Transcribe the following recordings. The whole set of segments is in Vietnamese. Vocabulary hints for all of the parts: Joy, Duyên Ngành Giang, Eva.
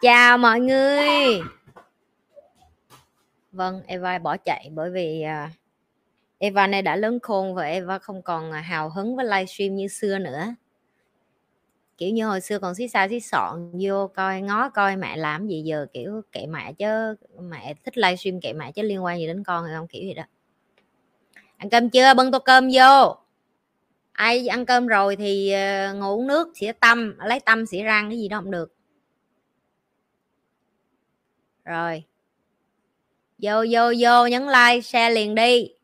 Chào mọi người. Vâng, Eva bỏ chạy bởi vì Eva này đã lớn khôn và Eva không còn hào hứng với livestream như xưa nữa. Kiểu như hồi xưa còn xí xa xí sọn vô coi ngó coi mẹ làm gì, giờ kiểu kệ mẹ chứ, mẹ thích livestream kệ mẹ chứ liên quan gì đến con hay không, kiểu gì đó. Ăn cơm chưa? Bưng tô cơm vô. Ai ăn cơm rồi thì ngồi uống nước, xỉa tâm, lấy tâm xỉa răng cái gì đó không được. Rồi. Vô nhấn like, share liền đi.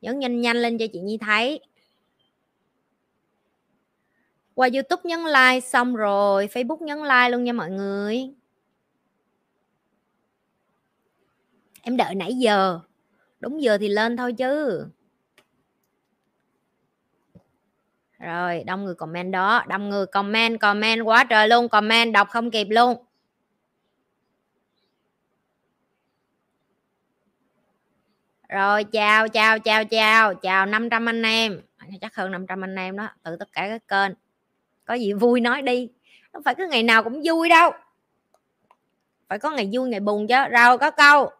Nhấn nhanh lên cho chị Nhi thấy. Qua YouTube nhấn like xong rồi Facebook nhấn like luôn nha mọi người. Em đợi nãy giờ. Đúng giờ thì lên thôi chứ. Rồi, đông người comment đó. Đông người comment quá trời luôn. Comment đọc không kịp luôn. Rồi, chào. Chào 500 anh em. Chắc hơn 500 anh em đó. Từ tất cả các kênh. Có gì vui nói đi. Không phải cứ ngày nào cũng vui đâu. Phải có ngày vui, ngày buồn chứ. Rồi, có câu.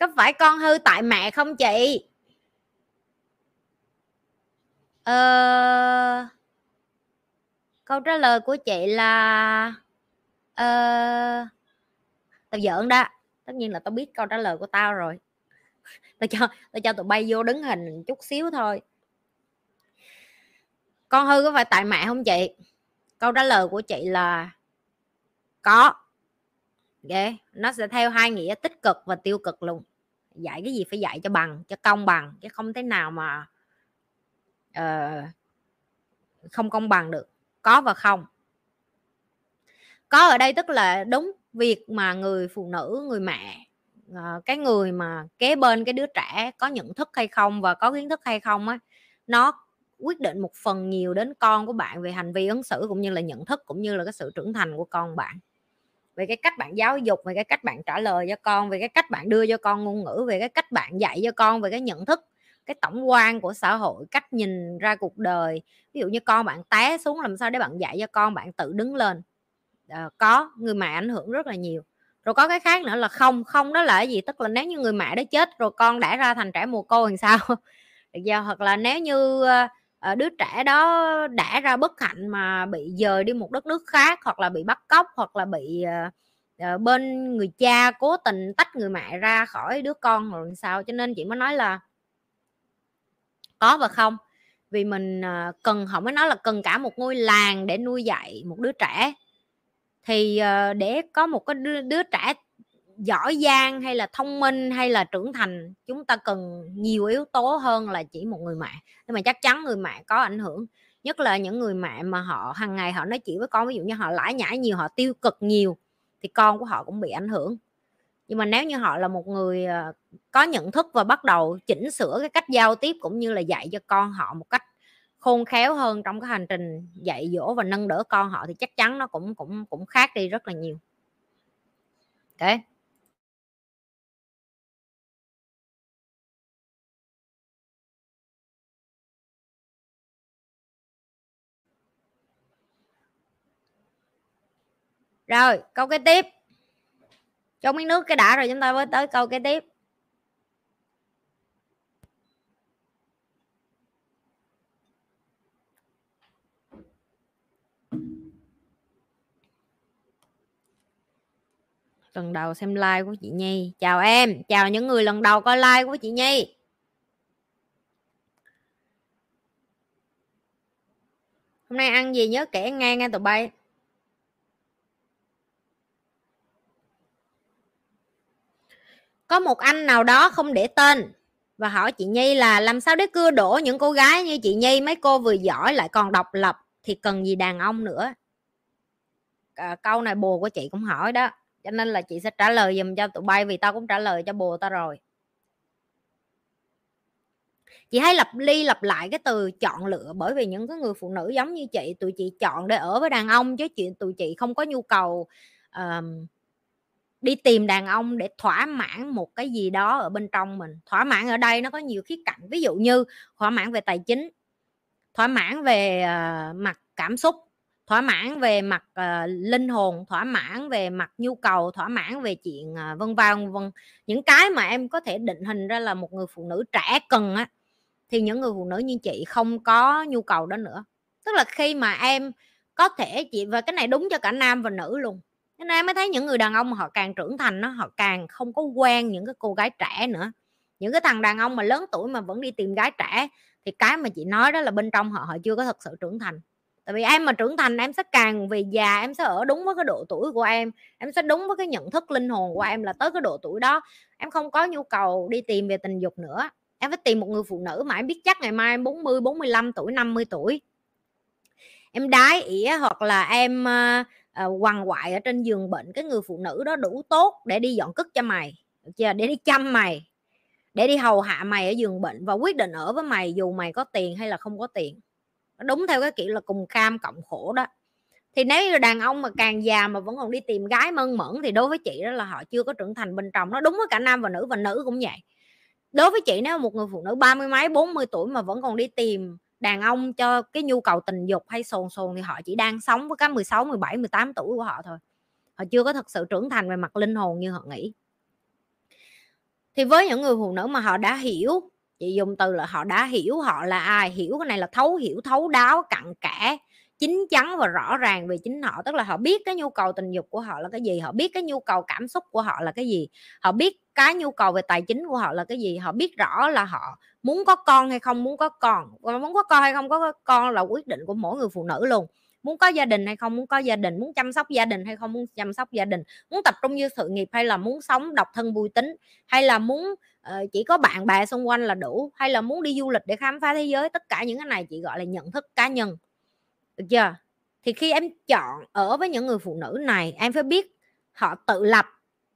Có phải con hư tại mẹ không chị? Câu trả lời của chị là tao giỡn đó. Tất nhiên là tao biết câu trả lời của tao rồi. Tao cho tụi bay vô đứng hình chút xíu thôi. Con hư có phải tại mẹ không chị? Câu trả lời của chị là có. Okay. Nó sẽ theo hai nghĩa tích cực và tiêu cực luôn. Dạy cái gì phải dạy cho bằng, cho công bằng, chứ không thế nào mà không công bằng được. Có và không. Có ở đây tức là đúng việc mà người phụ nữ, người mẹ, cái người mà kế bên cái đứa trẻ có nhận thức hay không và có kiến thức hay không á, nó quyết định một phần nhiều đến con của bạn về hành vi ứng xử cũng như là nhận thức cũng như là cái sự trưởng thành của con bạn. Về cái cách bạn giáo dục, về cái cách bạn trả lời cho con, về cái cách bạn đưa cho con ngôn ngữ, về cái cách bạn dạy cho con, về cái nhận thức, cái tổng quan của xã hội, cách nhìn ra cuộc đời. Ví dụ như con bạn té xuống làm sao để bạn dạy cho con bạn tự đứng lên. Có, người mẹ ảnh hưởng rất là nhiều. Rồi có cái khác nữa là không. Không đó là cái gì? Tức là nếu như người mẹ đó chết rồi con đã ra thành trẻ mồ côi làm sao? Được chưa? Hoặc là nếu như đứa trẻ đó đã ra bất hạnh mà bị dời đi một đất nước khác, hoặc là bị bắt cóc, hoặc là bị bên người cha cố tình tách người mẹ ra khỏi đứa con rồi làm sao. Cho nên chị mới nói là có và không. Vì mình cần, họ mới nói là cần cả một ngôi làng để nuôi dạy một đứa trẻ. Thì để có một cái đứa trẻ giỏi giang hay là thông minh hay là trưởng thành, chúng ta cần nhiều yếu tố hơn là chỉ một người mẹ. Nhưng mà chắc chắn người mẹ có ảnh hưởng. Nhất là những người mẹ mà họ hàng ngày họ nói chuyện với con, ví dụ như họ lải nhải nhiều, họ tiêu cực nhiều, thì con của họ cũng bị ảnh hưởng. Nhưng mà nếu như họ là một người có nhận thức và bắt đầu chỉnh sửa cái cách giao tiếp cũng như là dạy cho con họ một cách khôn khéo hơn trong cái hành trình dạy dỗ và nâng đỡ con họ, thì chắc chắn nó cũng khác đi rất là nhiều. Ok. Rồi, câu kế tiếp. Cho miếng nước cái đã rồi chúng ta mới tới câu kế tiếp. Lần đầu xem like của chị Nhi. Chào em, chào những người lần đầu coi like của chị Nhi. Hôm nay ăn gì nhớ kể nghe nghe tụi bay. Có một anh nào đó không để tên và hỏi chị Nhi là làm sao để cưa đổ những cô gái như chị Nhi, mấy cô vừa giỏi lại còn độc lập thì cần gì đàn ông nữa. Câu này bồ của chị cũng hỏi đó, cho nên là chị sẽ trả lời dùm cho tụi bay, vì tao cũng trả lời cho bồ tao rồi. Chị hay lặp lại cái từ chọn lựa, bởi vì những cái người phụ nữ giống như chị, tụi chị chọn để ở với đàn ông chứ chuyện tụi chị không có nhu cầu đi tìm đàn ông để thỏa mãn một cái gì đó ở bên trong mình. Thỏa mãn ở đây nó có nhiều khía cạnh, ví dụ như thỏa mãn về tài chính, thỏa mãn về mặt cảm xúc, thỏa mãn về mặt linh hồn, thỏa mãn về mặt nhu cầu, thỏa mãn về chuyện vân vân vân. Những cái mà em có thể định hình ra là một người phụ nữ trẻ cần á, thì những người phụ nữ như chị không có nhu cầu đó nữa. Tức là khi mà em có thể chị, và cái này đúng cho cả nam và nữ luôn, cho nên em mới thấy những người đàn ông họ càng trưởng thành nó, họ càng không có quen những cái cô gái trẻ nữa. Những cái thằng đàn ông mà lớn tuổi mà vẫn đi tìm gái trẻ thì cái mà chị nói đó là bên trong họ, họ chưa có thật sự trưởng thành. Tại vì em mà trưởng thành, em sẽ càng về già em sẽ ở đúng với cái độ tuổi của em, em sẽ đúng với cái nhận thức linh hồn của em là tới cái độ tuổi đó em không có nhu cầu đi tìm về tình dục nữa. Em phải tìm một người phụ nữ mà em biết chắc ngày mai em 40, 45 tuổi, 50 tuổi em đái ỉa hoặc là em quằn quại ở trên giường bệnh, cái người phụ nữ đó đủ tốt để đi dọn cứt cho mày, được chưa? Để đi chăm mày, để đi hầu hạ mày ở giường bệnh, và quyết định ở với mày dù mày có tiền hay là không có tiền, đúng theo cái kiểu là cùng cam cộng khổ đó. Thì nếu như đàn ông mà càng già mà vẫn còn đi tìm gái mơn mởn thì đối với chị đó là họ chưa có trưởng thành bên trong. Nó đúng với cả nam và nữ, và nữ cũng vậy. Đối với chị, nếu một người phụ nữ 30 mấy 40 tuổi mà vẫn còn đi tìm đàn ông cho cái nhu cầu tình dục hay sồn sồn thì họ chỉ đang sống với cái 16, 17, 18 tuổi của họ thôi. Họ chưa có thật sự trưởng thành về mặt linh hồn như họ nghĩ. Thì với những người phụ nữ mà họ đã hiểu, chị dùng từ là họ đã hiểu họ là ai, hiểu cái này là thấu hiểu, thấu đáo, cặn kẽ, chín chắn và rõ ràng về chính họ. Tức là họ biết cái nhu cầu tình dục của họ là cái gì, họ biết cái nhu cầu cảm xúc của họ là cái gì, họ biết cái nhu cầu về tài chính của họ là cái gì, họ biết rõ là họ muốn có con hay không muốn có con, muốn có con hay không có con là quyết định của mỗi người phụ nữ luôn, muốn có gia đình hay không muốn có gia đình, muốn chăm sóc gia đình hay không muốn chăm sóc gia đình, muốn tập trung như sự nghiệp hay là muốn sống độc thân vui tính, hay là muốn chỉ có bạn bè xung quanh là đủ, hay là muốn đi du lịch để khám phá thế giới. Tất cả những cái này chị gọi là nhận thức cá nhân, được chưa? Thì khi em chọn ở với những người phụ nữ này, em phải biết họ tự lập,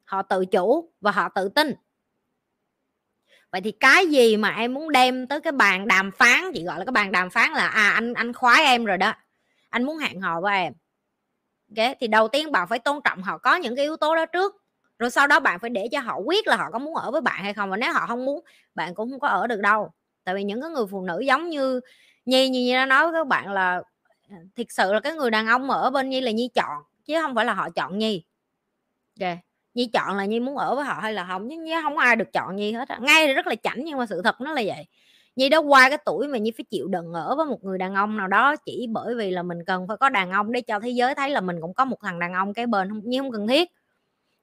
họ tự chủ và họ tự tin. Vậy thì cái gì mà em muốn đem tới cái bàn đàm phán, chị gọi là cái bàn đàm phán là anh khoái em rồi đó, anh muốn hẹn hò với em, okay. Thì đầu tiên bạn phải tôn trọng họ có những cái yếu tố đó trước, rồi sau đó bạn phải để cho họ quyết là họ có muốn ở với bạn hay không. Và nếu họ không muốn, bạn cũng không có ở được đâu. Tại vì những cái người phụ nữ giống như Nhi nó nói với các bạn là thực sự là cái người đàn ông ở bên Nhi là Nhi chọn, chứ không phải là họ chọn Nhi, okay. Nhi chọn là Nhi muốn ở với họ hay là không, chứ Nhi không ai được chọn Nhi hết. Ngay rất là chảnh nhưng mà sự thật nó là vậy. Nhi đã qua cái tuổi mà Nhi phải chịu đựng ở với một người đàn ông nào đó chỉ bởi vì là mình cần phải có đàn ông để cho thế giới thấy là mình cũng có một thằng đàn ông cái bên, không, Nhi không cần thiết.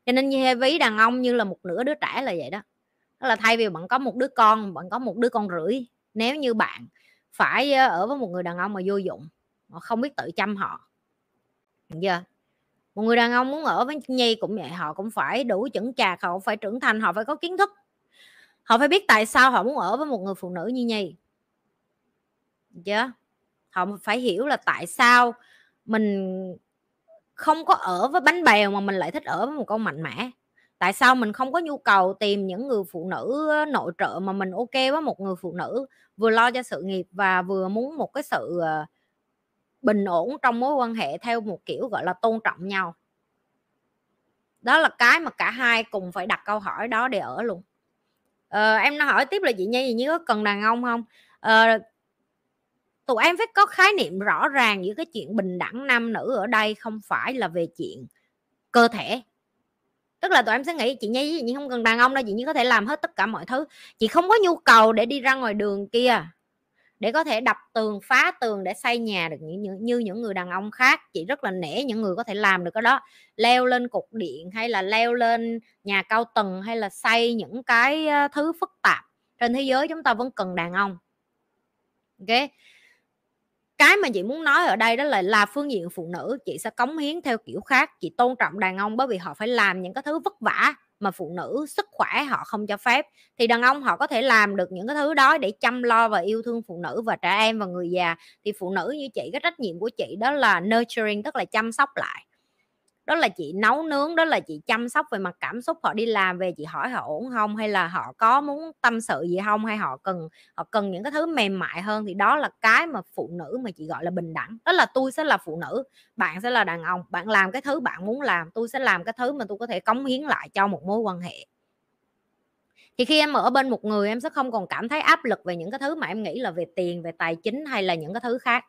Cho nên Nhi hay ví đàn ông như là một nửa đứa trẻ là vậy đó. Tức là thay vì bạn có một đứa con, bạn có một đứa con rưỡi. Nếu như bạn phải ở với một người đàn ông mà vô dụng, mà không biết tự chăm họ, được chưa? Một người đàn ông muốn ở với Nhi cũng vậy, họ cũng phải đủ chững chạc, họ cũng phải trưởng thành, họ phải có kiến thức, họ phải biết tại sao họ muốn ở với một người phụ nữ như Nhi, được chưa? Họ phải hiểu là tại sao mình không có ở với bánh bèo mà mình lại thích ở với một con mạnh mẽ. Tại sao mình không có nhu cầu tìm những người phụ nữ nội trợ mà mình ok với một người phụ nữ vừa lo cho sự nghiệp và vừa muốn một cái sự bình ổn trong mối quan hệ theo một kiểu gọi là tôn trọng nhau. Đó là cái mà cả hai cùng phải đặt câu hỏi đó để ở luôn. Em nó hỏi tiếp là chị Nhi có cần đàn ông không? Tụi em phải có khái niệm rõ ràng giữa cái chuyện bình đẳng nam nữ ở đây không phải là về chuyện cơ thể. Tức là tụi em sẽ nghĩ chị Nhi không cần đàn ông đâu, chị Nhi có thể làm hết tất cả mọi thứ. Chị không có nhu cầu để đi ra ngoài đường kia để có thể đập tường, phá tường để xây nhà được như những người đàn ông khác. Chị rất là nể những người có thể làm được cái đó, leo lên cột điện hay là leo lên nhà cao tầng hay là xây những cái thứ phức tạp. Trên thế giới chúng ta vẫn cần đàn ông, ok. Cái mà chị muốn nói ở đây đó là phương diện phụ nữ chị sẽ cống hiến theo kiểu khác. Chị tôn trọng đàn ông bởi vì họ phải làm những cái thứ vất vả mà phụ nữ sức khỏe họ không cho phép, thì đàn ông họ có thể làm được những cái thứ đó để chăm lo và yêu thương phụ nữ và trẻ em và người già. Thì phụ nữ như chị, cái trách nhiệm của chị đó là nurturing, tức là chăm sóc lại. Đó là chị nấu nướng, đó là chị chăm sóc về mặt cảm xúc. Họ đi làm về chị hỏi họ ổn không, hay là họ có muốn tâm sự gì không, hay họ cần những cái thứ mềm mại hơn. Thì đó là cái mà phụ nữ mà chị gọi là bình đẳng. Đó là tôi sẽ là phụ nữ, bạn sẽ là đàn ông, bạn làm cái thứ bạn muốn làm, tôi sẽ làm cái thứ mà tôi có thể cống hiến lại cho một mối quan hệ. Thì khi em ở bên một người, em sẽ không còn cảm thấy áp lực về những cái thứ mà em nghĩ là về tiền, về tài chính hay là những cái thứ khác,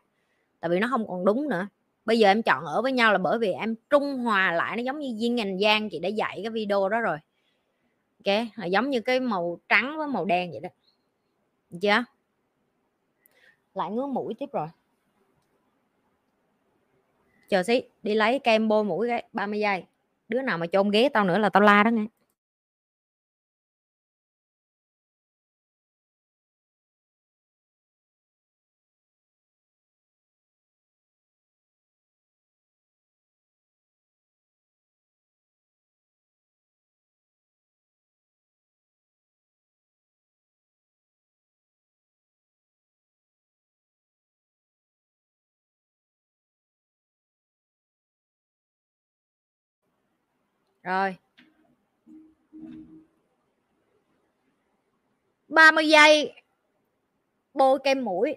tại vì nó không còn đúng nữa. Bây giờ em chọn ở với nhau là bởi vì em trung hòa lại, nó giống như Duyên Ngành Giang chị đã dạy cái video đó rồi. Ok, giống như cái màu trắng với màu đen vậy đó. Được chưa? Lại ngứa mũi tiếp rồi. Chờ xí, đi lấy kem bôi mũi cái 30 giây. Đứa nào mà chôn ghế tao nữa là tao la đó nghe. Rồi 30 giây bôi kem mũi.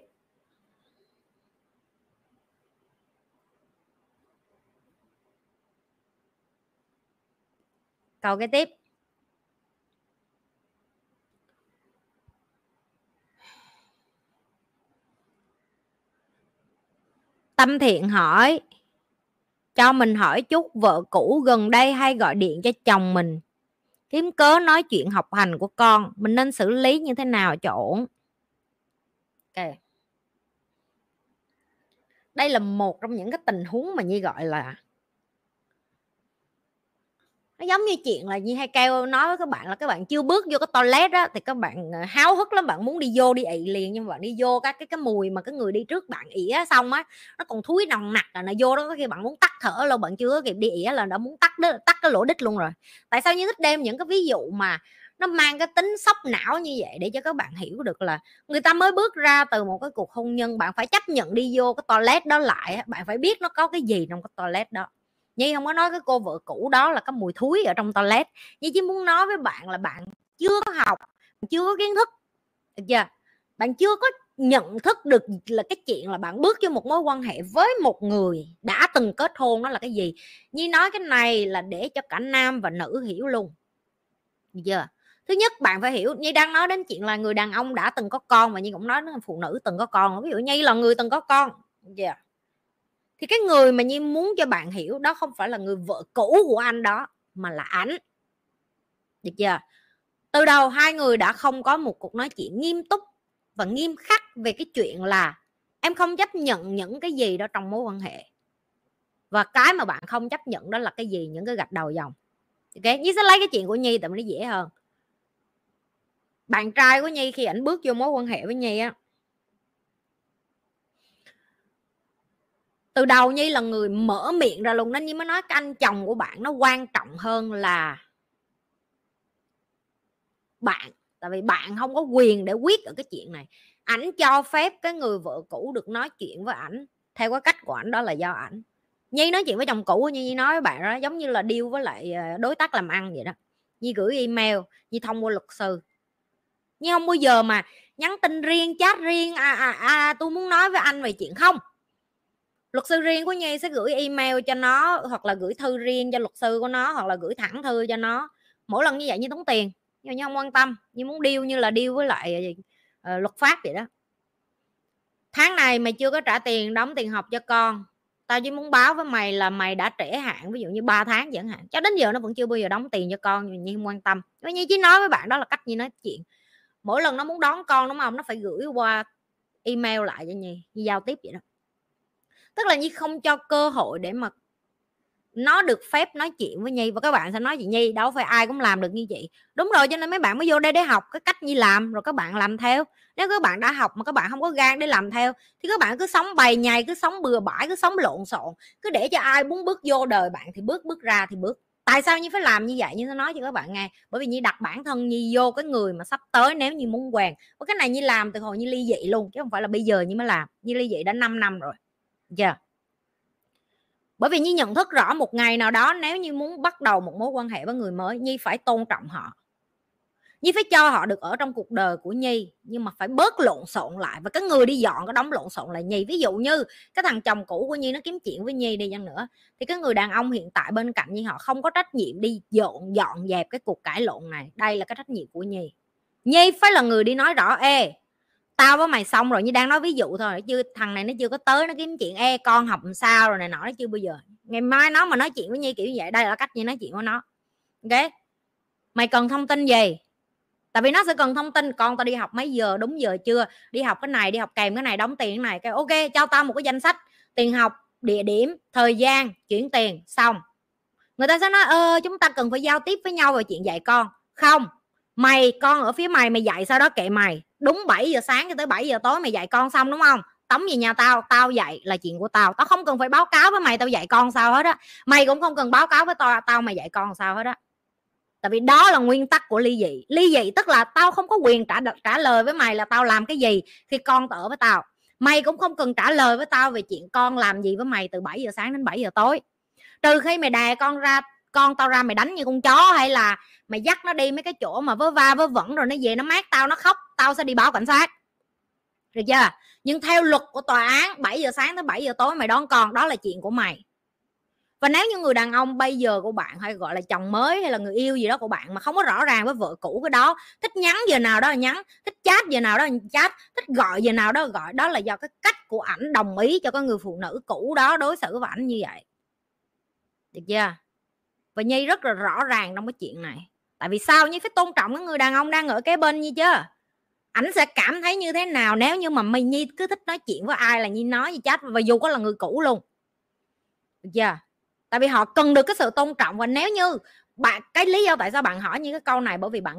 Câu kế tiếp. Tâm Thiện hỏi: cho mình hỏi chút, vợ cũ gần đây hay gọi điện cho chồng mình kiếm cớ nói chuyện học hành của con, mình nên xử lý như thế nào cho ổn? Ok, đây là một trong những cái tình huống mà Nhi gọi là nó giống như chuyện là Nhi hay kêu nói với các bạn là các bạn chưa bước vô cái toilet á thì các bạn háo hức lắm, bạn muốn đi vô đi ị liền, nhưng mà bạn đi vô cái mùi mà cái người đi trước bạn ị á xong á nó còn thúi nồng nặc là nó vô đó, có khi bạn muốn tắt thở lâu bạn chưa kịp đi ị là đã muốn tắt cái lỗ đít luôn rồi. Tại sao Nhi thích đem những cái ví dụ mà nó mang cái tính sốc não như vậy để cho các bạn hiểu được là người ta mới bước ra từ một cái cuộc hôn nhân, bạn phải chấp nhận đi vô cái toilet đó lại, bạn phải biết nó có cái gì trong cái toilet đó. Nhi không có nói cái cô vợ cũ đó là cái mùi thúi ở trong toilet. Nhi chỉ muốn nói với bạn là bạn chưa có học, chưa có kiến thức, được chưa? Bạn chưa có nhận thức được là cái chuyện là bạn bước vô một mối quan hệ với một người đã từng kết hôn nó là cái gì. Nhi nói cái này là để cho cả nam và nữ hiểu luôn, được chưa? Thứ nhất bạn phải hiểu, Nhi đang nói đến chuyện là người đàn ông đã từng có con, và Nhi cũng nói đến phụ nữ từng có con. Ví dụ Nhi là người từng có con, được chưa? Thì cái người mà Nhi muốn cho bạn hiểu đó không phải là người vợ cũ của anh đó, mà là ảnh. Được chưa? Từ đầu hai người đã không có một cuộc nói chuyện nghiêm túc và nghiêm khắc về cái chuyện là em không chấp nhận những cái gì đó trong mối quan hệ. Và cái mà bạn không chấp nhận đó là cái gì? Những cái gạch đầu dòng. Ok, Nhi sẽ lấy cái chuyện của Nhi tại nó dễ hơn. Bạn trai của Nhi khi ảnh bước vô mối quan hệ với Nhi á, từ đầu Nhi là người mở miệng ra luôn, nên Nhi mới nói cái anh chồng của bạn nó quan trọng hơn là bạn. Tại vì bạn không có quyền để quyết ở cái chuyện này. Ảnh cho phép cái người vợ cũ được nói chuyện với ảnh theo cái cách của ảnh, đó là do ảnh. Nhi nói chuyện với chồng cũ, Nhi nói với bạn đó giống như là deal với lại đối tác làm ăn vậy đó. Nhi gửi email, Nhi thông qua luật sư. Nhi không bao giờ mà nhắn tin riêng, chat riêng, tôi muốn nói với anh về chuyện không. Luật sư riêng của Nhi sẽ gửi email cho nó, hoặc là gửi thư riêng cho luật sư của nó, hoặc là gửi thẳng thư cho nó. Mỗi lần như vậy Nhi tốn tiền, nhưng Nhi không quan tâm. Nhi muốn deal như là deal với lại luật pháp vậy đó. Tháng này mày chưa có trả tiền, đóng tiền học cho con, tao chỉ muốn báo với mày là mày đã trễ hạn, ví dụ như 3 tháng chẳng hạn, cho đến giờ nó vẫn chưa bao giờ đóng tiền cho con. Nhi không quan tâm. Nhi chỉ nói với bạn đó là cách Nhi nói chuyện. Mỗi lần nó muốn đón con, đúng không, nó phải gửi qua email lại cho Nhi, Nhi giao tiếp vậy đó. Tức là Nhi không cho cơ hội để mà nó được phép nói chuyện với Nhi. Và các bạn sẽ nói chị Nhi đâu phải ai cũng làm được như chị. Đúng rồi, cho nên mấy bạn mới vô đây để học cái cách Nhi làm, rồi các bạn làm theo. Nếu các bạn đã học mà các bạn không có gan để làm theo thì các bạn cứ sống bày nhầy, cứ sống bừa bãi, cứ sống lộn xộn, cứ để cho ai muốn bước vô đời bạn thì bước, bước ra thì bước. Tại sao Nhi phải làm như vậy? Như nó nói cho các bạn nghe, bởi vì Nhi đặt bản thân Nhi vô cái người mà sắp tới nếu Nhi muốn hoàn. Và cái này Nhi làm từ hồi Nhi ly dị luôn, chứ không phải là bây giờ Nhi mới làm. Nhi ly dị đã 5 năm rồi. Yeah. Bởi vì Nhi nhận thức rõ một ngày nào đó nếu như muốn bắt đầu một mối quan hệ với người mới, Nhi phải tôn trọng họ, Nhi phải cho họ được ở trong cuộc đời của Nhi, nhưng mà phải bớt lộn xộn lại. Và cái người đi dọn cái đống lộn xộn là Nhi. Ví dụ như cái thằng chồng cũ của Nhi nó kiếm chuyện với Nhi đi chăng nữa thì cái người đàn ông hiện tại bên cạnh Nhi họ không có trách nhiệm đi dọn dẹp cái cuộc cãi lộn này. Đây là cái trách nhiệm của Nhi. Nhi phải là người đi nói rõ: ê, tao với mày xong rồi, như đang nói ví dụ thôi, chứ thằng này nó chưa có tới, nó kiếm chuyện e con học làm sao rồi này nọ, nó chưa bao giờ. Ngày mai nó mà nói chuyện với Nhi kiểu như vậy, đây là cách Nhi nói chuyện của nó. Ok, mày cần thông tin gì? Tại vì nó sẽ cần thông tin con tao đi học mấy giờ, đúng giờ chưa, đi học cái này, đi học kèm cái này, đóng tiền cái này. Ok, cho tao một cái danh sách tiền học, địa điểm, thời gian, chuyển tiền, xong. Người ta sẽ nói chúng ta cần phải giao tiếp với nhau về chuyện dạy con. Không, mày, con ở phía mày, mày dạy sau đó kệ mày. Đúng 7 giờ sáng cho tới 7 giờ tối mày dạy con xong đúng không? Tống về nhà tao, tao dạy là chuyện của tao. Tao không cần phải báo cáo với mày tao dạy con sao hết á. Mày cũng không cần báo cáo với tao, tao mày dạy con sao hết á. Tại vì đó là nguyên tắc của ly dị. Ly dị tức là tao không có quyền trả lời với mày là tao làm cái gì khi con ở với tao. Mày cũng không cần trả lời với tao về chuyện con làm gì với mày từ 7 giờ sáng đến 7 giờ tối. Trừ khi mày đè con ra, con tao ra mày đánh như con chó, hay là mày dắt nó đi mấy cái chỗ mà vớ va vớ vẩn rồi nó về nó mát tao, nó khóc, tao sẽ đi báo cảnh sát. Được chưa? Nhưng theo luật của tòa án, 7 giờ sáng tới 7 giờ tối mày đón con, đó là chuyện của mày. Và nếu như người đàn ông bây giờ của bạn, hay gọi là chồng mới hay là người yêu gì đó của bạn, mà không có rõ ràng với vợ cũ cái đó, thích nhắn giờ nào đó là nhắn, thích chat giờ nào đó là chat, thích gọi giờ nào đó là gọi, đó là do cái cách của ảnh đồng ý cho cái người phụ nữ cũ đó đối xử với ảnh như vậy. Được chưa? Và Nhi rất là rõ ràng trong cái chuyện này. Tại vì sao? Nhi phải tôn trọng cái người đàn ông đang ở kế bên Nhi chứ. Ảnh sẽ cảm thấy như thế nào nếu như mà mày Nhi cứ thích nói chuyện với ai là Nhi nói gì chat, và dù có là người cũ luôn. Được chưa? Tại vì họ cần được cái sự tôn trọng. Và nếu như bạn, cái lý do tại sao bạn hỏi những cái câu này bởi vì bạn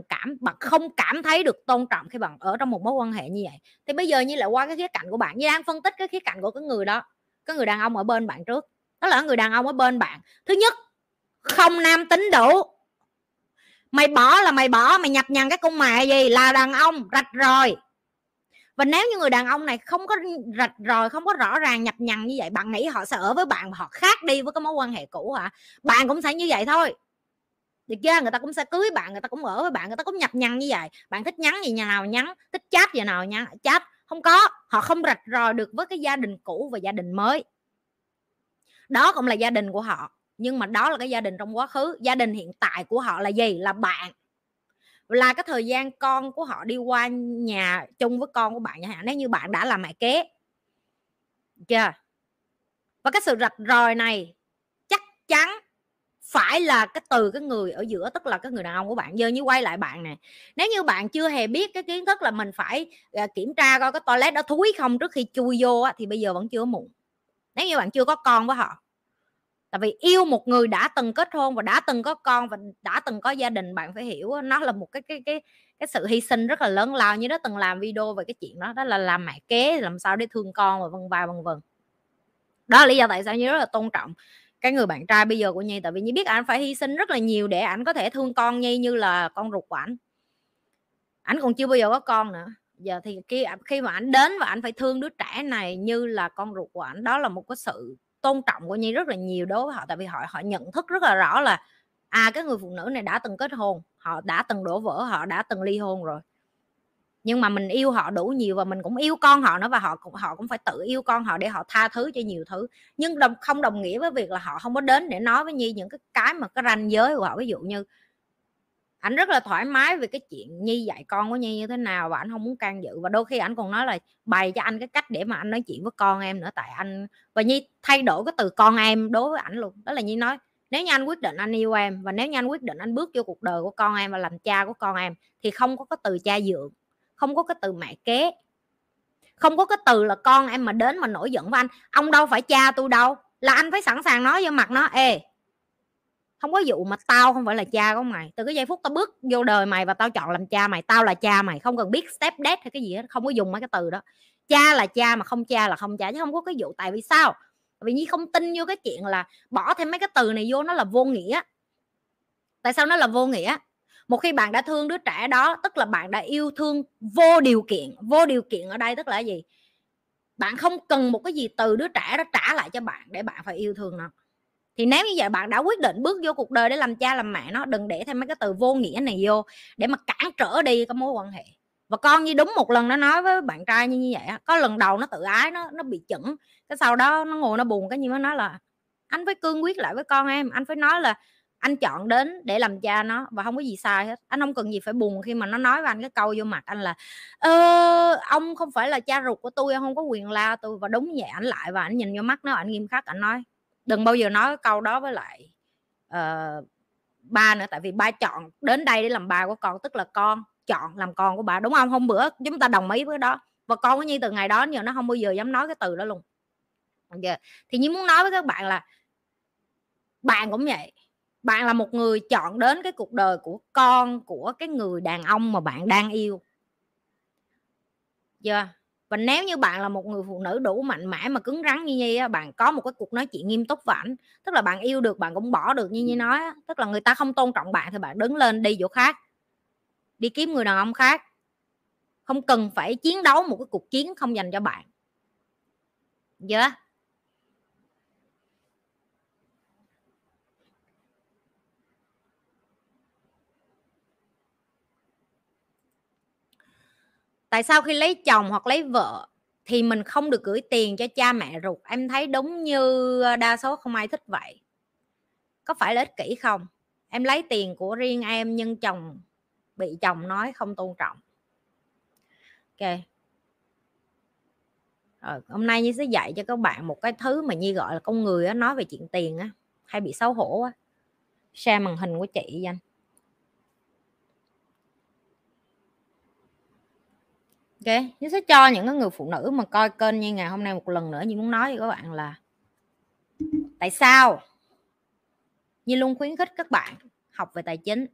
không cảm thấy được tôn trọng khi bạn ở trong một mối quan hệ như vậy. Thì bây giờ Nhi lại qua cái khía cạnh của bạn, Nhi đang phân tích cái khía cạnh của cái người đó, cái người đàn ông ở bên bạn trước. Đó là người đàn ông ở bên bạn, thứ nhất không nam tính đủ. Mày bỏ là mày bỏ, mày nhập nhằng cái con mẹ gì, là đàn ông rạch ròi. Và nếu như người đàn ông này không có rạch ròi, không có rõ ràng, nhập nhằng như vậy, bạn nghĩ họ sẽ ở với bạn mà họ khác đi với cái mối quan hệ cũ hả? Bạn cũng sẽ như vậy thôi. Được chưa? Người ta cũng sẽ cưới bạn, người ta cũng ở với bạn, người ta cũng nhập nhằng như vậy. Bạn thích nhắn gì nhà nào nhắn, thích chat gì nào nhắn chat, không có. Họ không rạch ròi được với cái gia đình cũ và gia đình mới. Đó cũng là gia đình của họ, nhưng mà đó là cái gia đình trong quá khứ. Gia đình hiện tại của họ là gì? Là bạn, là cái thời gian con của họ đi qua nhà chung với con của bạn, nếu như bạn đã là mẹ kế. Chưa? Và cái sự rạch ròi này chắc chắn phải là cái từ cái người ở giữa, tức là cái người đàn ông của bạn. Giờ như quay lại bạn nè, nếu như bạn chưa hề biết cái kiến thức là mình phải kiểm tra coi cái toilet đó thúi không trước khi chui vô, thì bây giờ vẫn chưa muộn. Nếu như bạn chưa có con với họ. Tại vì yêu một người đã từng kết hôn và đã từng có con và đã từng có gia đình, bạn phải hiểu nó là một cái sự hy sinh rất là lớn lao. Như nó từng làm video về cái chuyện đó, đó là làm mẹ kế làm sao để thương con và vân vân. Đó là lý do tại sao Nhi rất là tôn trọng cái người bạn trai bây giờ của Nhi, tại vì Nhi biết ảnh phải hy sinh rất là nhiều để ảnh có thể thương con Nhi như là con ruột của ảnh. Ảnh còn chưa bao giờ có con nữa. Giờ thì khi mà ảnh đến và ảnh phải thương đứa trẻ này như là con ruột của ảnh, đó là một cái sự tôn trọng của Nhi rất là nhiều đối với họ. Tại vì họ nhận thức rất là rõ là cái người phụ nữ này đã từng kết hôn, họ đã từng đổ vỡ, họ đã từng ly hôn rồi, nhưng mà mình yêu họ đủ nhiều và mình cũng yêu con họ nữa, và họ cũng phải tự yêu con họ để họ tha thứ cho nhiều thứ. Nhưng không đồng nghĩa với việc là họ không có đến để nói với Nhi những cái mà cái ranh giới của họ. Ví dụ như ảnh rất là thoải mái về cái chuyện Nhi dạy con của Nhi như thế nào và ảnh không muốn can dự, và đôi khi ảnh còn nói là bày cho anh cái cách để mà anh nói chuyện với con em nữa. Tại anh và Nhi thay đổi cái từ con em đối với ảnh luôn. Đó là Nhi nói nếu như anh quyết định anh yêu em và nếu như anh quyết định anh bước vô cuộc đời của con em và làm cha của con em thì không có cái từ cha dượng, không có cái từ mẹ kế, không có cái từ là con em mà đến mà nổi giận với anh. Ông đâu phải cha tôi đâu, là anh phải sẵn sàng nói vô mặt nó không có vụ mà tao không phải là cha của mày. Từ cái giây phút tao bước vô đời mày và tao chọn làm cha mày, tao là cha mày, không cần biết step dad hay cái gì hết, không có dùng mấy cái từ đó. Cha là cha mà không cha là không cha, chứ không có cái vụ. Tại vì sao? Tại vì Nhi không tin vô cái chuyện là bỏ thêm mấy cái từ này vô, nó là vô nghĩa. Tại sao nó là vô nghĩa? Một khi bạn đã thương đứa trẻ đó, tức là bạn đã yêu thương vô điều kiện. Vô điều kiện ở đây tức là gì? Bạn không cần một cái gì từ đứa trẻ đó trả lại cho bạn để bạn phải yêu thương nó. Thì nếu như vậy bạn đã quyết định bước vô cuộc đời để làm cha làm mẹ nó, đừng để thêm mấy cái từ vô nghĩa này vô để mà cản trở đi cái mối quan hệ. Và con như đúng một lần nó nói với bạn trai như vậy, có lần đầu nó tự ái, nó bị chững, cái sau đó nó ngồi nó buồn, cái như nó nói là anh phải cương quyết lại với con em, anh phải nói là anh chọn đến để làm cha nó và không có gì sai hết. Anh không cần gì phải buồn khi mà nó nói với anh cái câu vô mặt anh là ông không phải là cha ruột của tôi, ông không có quyền la tôi. Và đúng vậy, anh lại và anh nhìn vô mắt nó, anh nghiêm khắc, anh nói đừng bao giờ nói câu đó với lại ba nữa, tại vì ba chọn đến đây để làm ba của con, tức là con chọn làm con của bà, đúng không? Hôm bữa chúng ta đồng ý với đó. Và con của Nhi từ ngày đó giờ nó không bao giờ dám nói cái từ đó luôn. Thì Nhi muốn nói với các bạn là bạn cũng vậy, bạn là một người chọn đến cái cuộc đời của con của cái người đàn ông mà bạn đang yêu. Và nếu như bạn là một người phụ nữ đủ mạnh mẽ mà cứng rắn như Nhi, bạn có một cái cuộc nói chuyện nghiêm túc với ảnh, tức là bạn yêu được, bạn cũng bỏ được như Nhi nói, tức là người ta không tôn trọng bạn thì bạn đứng lên đi chỗ khác, đi kiếm người đàn ông khác, không cần phải chiến đấu một cái cuộc chiến không dành cho bạn. Tại sao khi lấy chồng hoặc lấy vợ thì mình không được gửi tiền cho cha mẹ ruột? Em thấy đúng như đa số không ai thích vậy. Có phải là ích kỷ không? Em lấy tiền của riêng em nhưng chồng bị chồng nói không tôn trọng. Ok. Rồi, hôm nay Nhi sẽ dạy cho các bạn một cái thứ mà Nhi gọi là con người á, nói về chuyện tiền á, hay bị xấu hổ á. Share màn hình của chị Danh. Ok, Nhi sẽ cho những cái người phụ nữ mà coi kênh như ngày hôm nay một lần nữa, Nhi muốn nói với các bạn là tại sao Nhi luôn khuyến khích các bạn học về tài chính.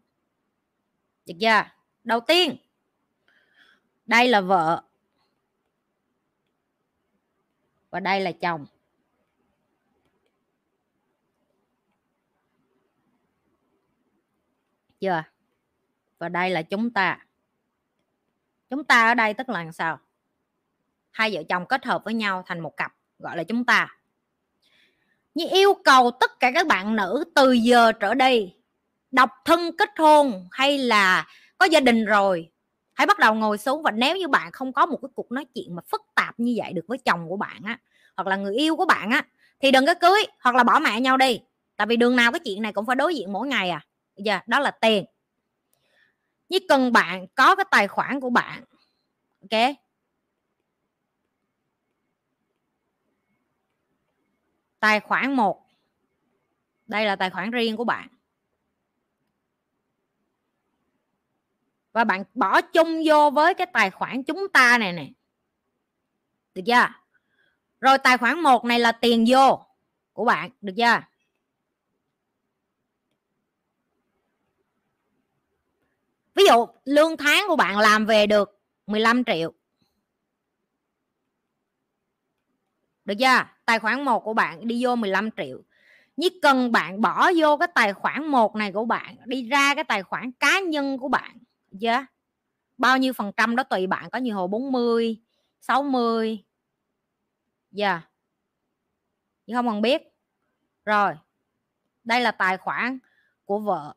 Được chưa? Đầu tiên, đây là vợ và đây là chồng. Chưa? Và đây là chúng ta. Chúng ta ở đây tức là làm sao? Hai vợ chồng kết hợp với nhau thành một cặp gọi là chúng ta. Như yêu cầu tất cả các bạn nữ từ giờ trở đi, độc thân kết hôn hay là có gia đình rồi, hãy bắt đầu ngồi xuống. Và nếu như bạn không có một cái cuộc nói chuyện mà phức tạp như vậy được với chồng của bạn á, hoặc là người yêu của bạn á, thì đừng có cưới hoặc là bỏ mẹ nhau đi. Tại vì đường nào cái chuyện này cũng phải đối diện mỗi ngày à. Đó là tiền. Như cần bạn có cái tài khoản của bạn. Ok. Tài khoản 1. Đây là tài khoản riêng của bạn. Và bạn bỏ chung vô với cái tài khoản chúng ta này nè. Được chưa? Rồi tài khoản 1 này là tiền vô của bạn. Được chưa? Ví dụ lương tháng của bạn làm về được 15 triệu. Được chưa? Tài khoản 1 của bạn đi vô 15 triệu. Chỉ cần bạn bỏ vô cái tài khoản 1 này của bạn, đi ra cái tài khoản cá nhân của bạn. Bao nhiêu phần trăm đó tùy bạn, có nhiều hồi 40, 60. Nhưng không cần biết. Rồi. Đây là tài khoản của vợ.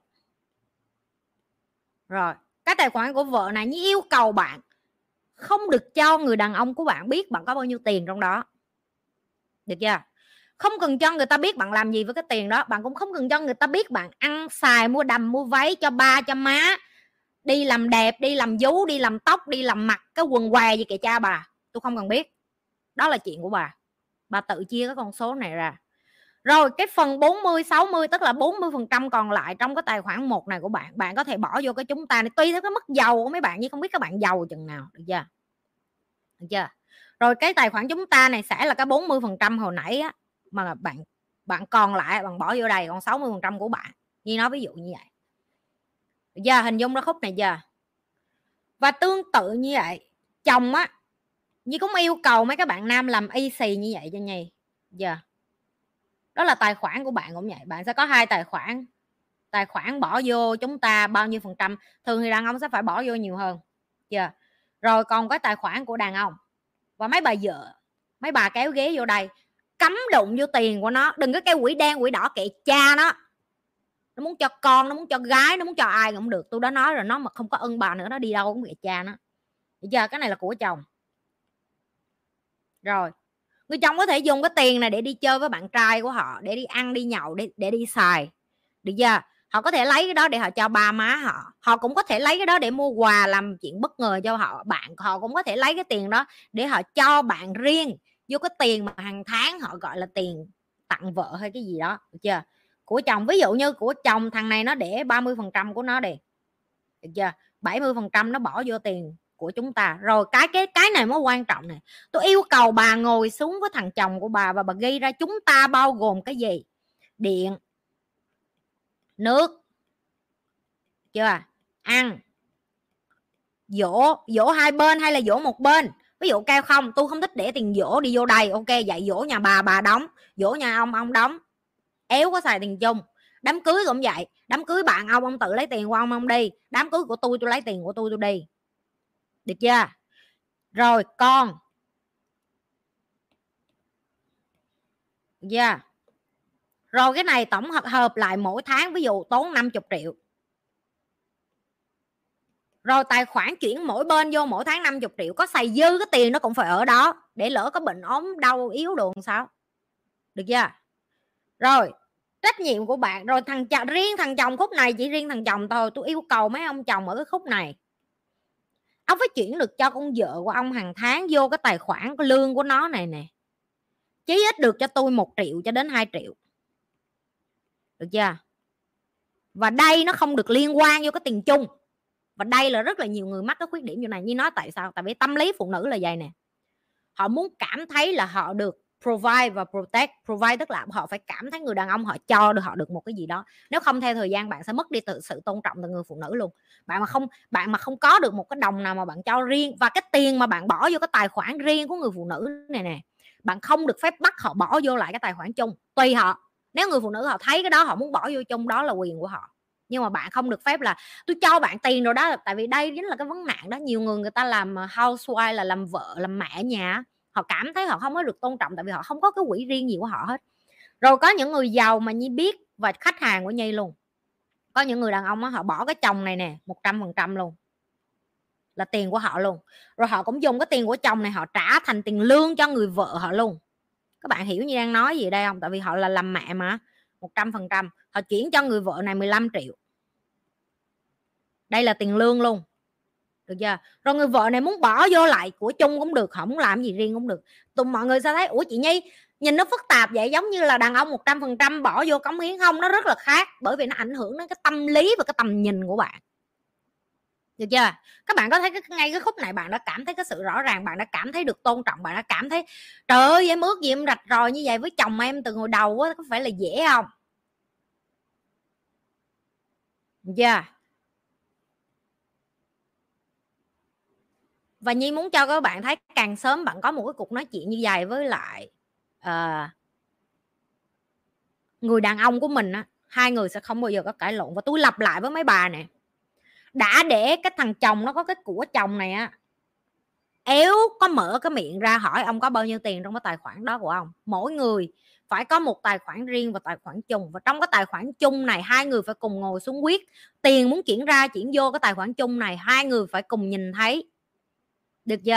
Rồi, cái tài khoản của vợ này như yêu cầu bạn không được cho người đàn ông của bạn biết bạn có bao nhiêu tiền trong đó. Được chưa? Không cần cho người ta biết bạn làm gì với cái tiền đó. Bạn cũng không cần cho người ta biết bạn ăn xài, mua đầm, mua váy cho ba, cho má, đi làm đẹp, đi làm vú, đi làm tóc, đi làm mặt, cái quần què gì kìa cha bà. Tôi không cần biết. Đó là chuyện của bà. Bà tự chia cái con số này ra. Rồi cái phần 40-60, tức là 40% còn lại trong cái tài khoản 1 này của bạn, bạn có thể bỏ vô cái chúng ta này. Tùy theo cái mức giàu của mấy bạn, nhưng không biết các bạn giàu chừng nào. Được chưa? Được chưa? Rồi cái tài khoản chúng ta này sẽ là cái 40% hồi nãy á, mà bạn còn lại bạn bỏ vô đây, còn 60% của bạn. Như nói ví dụ như vậy. Được chưa? Hình dung ra khúc này chưa? Và tương tự như vậy, chồng á, như cũng yêu cầu mấy các bạn nam làm y xì như vậy cho Nhi. Giờ đó là tài khoản của bạn cũng vậy. Bạn sẽ có hai tài khoản. Tài khoản bỏ vô chúng ta bao nhiêu phần trăm, thường thì đàn ông sẽ phải bỏ vô nhiều hơn. Rồi còn cái tài khoản của đàn ông. Và mấy bà vợ, mấy bà kéo ghế vô đây, cấm đụng vô tiền của nó. Đừng có kêu quỷ đen quỷ đỏ kệ cha nó. Nó muốn cho con, nó muốn cho gái, nó muốn cho ai cũng được. Tôi đã nói rồi, nó mà không có ưng bà nữa, nó đi đâu cũng kệ cha nó. Bây giờ cái này là của chồng. Rồi người chồng có thể dùng cái tiền này để đi chơi với bạn trai của họ, để đi ăn, đi nhậu, để đi xài. Được chưa? Họ có thể lấy cái đó để họ cho ba má họ. Họ cũng có thể lấy cái đó để mua quà, làm chuyện bất ngờ cho họ. Bạn họ cũng có thể lấy cái tiền đó để họ cho bạn riêng, vô cái tiền mà hàng tháng họ gọi là tiền tặng vợ hay cái gì đó, được chưa? Của chồng, ví dụ như của chồng thằng này nó để 30% của nó đi, được chưa? 70% nó bỏ vô tiền của chúng ta. Rồi cái này mới quan trọng này. Tôi yêu cầu bà ngồi xuống với thằng chồng của bà và bà ghi ra chúng ta bao gồm cái gì? Điện, nước, chưa, ăn, dỗ. Dỗ hai bên hay là dỗ một bên? Ví dụ Cao không, tôi không thích để tiền dỗ đi vô đây, ok, vậy dỗ nhà bà đóng, dỗ nhà ông đóng, éo có xài tiền chung. Đám cưới cũng vậy, đám cưới bạn ông tự lấy tiền của ông đi, đám cưới của tôi lấy tiền của tôi đi, được chưa? Rồi con, yeah. Rồi cái này tổng hợp lại mỗi tháng ví dụ tốn 50 triệu. Rồi tài khoản chuyển mỗi bên vô mỗi tháng 50 triệu. Có xài dư cái tiền nó cũng phải ở đó, để lỡ có bệnh ốm đau yếu đồ sao, được chưa? Rồi trách nhiệm của bạn. Rồi riêng thằng chồng, khúc này chỉ riêng thằng chồng thôi. Tôi yêu cầu mấy ông chồng ở cái khúc này, ông phải chuyển được cho con vợ của ông hàng tháng vô cái tài khoản cái lương của nó này nè, chí ít được cho tôi 1 triệu cho đến 2 triệu, được chưa? Và đây nó không được liên quan vô cái tiền chung. Và đây là rất là nhiều người mắc cái khuyết điểm như này. Như nói tại sao? Tại vì tâm lý phụ nữ là vậy nè. Họ muốn cảm thấy là họ được provide và protect. Provide tức là họ phải cảm thấy người đàn ông họ cho được họ được một cái gì đó. Nếu không theo thời gian bạn sẽ mất đi tự sự tôn trọng từ người phụ nữ luôn. Bạn mà không có được một cái đồng nào mà bạn cho riêng, và cái tiền mà bạn bỏ vô cái tài khoản riêng của người phụ nữ này nè, bạn không được phép bắt họ bỏ vô lại cái tài khoản chung. Tùy họ, nếu người phụ nữ họ thấy cái đó họ muốn bỏ vô chung, đó là quyền của họ. Nhưng mà bạn không được phép là tôi cho bạn tiền rồi đó. Tại vì đây chính là cái vấn nạn đó. Nhiều người ta làm housewife là làm vợ, làm mẹ nhà, họ cảm thấy họ không có được tôn trọng tại vì họ không có cái quỹ riêng gì của họ hết. Rồi có những người giàu mà Nhi biết và khách hàng của Nhi luôn, có những người đàn ông đó, họ bỏ cái chồng này nè 100% luôn, là tiền của họ luôn. Rồi họ cũng dùng cái tiền của chồng này họ trả thành tiền lương cho người vợ họ luôn. Các bạn hiểu Nhi đang nói gì đây không? Tại vì họ là làm mẹ mà, 100% họ chuyển cho người vợ này 15 triệu. Đây là tiền lương luôn, được chưa? Rồi người vợ này muốn bỏ vô lại của chung cũng được, họ muốn làm gì riêng cũng được. Tụi mọi người sẽ thấy ủa chị Nhi nhìn nó phức tạp vậy, giống như là đàn ông 100% bỏ vô cống hiến không? Nó rất là khác, bởi vì nó ảnh hưởng đến cái tâm lý và cái tầm nhìn của bạn, được chưa? Các bạn có thấy ngay cái khúc này bạn đã cảm thấy cái sự rõ ràng, bạn đã cảm thấy được tôn trọng, bạn đã cảm thấy trời ơi em ước gì em rạch ròi như vậy với chồng em từ hồi đầu á, có phải là dễ không? Được chưa? Và Nhi muốn cho các bạn thấy càng sớm bạn có một cái cuộc nói chuyện như vậy với lại người đàn ông của mình á, hai người sẽ không bao giờ có cãi lộn. Và tôi lặp lại với mấy bà nè, đã để cái thằng chồng nó có cái của chồng này á, éo có mở cái miệng ra hỏi ông có bao nhiêu tiền trong cái tài khoản đó của ông. Mỗi người phải có một tài khoản riêng và tài khoản chung, và trong cái tài khoản chung này hai người phải cùng ngồi xuống quyết. Tiền muốn chuyển ra chuyển vô cái tài khoản chung này hai người phải cùng nhìn thấy, được chưa?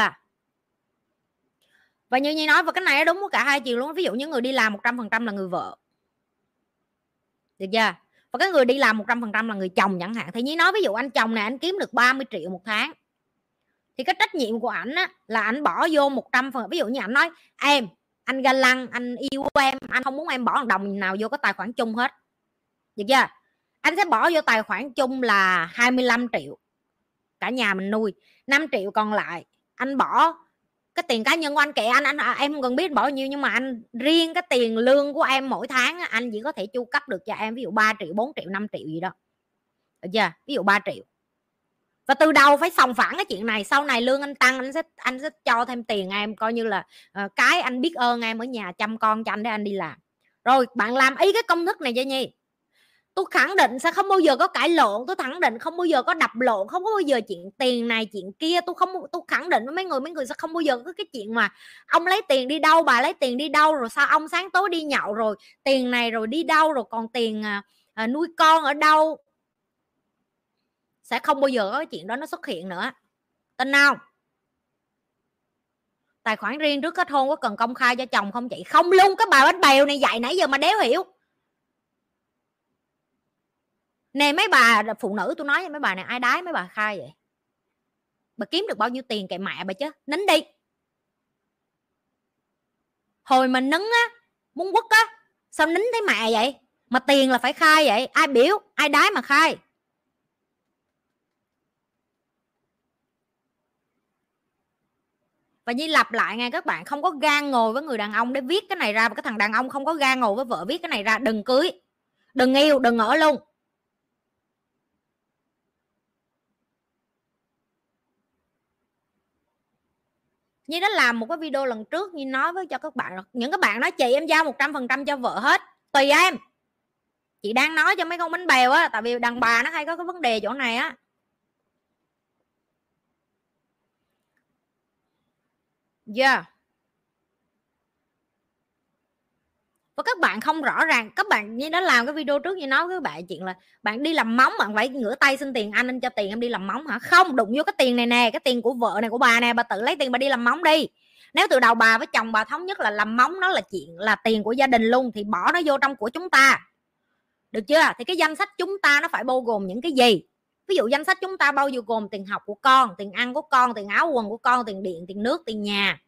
Và như Nhi nói, và cái này đúng với cả hai chiều luôn. Ví dụ những người đi làm 100% là người vợ, được chưa? Và cái người đi làm 100% là người chồng chẳng hạn, thì Nhi nói ví dụ anh chồng này anh kiếm được 30 triệu một tháng, thì cái trách nhiệm của ảnh á, là ảnh bỏ vô 100%. Ví dụ như ảnh nói em, anh ga lăng, anh yêu em, anh không muốn em bỏ một đồng nào vô cái tài khoản chung hết, được chưa? Anh sẽ bỏ vô tài khoản chung là 25 triệu cả nhà mình nuôi, 5 triệu còn lại anh bỏ cái tiền cá nhân của anh. Kệ anh em không cần biết bỏ nhiêu, nhưng mà anh riêng cái tiền lương của em mỗi tháng anh chỉ có thể chu cấp được cho em ví dụ 3 triệu 4 triệu 5 triệu gì đó, được chưa? Ví dụ 3 triệu. Và từ đầu phải sòng phẳng cái chuyện này, sau này lương anh tăng anh sẽ cho thêm tiền em, coi như là cái anh biết ơn em ở nhà chăm con cho anh để anh đi làm. Rồi bạn làm ý cái công thức này cho Nhi, tôi khẳng định sẽ không bao giờ có cãi lộn, tôi khẳng định không bao giờ có đập lộn, không có bao giờ chuyện tiền này chuyện kia. Tôi khẳng định với mấy người sẽ không bao giờ có cái chuyện mà ông lấy tiền đi đâu, bà lấy tiền đi đâu, rồi sao ông sáng tối đi nhậu rồi tiền này rồi đi đâu, rồi còn tiền nuôi con ở đâu. Sẽ không bao giờ có cái chuyện đó nó xuất hiện nữa, tin không? Tài khoản riêng trước kết hôn có cần công khai cho chồng không chị? Không luôn, cái bà bánh bèo này dạy nãy giờ mà đéo hiểu. Nè mấy bà phụ nữ, tôi nói với mấy bà này, ai đái mấy bà khai vậy? Bà kiếm được bao nhiêu tiền kệ mẹ bà chứ, nín đi. Hồi mà nín á, muốn quất á, sao nín thấy mẹ vậy? Mà tiền là phải khai vậy, ai biểu, ai đái mà khai. Và Nhi lặp lại ngay các bạn, không có gan ngồi với người đàn ông để viết cái này ra, và cái thằng đàn ông không có gan ngồi với vợ viết cái này ra. Đừng cưới, đừng yêu, đừng ở luôn. Nhi đã làm một cái video lần trước, Nhi nói với cho các bạn, những các bạn nói chị em giao 100% cho vợ hết, tùy em. Chị đang nói cho mấy con bánh bèo á, tại vì đàn bà nó hay có cái vấn đề chỗ này á. Yeah. Và các bạn không rõ ràng, các bạn như đã làm cái video trước như nói với các bạn chuyện là bạn đi làm móng, bạn phải ngửa tay xin tiền anh cho tiền em đi làm móng hả? Không, đụng vô cái tiền này nè, cái tiền của vợ này, của bà nè, bà tự lấy tiền bà đi làm móng đi. Nếu từ đầu bà với chồng bà thống nhất là làm móng nó là chuyện là tiền của gia đình luôn thì bỏ nó vô trong của chúng ta. Được chưa? Thì cái danh sách chúng ta nó phải bao gồm những cái gì? Ví dụ danh sách chúng ta bao nhiêu gồm tiền học của con, tiền ăn của con, tiền áo quần của con, tiền điện, tiền nước, tiền nhà.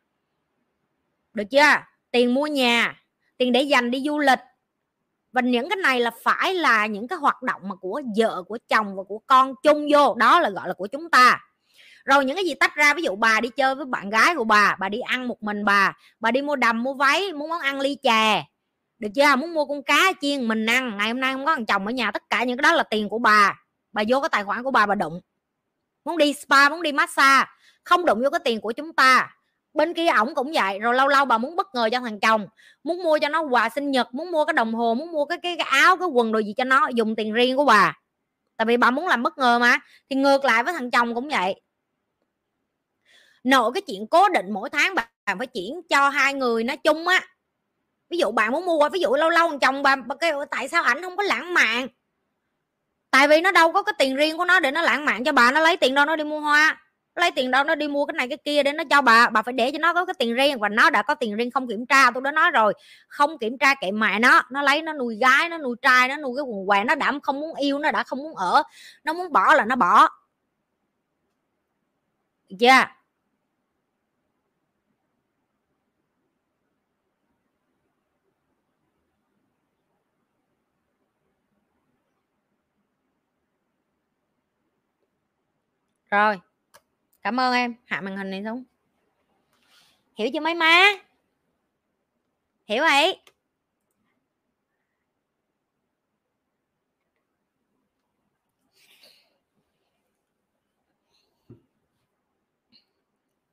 Được chưa? Tiền mua nhà, tiền để dành đi du lịch. Và những cái này là phải là những cái hoạt động mà của vợ, của chồng và của con chung vô. Đó là gọi là của chúng ta. Rồi những cái gì tách ra, ví dụ bà đi chơi với bạn gái của bà đi ăn một mình bà đi mua đầm, mua váy, muốn món ăn ly chè. Được chưa? Muốn mua con cá chiên mình ăn, ngày hôm nay không có thằng chồng ở nhà, tất cả những cái đó là tiền của bà. Bà vô cái tài khoản của bà đụng. Muốn đi spa, muốn đi massage, không đụng vô cái tiền của chúng ta. Bên kia ổng cũng vậy. Rồi lâu lâu bà muốn bất ngờ cho thằng chồng, muốn mua cho nó quà sinh nhật, muốn mua cái đồng hồ, muốn mua cái áo, cái quần đồ gì cho nó, dùng tiền riêng của bà. Tại vì bà muốn làm bất ngờ mà. Thì ngược lại với thằng chồng cũng vậy. Nội cái chuyện cố định mỗi tháng bà phải chuyển cho hai người nó chung á. Ví dụ bạn muốn mua, ví dụ lâu lâu thằng chồng bà kêu tại sao ảnh không có lãng mạn. Tại vì nó đâu có cái tiền riêng của nó để nó lãng mạn cho bà. Nó lấy tiền đâu nó đi mua hoa, lấy tiền đâu nó đi mua cái này cái kia để nó cho bà phải để cho nó có cái tiền riêng. Và nó đã có tiền riêng không kiểm tra, tôi đã nói rồi, không kiểm tra kệ mẹ nó lấy, nó nuôi gái, nó nuôi trai, nó nuôi cái quần què, nó đã không muốn yêu, nó đã không muốn ở, nó muốn bỏ là nó bỏ. Dạ yeah. Rồi, cảm ơn em. Hạ màn hình này xuống. Hiểu chưa mấy má? Hiểu vậy?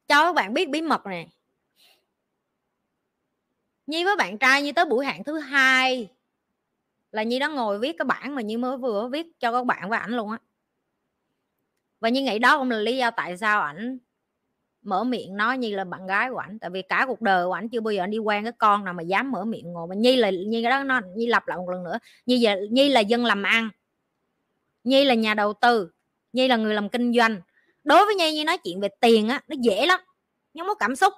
Cho các bạn biết bí mật nè. Nhi với bạn trai Nhi tới buổi hẹn thứ 2 là Nhi đã ngồi viết cái bản mà Nhi mới vừa viết cho các bạn và ảnh luôn á. Và Nhi nghĩ đó cũng là lý do tại sao ảnh mở miệng nói Nhi là bạn gái của ảnh. Tại vì cả cuộc đời của ảnh chưa bao giờ anh đi quen cái con nào mà dám mở miệng ngồi. Mà Nhi là Nhi đó, nó Nhi lặp lại một lần nữa, Nhi là dân làm ăn, Nhi là nhà đầu tư, Nhi là người làm kinh doanh. Đối với Nhi nói chuyện về tiền á nó dễ lắm, nhưng không có cảm xúc.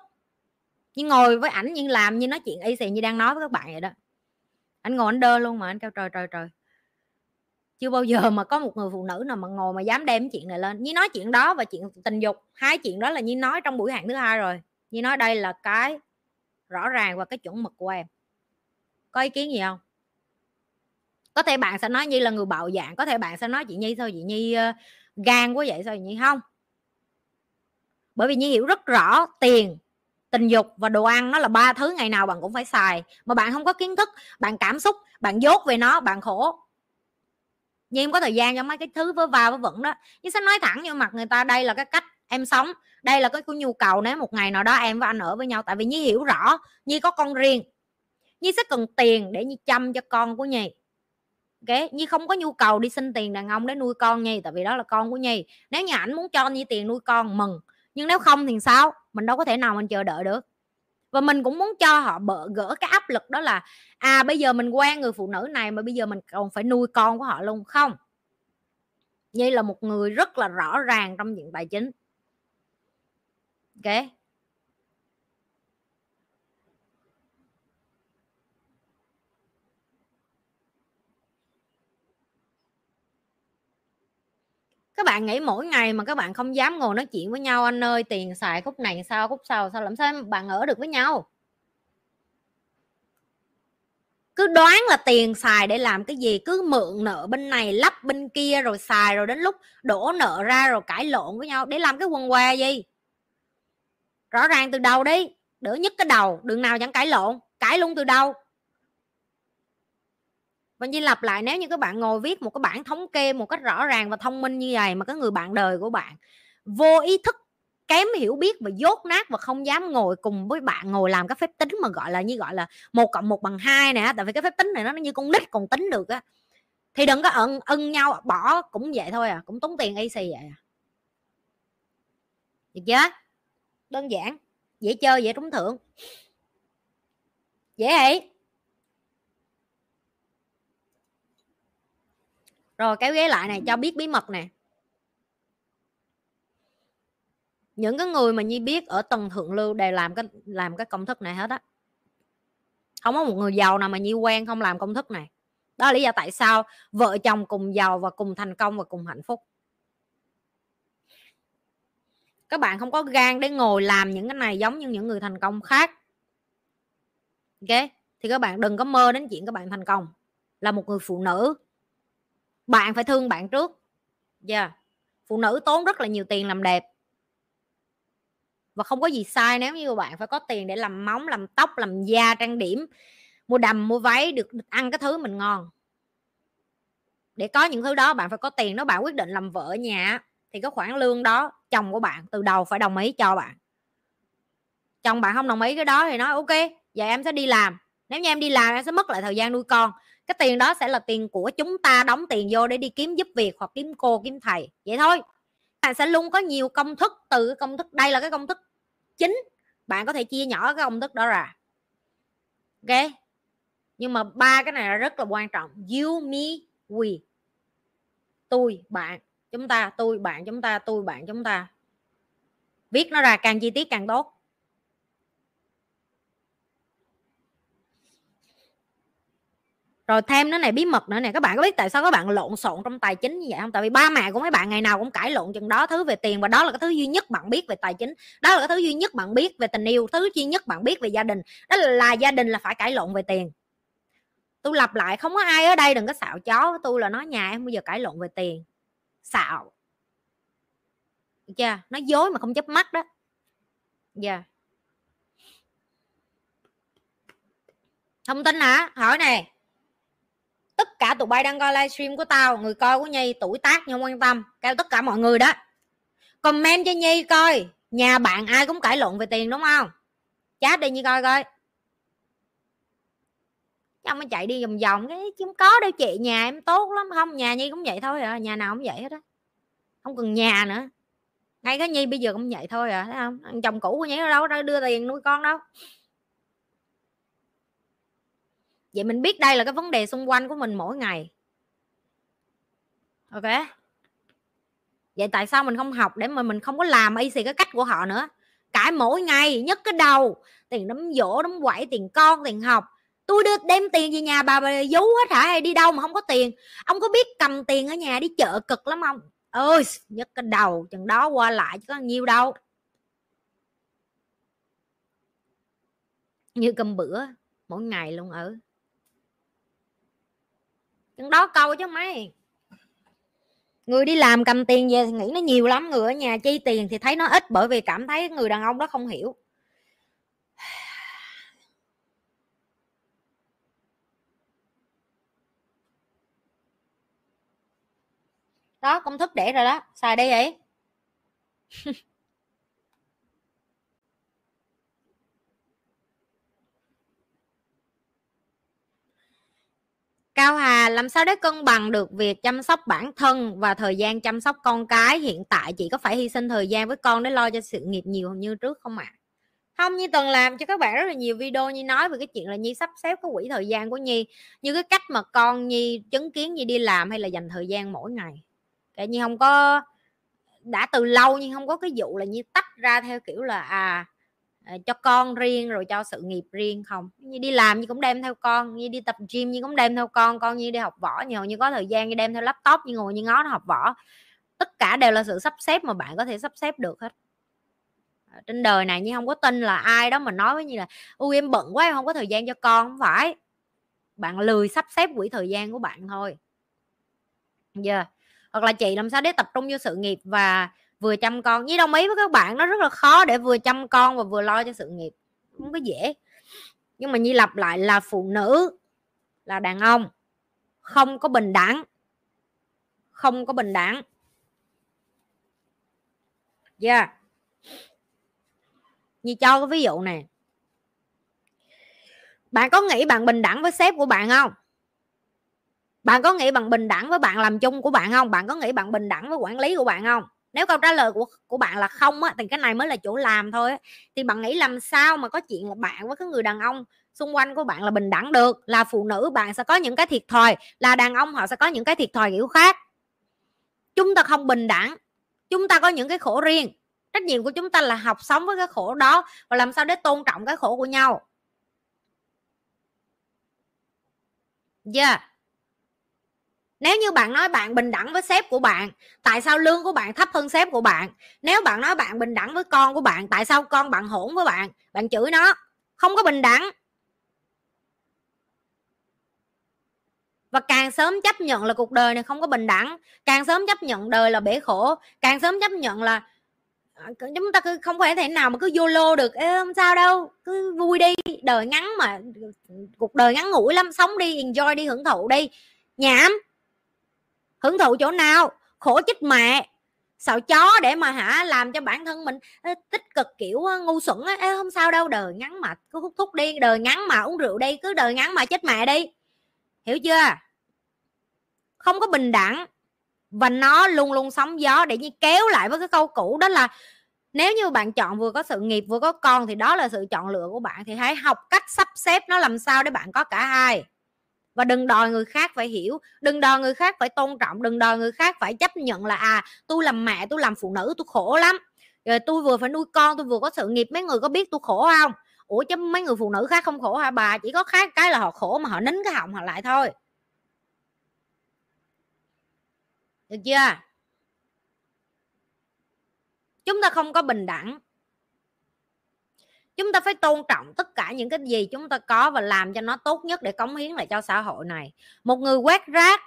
Nhi ngồi với ảnh, Nhi làm, Nhi nói chuyện y xì Nhi đang nói với các bạn vậy đó. Anh ngồi anh đơ luôn mà anh kêu trời. Chưa bao giờ mà có một người phụ nữ nào mà ngồi mà dám đem chuyện này lên. Nhi nói chuyện đó và chuyện tình dục, hai chuyện đó là Nhi nói trong buổi hẹn thứ 2 rồi. Nhi nói đây là cái rõ ràng và cái chuẩn mực của em. Có ý kiến gì không? Có thể bạn sẽ nói Nhi là người bạo dạn, có thể bạn sẽ nói chị Nhi sao chị Nhi gan quá vậy, sao Nhi không. Bởi vì Nhi hiểu rất rõ tiền, tình dục và đồ ăn nó là 3 thứ ngày nào bạn cũng phải xài. Mà bạn không có kiến thức, bạn cảm xúc, bạn dốt về nó, bạn khổ. Nhi không có thời gian cho mấy cái thứ vớ va vớ vẩn đó. Nhi sẽ nói thẳng vô mặt người ta, đây là cái cách em sống, đây là cái nhu cầu nếu một ngày nào đó em và anh ở với nhau. Tại vì Nhi hiểu rõ Nhi có con riêng, Nhi sẽ cần tiền để Nhi chăm cho con của Nhi. Okay. Nhi không có nhu cầu đi xin tiền đàn ông để nuôi con Nhi, tại vì đó là con của Nhi. Nếu nhà ảnh muốn cho Nhi tiền nuôi con mừng, nhưng nếu không thì sao? Mình đâu có thể nào mình chờ đợi được. Và mình cũng muốn cho họ gỡ cái áp lực đó là à bây giờ mình quen người phụ nữ này mà bây giờ mình còn phải nuôi con của họ luôn không. Nhi là một người rất là rõ ràng trong chuyện tài chính. Ok. Các bạn nghĩ mỗi ngày mà các bạn không dám ngồi nói chuyện với nhau, anh ơi tiền xài khúc này sao khúc sau, sao làm sao bạn ở được với nhau? Cứ đoán là tiền xài để làm cái gì, cứ mượn nợ bên này lắp bên kia rồi xài, rồi đến lúc đổ nợ ra rồi cãi lộn với nhau để làm cái quần què gì? Rõ ràng từ đầu đi, đỡ nhất cái đầu, đường nào chẳng cãi lộn, cãi luôn từ đầu. Và Duy lặp lại, nếu như các bạn ngồi viết một cái bảng thống kê một cách rõ ràng và thông minh như vậy mà cái người bạn đời của bạn vô ý thức, kém hiểu biết và dốt nát và không dám ngồi cùng với bạn, ngồi làm cái phép tính mà gọi là như gọi là 1+1=2 nè, tại vì cái phép tính này nó như con nít còn tính được á, thì đừng có ân nhau, bỏ cũng vậy thôi à, cũng tốn tiền y xì vậy à. Được chưa? Đơn giản, dễ chơi, dễ trúng thưởng, dễ vậy. Rồi kéo ghế lại này, cho biết bí mật nè. Những cái người mà Nhi biết ở tầng thượng lưu đều làm cái công thức này hết á. Không có một người giàu nào mà Nhi quen không làm công thức này. Đó là lý do tại sao vợ chồng cùng giàu và cùng thành công và cùng hạnh phúc. Các bạn không có gan để ngồi làm những cái này giống như những người thành công khác. Ok, thì các bạn đừng có mơ đến chuyện các bạn thành công. Là một người phụ nữ, bạn phải thương bạn trước. Phụ nữ tốn rất là nhiều tiền làm đẹp. Và không có gì sai nếu như bạn phải có tiền để làm móng, làm tóc, làm da, trang điểm, mua đầm, mua váy, được ăn cái thứ mình ngon. Để có những thứ đó bạn phải có tiền. Nếu bạn quyết định làm vợ ở nhà thì cái khoản lương đó chồng của bạn từ đầu phải đồng ý cho bạn. Chồng bạn không đồng ý cái đó thì nói ok, vậy em sẽ đi làm. Nếu như em đi làm em sẽ mất lại thời gian nuôi con. Cái tiền đó sẽ là tiền của chúng ta đóng tiền vô để đi kiếm giúp việc hoặc kiếm cô, kiếm thầy. Vậy thôi. Bạn sẽ luôn có nhiều công thức, từ cái công thức đây là cái công thức chính, bạn có thể chia nhỏ cái công thức đó ra. Ok, nhưng mà ba cái này là rất là quan trọng. You, me, we. Tôi, bạn, chúng ta. Tôi, bạn, chúng ta. Tôi, bạn, chúng ta. Viết nó ra càng chi tiết càng tốt. Rồi thêm nữa này, bí mật nữa nè. Các bạn có biết tại sao các bạn lộn xộn trong tài chính như vậy không? Tại vì ba mẹ của mấy bạn ngày nào cũng cãi lộn chừng đó thứ về tiền, và đó là cái thứ duy nhất bạn biết về tài chính, đó là cái thứ duy nhất bạn biết về tình yêu, thứ duy nhất bạn biết về gia đình, đó là gia đình là phải cãi lộn về tiền. Tôi lặp lại, không có ai ở đây đừng có xạo chó với tôi là nói nhà em bây giờ cãi lộn về tiền. Xạo. Được chưa? Nói dối mà không chớp mắt đó. Thông tin hả? Hỏi này, tất cả tụi bay đang coi livestream của tao, người coi của Nhi, tuổi tác Nhi không quan tâm, kêu tất cả mọi người đó comment cho Nhi coi nhà bạn ai cũng cãi lộn về tiền đúng không? Chat đi Nhi coi coi. Chắc mới chạy đi vòng vòng cái chứ không có đâu chị, nhà em tốt lắm. Không, nhà Nhi cũng vậy thôi à, nhà nào cũng vậy hết á, không cần nhà nữa, ngay cái Nhi bây giờ cũng vậy thôi à, thấy không? Chồng cũ của Nhi đâu ra đưa tiền nuôi con đâu. Vậy mình biết đây là cái vấn đề xung quanh của mình mỗi ngày. Ok. Vậy tại sao mình không học để mà mình không có làm y xì cái cách của họ nữa? Cãi mỗi ngày, nhấc cái đầu. Tiền đấm dỗ, đấm quẩy, tiền con, tiền học. Tôi đưa đem tiền về nhà bà vú hết hả? Hay đi đâu mà không có tiền? Ông có biết cầm tiền ở nhà đi chợ cực lắm không? Ôi, nhấc cái đầu, chừng đó qua lại chứ có nhiêu đâu. Như cầm bữa, mỗi ngày luôn ở. Chừng đó câu chứ mấy. Người đi làm cầm tiền về thì nghĩ nó nhiều lắm, người ở nhà chi tiền thì thấy nó ít, bởi vì cảm thấy người đàn ông đó không hiểu. Đó, công thức để rồi đó, xài đi vậy. Cao Hà, làm sao để cân bằng được việc chăm sóc bản thân và thời gian chăm sóc con cái? Hiện tại chị có phải hy sinh thời gian với con để lo cho sự nghiệp nhiều như trước không ạ? Không, Nhi từng làm cho các bạn rất là nhiều video, Nhi nói về cái chuyện là Nhi sắp xếp cái quỹ thời gian của Nhi, như cái cách mà con Nhi chứng kiến Nhi đi làm hay là dành thời gian mỗi ngày. Tại Nhi không có, đã từ lâu Nhi không có cái vụ là Nhi tách ra theo kiểu là cho con riêng rồi cho sự nghiệp riêng. Không, như đi làm như cũng đem theo con, như đi tập gym như cũng đem theo con như đi học võ, nhiều như có thời gian như đem theo laptop, như ngồi như ngó nó học võ. tất cả đều là sự sắp xếp mà bạn có thể sắp xếp được hết. Trên đời này như không có tin là ai đó mà nói với như là ui em bận quá em không có thời gian cho con. Không phải, bạn lười sắp xếp quỹ thời gian của bạn thôi. Hoặc là chị làm sao để tập trung vô sự nghiệp và vừa chăm con. Với đồng ý với các bạn, nó rất là khó để vừa chăm con và vừa lo cho sự nghiệp, không có dễ. Nhưng mà Nhi lặp lại là phụ nữ, là đàn ông không có bình đẳng, không có bình đẳng. Nhi cho cái ví dụ này, bạn có nghĩ bạn bình đẳng với sếp của bạn không? Bạn có nghĩ bạn bình đẳng với bạn làm chung của bạn không? Bạn có nghĩ bạn bình đẳng với quản lý của bạn không? Nếu câu trả lời của bạn là không á, thì cái này mới là chỗ làm thôi á. Thì bạn nghĩ làm sao mà có chuyện là bạn với cái người đàn ông xung quanh của bạn là bình đẳng được? Là phụ nữ bạn sẽ có những cái thiệt thòi, là đàn ông họ sẽ có những cái thiệt thòi kiểu khác. Chúng ta không bình đẳng, chúng ta có những cái khổ riêng. Trách nhiệm của chúng ta là học sống với cái khổ đó và làm sao để tôn trọng cái khổ của nhau. Nếu như bạn nói bạn bình đẳng với sếp của bạn, tại sao lương của bạn thấp hơn sếp của bạn? Nếu bạn nói bạn bình đẳng với con của bạn, tại sao con bạn hỗn với bạn? Bạn chửi nó, không có bình đẳng. Và càng sớm chấp nhận là cuộc đời này không có bình đẳng, càng sớm chấp nhận đời là bể khổ, càng sớm chấp nhận là chúng ta cứ không phải thể nào mà cứ YOLO được. Ê, không sao đâu, cứ vui đi, đời ngắn mà, cuộc đời ngắn ngủi lắm, sống đi, enjoy đi, hưởng thụ đi. Nhảm, hưởng thụ chỗ nào, khổ chích mẹ, xạo chó để mà làm cho bản thân mình tích cực kiểu ngu xuẩn. Ê, không sao đâu, đời ngắn mà, cứ hút thuốc đi, đời ngắn mà uống rượu đi, cứ đời ngắn mà chết mẹ đi. Hiểu chưa? Không có bình đẳng. Và nó luôn luôn sóng gió. Để như kéo lại với cái câu cũ đó là nếu như bạn chọn vừa có sự nghiệp vừa có con thì đó là sự chọn lựa của bạn. Thì hãy học cách sắp xếp nó làm sao để bạn có cả hai. Và đừng đòi người khác phải hiểu, đừng đòi người khác phải tôn trọng, đừng đòi người khác phải chấp nhận là tôi làm mẹ, tôi làm phụ nữ, tôi khổ lắm. Rồi tôi vừa phải nuôi con, tôi vừa có sự nghiệp, mấy người có biết tôi khổ không? Ủa chứ mấy người phụ nữ khác không khổ hả bà? Chỉ có khác cái là họ khổ mà họ nín cái họng họ lại thôi. Được chưa? Chúng ta không có bình đẳng. Chúng ta phải tôn trọng tất cả những cái gì chúng ta có và làm cho nó tốt nhất để cống hiến lại cho xã hội này. Một người quét rác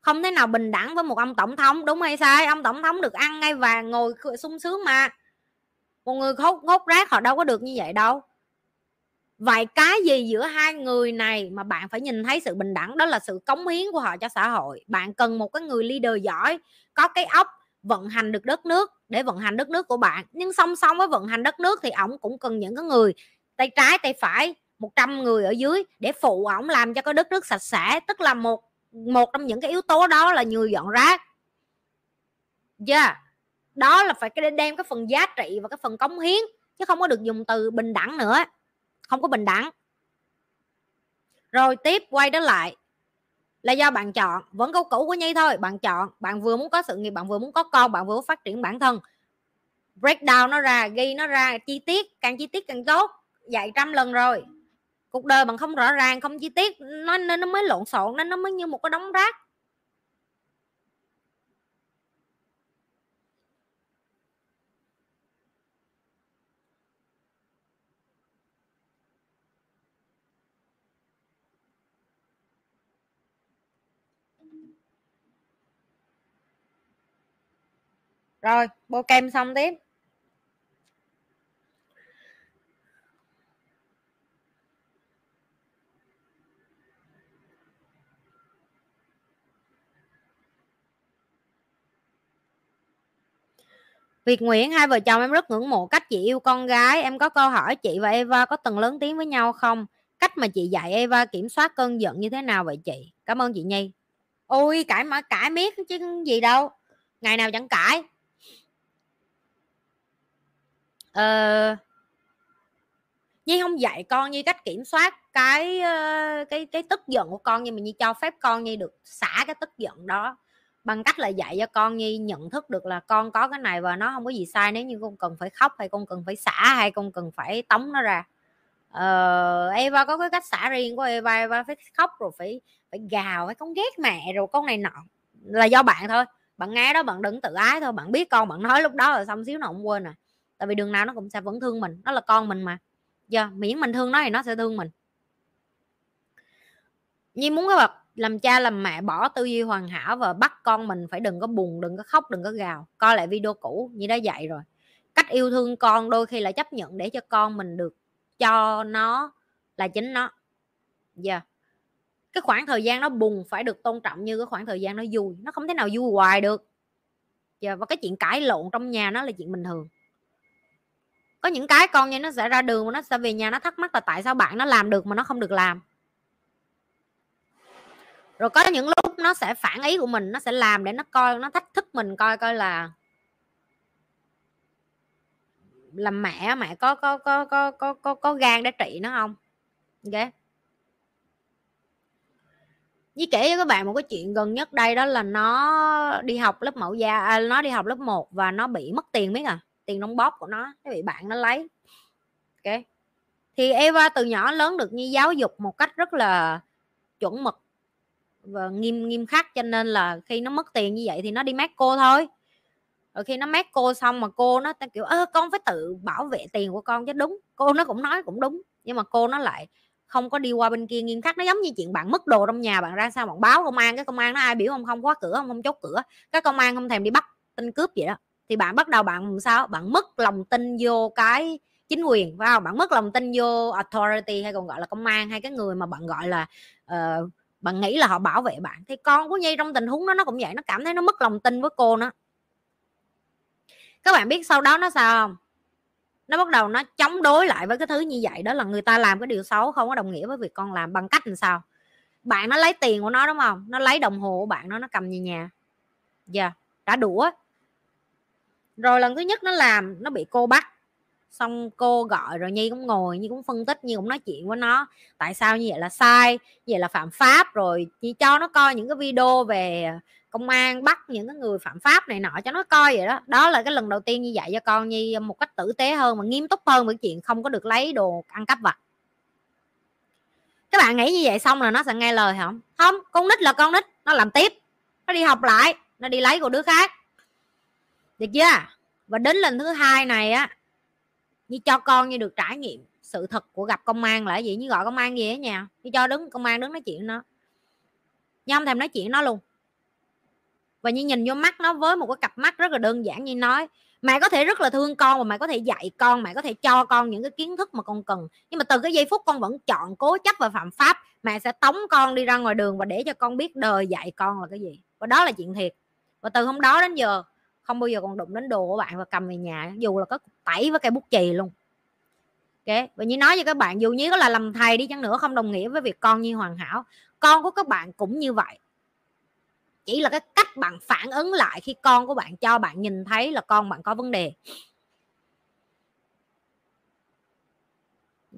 không thể nào bình đẳng với một ông tổng thống, đúng hay sai? Ông tổng thống được ăn ngay và ngồi sung sướng mà. Một người hốt rác họ đâu có được như vậy đâu. Vậy cái gì giữa hai người này mà bạn phải nhìn thấy sự bình đẳng? Đó là sự cống hiến của họ cho xã hội. Bạn cần một cái người leader giỏi, có cái óc vận hành được đất nước, để vận hành đất nước của bạn. Nhưng song song với vận hành đất nước thì ổng cũng cần những cái người tay trái tay phải 100 người ở dưới để phụ ổng làm cho cái đất nước sạch sẽ. Tức là một trong những cái yếu tố đó là người dọn rác. Đó là phải đem cái phần giá trị và cái phần cống hiến, chứ không có được dùng từ bình đẳng nữa. Không có bình đẳng. Rồi tiếp quay đến lại là do bạn chọn. Vẫn câu cũ của Nhi thôi. Bạn chọn, bạn vừa muốn có sự nghiệp, bạn vừa muốn có con, bạn vừa muốn phát triển bản thân. Breakdown nó ra, ghi nó ra chi tiết càng tốt. Dạy trăm lần rồi, cuộc đời bạn không rõ ràng, không chi tiết, nên nó mới lộn xộn, nên nó mới như một cái đống rác. Rồi, bôi kem xong tiếp. Việt Nguyễn, hai vợ chồng em rất ngưỡng mộ cách chị yêu con gái. Em có câu hỏi, chị và Eva có từng lớn tiếng với nhau không? Cách mà chị dạy Eva kiểm soát cơn giận như thế nào vậy chị? Cảm ơn chị Nhi. Ôi, cãi miết chứ gì đâu. Ngày nào chẳng cãi. Nhi không dạy con Nhi cách kiểm soát cái tức giận của con Nhi, mà Nhi cho phép con Nhi được xả cái tức giận đó bằng cách là dạy cho con Nhi nhận thức được là con có cái này và nó không có gì sai nếu như con cần phải khóc hay con cần phải xả hay con cần phải tống nó ra. Eva có cái cách xả riêng của Eva. Eva phải khóc rồi phải gào, phải con ghét mẹ rồi con này nọ là do bạn thôi. bạn nghe đó bạn đừng tự ái thôi, bạn biết con bạn nói lúc đó là xong xíu nó không quên à. Tại vì đường nào nó cũng sẽ vẫn thương mình, nó là con mình mà. Giờ miễn mình thương nó thì nó sẽ thương mình. Nhi muốn các bạn làm cha làm mẹ bỏ tư duy hoàn hảo và bắt con mình phải đừng có buồn, đừng có khóc, đừng có gào. Coi lại video cũ Nhi đã dạy rồi. Cách yêu thương con đôi khi là chấp nhận để cho con mình được cho nó là chính nó. Giờ cái khoảng thời gian nó buồn phải được tôn trọng như cái khoảng thời gian nó vui. Nó không thể nào vui hoài được. Giờ và cái chuyện cãi lộn trong nhà nó là chuyện bình thường. Có những cái con như nó sẽ ra đường mà nó sẽ về nhà nó thắc mắc là tại sao bạn nó làm được mà nó không được làm. Rồi có những lúc nó sẽ phản ý của mình, nó sẽ làm để nó coi, nó thách thức mình coi coi là làm mẹ có gan để trị nó không. Ok. Như kể cho các bạn một cái chuyện gần nhất đây, đó là nó đi học lớp mẫu giáo, nó đi học lớp 1 và nó bị mất tiền biết à. Tiền đóng bóp của nó bị bạn nó lấy. Ok. Thì Eva từ nhỏ lớn được như giáo dục một cách rất là chuẩn mực và nghiêm khắc, cho nên là khi nó mất tiền như vậy thì nó đi mát cô thôi. Rồi khi nó mát cô xong mà cô nó kiểu con phải tự bảo vệ tiền của con chứ đúng. Cô nó cũng nói cũng đúng, nhưng mà cô nó lại không có đi qua bên kia nghiêm khắc. Nó giống như chuyện bạn mất đồ trong nhà, bạn ra sao bạn báo công an, cái công an nó ai biểu không khóa cửa, không chốt cửa, cái công an không thèm đi bắt tên cướp vậy đó. Thì bạn bắt đầu bạn sao bạn mất lòng tin vô cái chính quyền, phải không? Bạn mất lòng tin vô authority hay còn gọi là công an, hay cái người mà bạn gọi là bạn nghĩ là họ bảo vệ bạn. Thì con của Nhi trong tình huống đó nó cũng vậy, nó cảm thấy nó mất lòng tin với cô nó. Các bạn biết sau đó nó sao không? Nó bắt đầu nó chống đối lại với cái thứ như vậy, đó là người ta làm cái điều xấu không có đồng nghĩa với việc con làm. Bằng cách làm sao? Bạn nó lấy tiền của nó đúng không? Nó lấy đồng hồ của bạn nó cầm về nhà. Dạ, trả đũa. Rồi lần thứ nhất nó làm, nó bị cô bắt. Xong cô gọi rồi Nhi cũng ngồi, Nhi cũng phân tích, Nhi cũng nói chuyện với nó. Tại sao như vậy là sai, như vậy là phạm pháp. Rồi Nhi cho nó coi những cái video về công an bắt những cái người phạm pháp này nọ cho nó coi vậy đó. Đó là cái lần đầu tiên Nhi dạy cho con Nhi một cách tử tế hơn mà nghiêm túc hơn về chuyện không có được lấy đồ ăn cắp vặt. Các bạn nghĩ như vậy xong là nó sẽ nghe lời không? Không, con nít là con nít, nó làm tiếp. Nó đi học lại, nó đi lấy của đứa khác. Được chưa? Và đến lần thứ hai này á, Như cho con Như được trải nghiệm sự thật của gặp công an là gì. Như gọi công an gì ở nhà, Như cho đứng công an đứng nói chuyện với nó. Như không thèm nói chuyện nó luôn. Và Như nhìn vô mắt nó với một cái cặp mắt rất là đơn giản. Như nói mẹ có thể rất là thương con và mẹ có thể dạy con, mẹ có thể cho con những cái kiến thức mà con cần, nhưng mà từ cái giây phút con vẫn chọn cố chấp và phạm pháp, mẹ sẽ tống con đi ra ngoài đường và để cho con biết đời dạy con là cái gì. Và đó là chuyện thiệt. Và từ hôm đó đến giờ không bao giờ còn đụng đến đồ của bạn và cầm về nhà, dù là có tẩy với cây bút chì luôn. Ok, và Như nói với các bạn, dù Như có là làm thầy đi chăng nữa không đồng nghĩa với việc con Như hoàn hảo. Con của các bạn cũng như vậy. Chỉ là cái cách bạn phản ứng lại khi con của bạn cho bạn nhìn thấy là con bạn có vấn đề.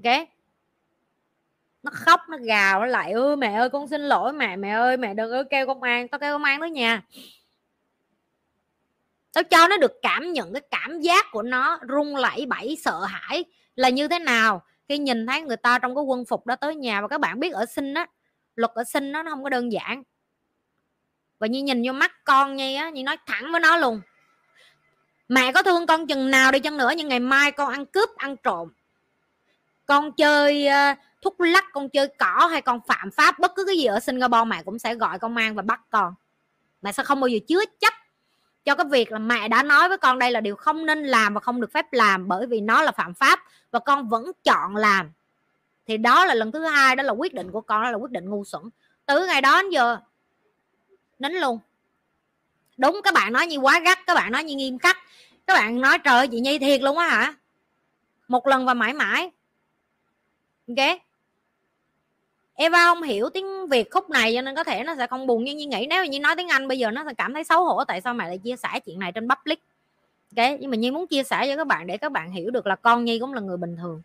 Ok, nó khóc, nó gào, nó lại mẹ ơi con xin lỗi mẹ ơi, mẹ đừng kêu công an, tao kêu công an đó nha. Tao cho nó được cảm nhận cái cảm giác của nó run lẩy bẩy sợ hãi là như thế nào khi nhìn thấy người ta trong cái quân phục đó tới nhà. Và các bạn biết ở Sinh á, luật ở Sinh nó không có đơn giản. Và Như nhìn vô mắt con Nhi á, Như nói thẳng với nó luôn, mẹ có thương con chừng nào đi chăng nữa nhưng ngày mai con ăn cướp ăn trộm, con chơi thuốc lắc, con chơi cỏ hay con phạm pháp bất cứ cái gì ở Singapore, mẹ cũng sẽ gọi công an và bắt con. Mẹ sẽ không bao giờ chứa chấp cho cái việc là mẹ đã nói với con đây là điều không nên làm và không được phép làm, bởi vì nó là phạm pháp và con vẫn chọn làm. Thì đó là lần thứ hai, đó là quyết định của con, đó là quyết định ngu xuẩn. Từ ngày đó đến giờ nín luôn. Đúng, các bạn nói như quá gắt, các bạn nói như nghiêm khắc, các bạn nói trời ơi, chị Nhi thiệt luôn á hả, một lần và mãi mãi. Ok, Eva không hiểu tiếng Việt khúc này cho nên có thể nó sẽ không buồn, nhưng Nhi nghĩ nếu như nói tiếng Anh bây giờ nó sẽ cảm thấy xấu hổ tại sao mẹ lại chia sẻ chuyện này trên public. Ok, nhưng mà Nhi muốn chia sẻ cho các bạn để các bạn hiểu được là con Nhi cũng là người bình thường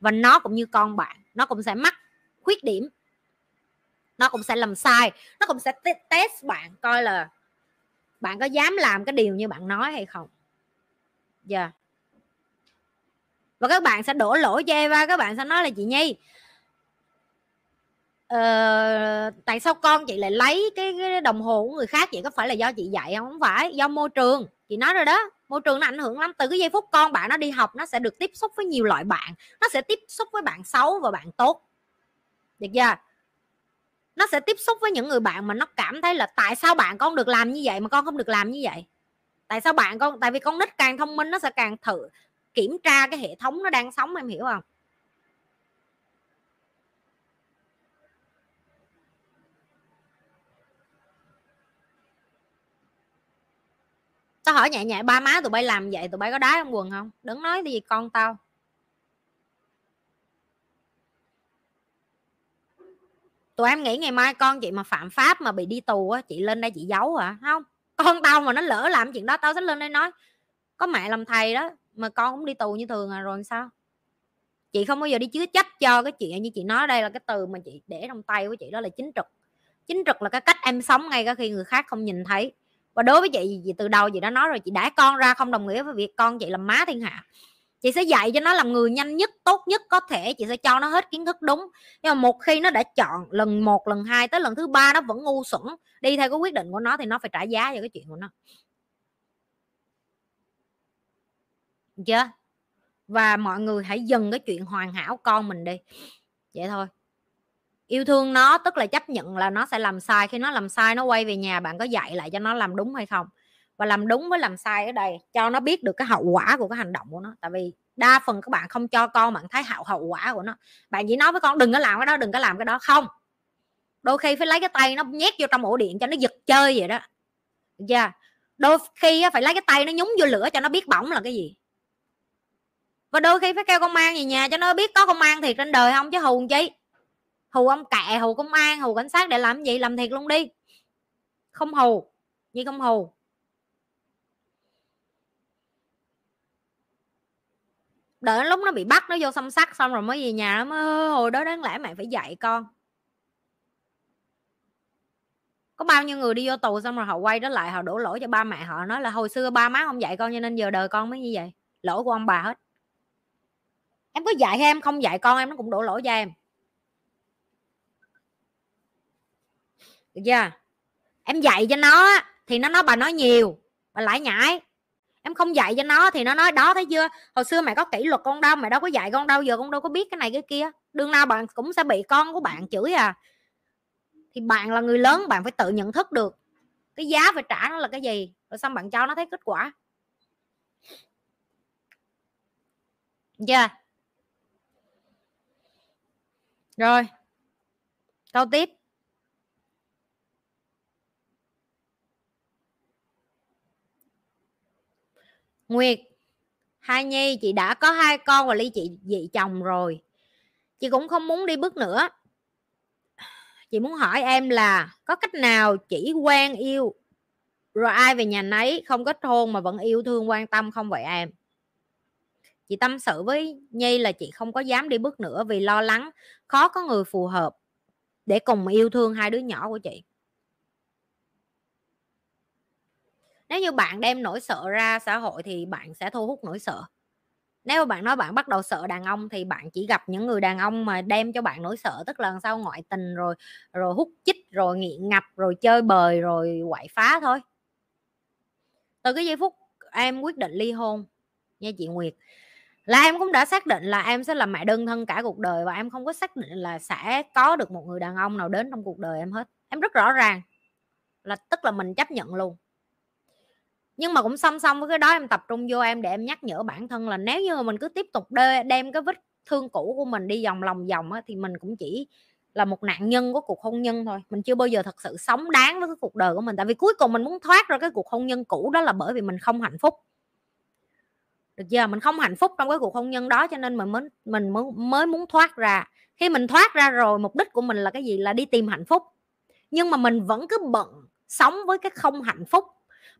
và nó cũng như con bạn, nó cũng sẽ mắc khuyết điểm, nó cũng sẽ làm sai, nó cũng sẽ test bạn coi là bạn có dám làm cái điều như bạn nói hay không. Dạ. Và các bạn sẽ đổ lỗi cho Eva, các bạn sẽ nói là chị Nhi tại sao con chị lại lấy cái đồng hồ của người khác vậy, có phải là do chị dạy không? Không phải, do môi trường. Chị nói rồi đó, môi trường nó ảnh hưởng lắm. Từ cái giây phút con bạn nó đi học, nó sẽ được tiếp xúc với nhiều loại bạn, nó sẽ tiếp xúc với bạn xấu và bạn tốt, được chưa? Nó sẽ tiếp xúc với những người bạn mà nó cảm thấy là tại sao bạn con được làm như vậy mà con không được làm như vậy, tại sao bạn con, tại vì con nít càng thông minh nó sẽ càng thử kiểm tra cái hệ thống nó đang sống, em hiểu không? Tao hỏi nhẹ nhẹ, ba má tụi bay làm vậy tụi bay có đá trong quần không? Đừng nói gì con tao. Tụi em nghĩ ngày mai con chị mà phạm pháp mà bị đi tù á, chị lên đây chị giấu hả? Không, con tao mà nó lỡ làm chuyện đó tao sẽ lên đây nói có mẹ làm thầy đó, mà con cũng đi tù như thường à, rồi làm sao? Chị không bao giờ đi chứa chấp cho cái chuyện như chị nói đây, là cái từ mà chị để trong tay của chị đó là chính trực. Chính trực là cái cách em sống ngay cả khi người khác không nhìn thấy. Và đối với chị từ đầu chị đã nói rồi, chị đãi con ra không đồng nghĩa với việc con chị làm má thiên hạ. Chị sẽ dạy cho nó làm người nhanh nhất, tốt nhất có thể, chị sẽ cho nó hết kiến thức đúng. Nhưng mà một khi nó đã chọn lần 1, lần 2 tới lần thứ 3 nó vẫn ngu xuẩn đi theo cái quyết định của nó thì nó phải trả giá cho cái chuyện của nó. Được chưa? Và mọi người hãy dừng cái chuyện hoàn hảo con mình đi. Vậy thôi. Yêu thương nó tức là chấp nhận là nó sẽ làm sai. Khi nó làm sai nó quay về nhà, bạn có dạy lại cho nó làm đúng hay không? Và làm đúng với làm sai ở đây, cho nó biết được cái hậu quả của cái hành động của nó. Tại vì đa phần các bạn không cho con bạn thấy hậu quả của nó. Bạn chỉ nói với con đừng có làm cái đó, đừng có làm cái đó. Không. Đôi khi phải lấy cái tay nó nhét vô trong ổ điện cho nó giật chơi vậy đó. Được chưa? Đôi khi phải lấy cái tay nó nhúng vô lửa cho nó biết bỏng là cái gì. Và đôi khi phải kêu công an về nhà cho nó biết có công an thiệt trên đời không, chứ hù chi. Hù ông cạ, hù công an, hù cảnh sát để làm gì? Làm thiệt luôn đi. Không hù. Như không hù. Đợi lúc nó bị bắt nó vô xăm xác xong rồi mới về nhà, nó mới hồi đó đáng lẽ mẹ phải dạy con. Có bao nhiêu người đi vô tù xong rồi họ quay đó lại, họ đổ lỗi cho ba mẹ họ, nói là hồi xưa ba má không dạy con cho nên giờ đời con mới như vậy. Lỗi của ông bà hết. Em có dạy hay em không dạy con em nó cũng đổ lỗi cho em. Được chưa? Em dạy cho nó thì nó nói bà nói nhiều, bà lải nhải. Em không dạy cho nó thì nó nói đó thấy chưa, hồi xưa mẹ có kỷ luật con đâu, mẹ đâu có dạy con đâu, giờ con đâu có biết cái này cái kia. Đương nào bạn cũng sẽ bị con của bạn chửi à. Thì bạn là người lớn, bạn phải tự nhận thức được cái giá phải trả nó là cái gì, rồi xong bạn cho nó thấy kết quả. Được chưa? Rồi câu tiếp. Nguyệt, Hai Nhi, chị đã có 2 con và ly chị dị chồng rồi. Chị cũng không muốn đi bước nữa. Chị muốn hỏi em là có cách nào chỉ quen yêu rồi ai về nhà nấy, không kết hôn mà vẫn yêu thương quan tâm không vậy em? Chị tâm sự với Nhi là chị không có dám đi bước nữa vì lo lắng khó có người phù hợp để cùng yêu thương 2 đứa nhỏ của chị. Nếu như bạn đem nỗi sợ ra xã hội thì bạn sẽ thu hút nỗi sợ. Nếu bạn nói bạn bắt đầu sợ đàn ông thì bạn chỉ gặp những người đàn ông mà đem cho bạn nỗi sợ, tức là sau ngoại tình rồi hút chích, rồi nghiện ngập, rồi chơi bời, rồi quậy phá thôi. Từ cái giây phút em quyết định ly hôn nha chị Nguyệt, là em cũng đã xác định là em sẽ là mẹ đơn thân cả cuộc đời, và em không có xác định là sẽ có được một người đàn ông nào đến trong cuộc đời em hết. Em rất rõ ràng là tức là mình chấp nhận luôn. Nhưng mà cũng song song với cái đó em tập trung vô em để em nhắc nhở bản thân là nếu như mình cứ tiếp tục đem cái vết thương cũ của mình đi vòng thì mình cũng chỉ là một nạn nhân của cuộc hôn nhân thôi. Mình chưa bao giờ thật sự sống đáng với cái cuộc đời của mình. Tại vì cuối cùng mình muốn thoát ra cái cuộc hôn nhân cũ đó là bởi vì mình không hạnh phúc. Được chưa? Mình không hạnh phúc trong cái cuộc hôn nhân đó cho nên mình mới muốn thoát ra. Khi mình thoát ra rồi mục đích của mình là cái gì? Là đi tìm hạnh phúc. Nhưng mà mình vẫn cứ bận sống với cái không hạnh phúc.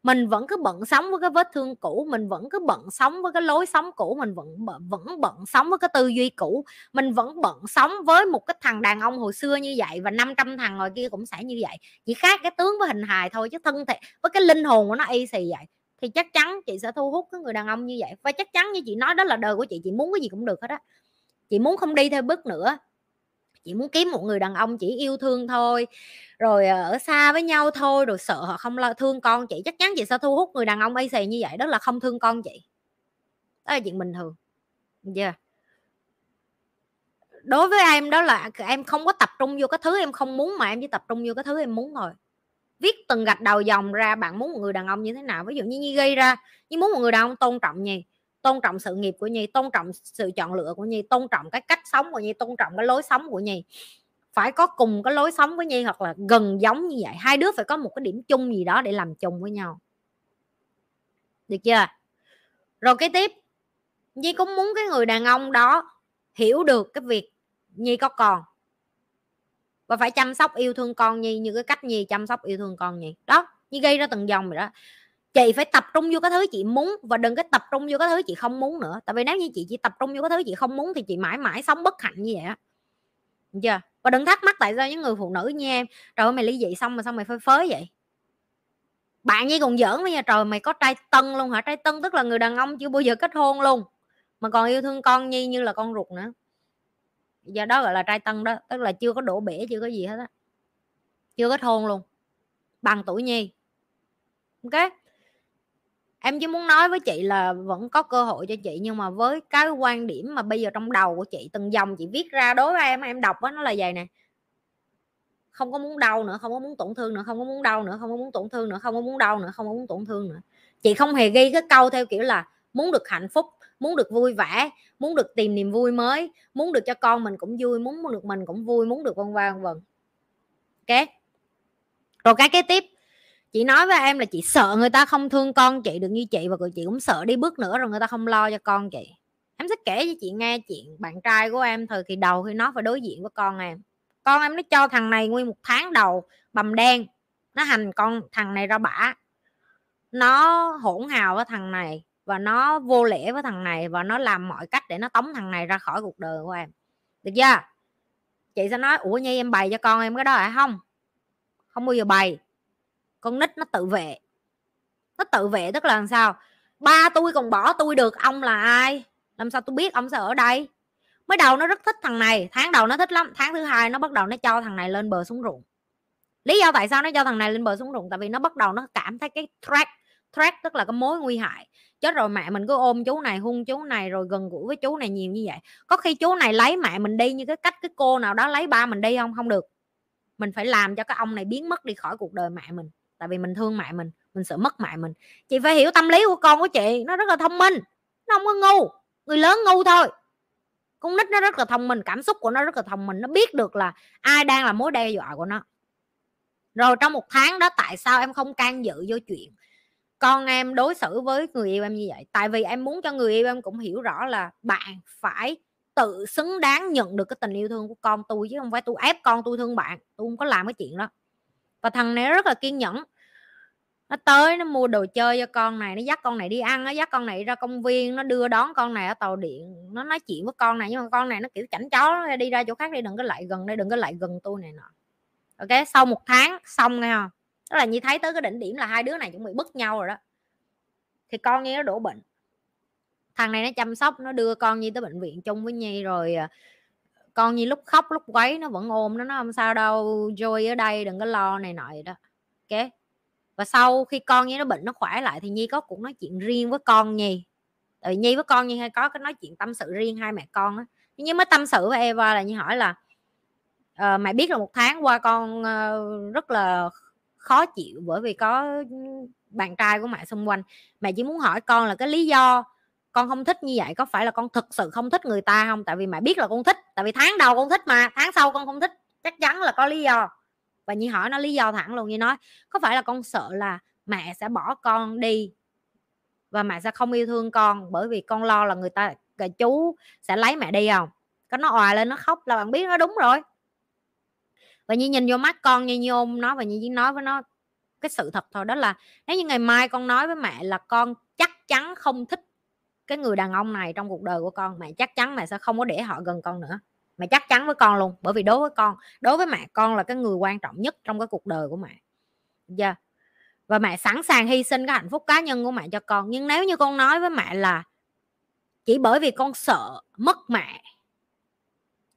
Mình vẫn cứ bận sống với cái vết thương cũ, mình vẫn cứ bận sống với cái lối sống cũ, mình vẫn bận sống với cái tư duy cũ, mình vẫn bận sống với một cái thằng đàn ông hồi xưa như vậy và 500 thằng ngoài kia cũng sẽ như vậy, chỉ khác cái tướng với hình hài thôi chứ thân thể với cái linh hồn của nó y xì vậy, thì chắc chắn chị sẽ thu hút cái người đàn ông như vậy. Và chắc chắn như chị nói đó là đời của chị muốn cái gì cũng được hết á. Chị muốn không đi theo bước nữa, Chị muốn kiếm một người đàn ông chỉ yêu thương thôi, rồi ở xa với nhau thôi, rồi sợ họ không thương con chị. Chắc chắn chị sẽ thu hút người đàn ông y xì như vậy, đó là không thương con chị. Đó là chuyện bình thường. Yeah. Đối với em đó là em không có tập trung vô cái thứ em không muốn, mà em chỉ tập trung vô cái thứ em muốn thôi. Viết từng gạch đầu dòng ra bạn muốn một người đàn ông như thế nào. Ví dụ như Nhi gây ra Nhi muốn một người đàn ông tôn trọng Nhi, tôn trọng sự nghiệp của Nhi, tôn trọng sự chọn lựa của Nhi, tôn trọng cái cách sống của Nhi, tôn trọng cái lối sống của Nhi. Phải có cùng cái lối sống với Nhi hoặc là gần giống như vậy. Hai đứa phải có một cái điểm chung gì đó để làm chung với nhau, được chưa? Rồi kế tiếp, Nhi cũng muốn cái người đàn ông đó hiểu được cái việc Nhi có con và phải chăm sóc yêu thương con Nhi như cái cách Nhi chăm sóc yêu thương con Nhi. Đó, Nhi gây ra từng dòng rồi đó. Chị phải tập trung vô cái thứ chị muốn và đừng có tập trung vô cái thứ chị không muốn nữa. Tại vì nếu như chị chỉ tập trung vô cái thứ chị không muốn thì chị mãi mãi sống bất hạnh như vậy á. Được chưa? Và đừng thắc mắc tại sao những người phụ nữ như em, trời ơi mày ly dị xong mà sao mày phơi phới vậy? Bạn Nhi còn giỡn với nhà, trời mày có trai tân luôn hả? Trai tân tức là người đàn ông chưa bao giờ kết hôn luôn mà còn yêu thương con Nhi như là con ruột nữa. Do đó gọi là trai tân đó, tức là chưa có đổ bể, chưa có gì hết á, chưa kết hôn luôn, bằng tuổi Nhi. Ok, em chỉ muốn nói với chị là vẫn có cơ hội cho chị, nhưng mà với cái quan điểm mà bây giờ trong đầu của chị, từng dòng chị viết ra đối với em đọc đó, nó là vậy nè: không có muốn đau nữa, không có muốn tổn thương nữa, không có muốn đau nữa, không có muốn tổn thương nữa, không có muốn đau nữa, không có muốn tổn thương nữa. Chị không hề ghi cái câu theo kiểu là muốn được hạnh phúc, muốn được vui vẻ, muốn được tìm niềm vui mới, muốn được cho con mình cũng vui, muốn được mình cũng vui, muốn được vân vân. Ok. Rồi cái kế tiếp, chị nói với em là chị sợ người ta không thương con chị được như chị, và chị cũng sợ đi bước nữa rồi người ta không lo cho con chị. Em sẽ kể cho chị nghe chuyện bạn trai của em thời kỳ đầu khi nó phải đối diện với con em. Con em nó cho thằng này nguyên một tháng đầu bầm đen, nó hành con thằng này ra bả, nó hỗn hào với thằng này và nó vô lễ với thằng này và nó làm mọi cách để nó tống thằng này ra khỏi cuộc đời của em, được chưa? Chị sẽ nói: ủa Nhi, em bày cho con em cái đó hả? Không bao giờ bày. Con nít nó tự vệ. Nó tự vệ tức là làm sao? Ba tôi còn bỏ tôi được, ông là ai? Làm sao tôi biết ông sẽ ở đây? Mới đầu nó rất thích thằng này, tháng đầu nó thích lắm, tháng thứ hai nó bắt đầu nó cho thằng này lên bờ xuống ruộng. Lý do tại sao nó cho thằng này lên bờ xuống ruộng? Tại vì nó bắt đầu nó cảm thấy cái threat tức là cái mối nguy hại. Chết rồi, mẹ mình cứ ôm chú này, hung chú này, rồi gần gũi với chú này nhiều như vậy. Có khi chú này lấy mẹ mình đi như cái cách cái cô nào đó lấy ba mình đi không? Không được. Mình phải làm cho cái ông này biến mất đi khỏi cuộc đời mẹ mình. Tại vì mình thương mẹ mình sợ mất mẹ mình. Chị phải hiểu tâm lý của con của chị, nó rất là thông minh, nó không có ngu, người lớn ngu thôi. Con nít nó rất là thông minh, cảm xúc của nó rất là thông minh, nó biết được là ai đang là mối đe dọa của nó. Rồi trong một tháng đó, tại sao em không can dự vô chuyện con em đối xử với người yêu em như vậy? Tại vì em muốn cho người yêu em cũng hiểu rõ là bạn phải tự xứng đáng nhận được cái tình yêu thương của con tôi, chứ không phải tôi ép con tôi thương bạn. Tôi không có làm cái chuyện đó. Và thằng này rất là kiên nhẫn, nó tới nó mua đồ chơi cho con này, nó dắt con này đi ăn, nó dắt con này ra công viên, nó đưa đón con này ở tàu điện, nó nói chuyện với con này. Nhưng mà con này nó kiểu chảnh chó, nó đi ra chỗ khác đi, đừng có lại gần đây, đừng có lại gần tôi này nọ. Ok, sau một tháng xong nghe không? Đó là Nhi thấy tới cái đỉnh điểm là hai đứa này chuẩn bị bứt nhau rồi đó. Thì con Nhi nó đổ bệnh. Thằng này nó chăm sóc, nó đưa con Nhi tới bệnh viện chung với Nhi. Rồi con Nhi lúc khóc lúc quấy nó vẫn ôm nó không sao đâu, Joy ở đây đừng có lo này nọ vậy đó. Ok. Và sau khi con Nhi nó bệnh nó khỏe lại thì Nhi có cuộc nói chuyện riêng với con Nhi. Tại Nhi với con Nhi hay có cái nói chuyện tâm sự riêng hai mẹ con á. Nhi mới tâm sự với Eva là Nhi hỏi là mẹ biết là một tháng qua con rất là khó chịu bởi vì có bạn trai của mẹ xung quanh. Mẹ chỉ muốn hỏi con là cái lý do con không thích như vậy, có phải là con thực sự không thích người ta không? Tại vì mẹ biết là con thích, tại vì tháng đầu con thích mà tháng sau con không thích, chắc chắn là có lý do. Và Nhi hỏi nó lý do thẳng luôn. Nhi nói có phải là con sợ là mẹ sẽ bỏ con đi và mẹ sẽ không yêu thương con bởi vì con lo là người ta là chú sẽ lấy mẹ đi không? Cái nó òa lên nó khóc là bạn biết nó đúng rồi. Và Nhi nhìn vô mắt con Nhi, Nhi ôm nó và Nhi nói với nó cái sự thật thôi, đó là nếu như ngày mai con nói với mẹ là con chắc chắn không thích cái người đàn ông này trong cuộc đời của con, mẹ chắc chắn mẹ sẽ không có để họ gần con nữa. Mẹ chắc chắn với con luôn, bởi vì đối với con, đối với mẹ, con là cái người quan trọng nhất trong cái cuộc đời của mẹ. Yeah. Và mẹ sẵn sàng hy sinh cái hạnh phúc cá nhân của mẹ cho con. Nhưng nếu như con nói với mẹ là chỉ bởi vì con sợ mất mẹ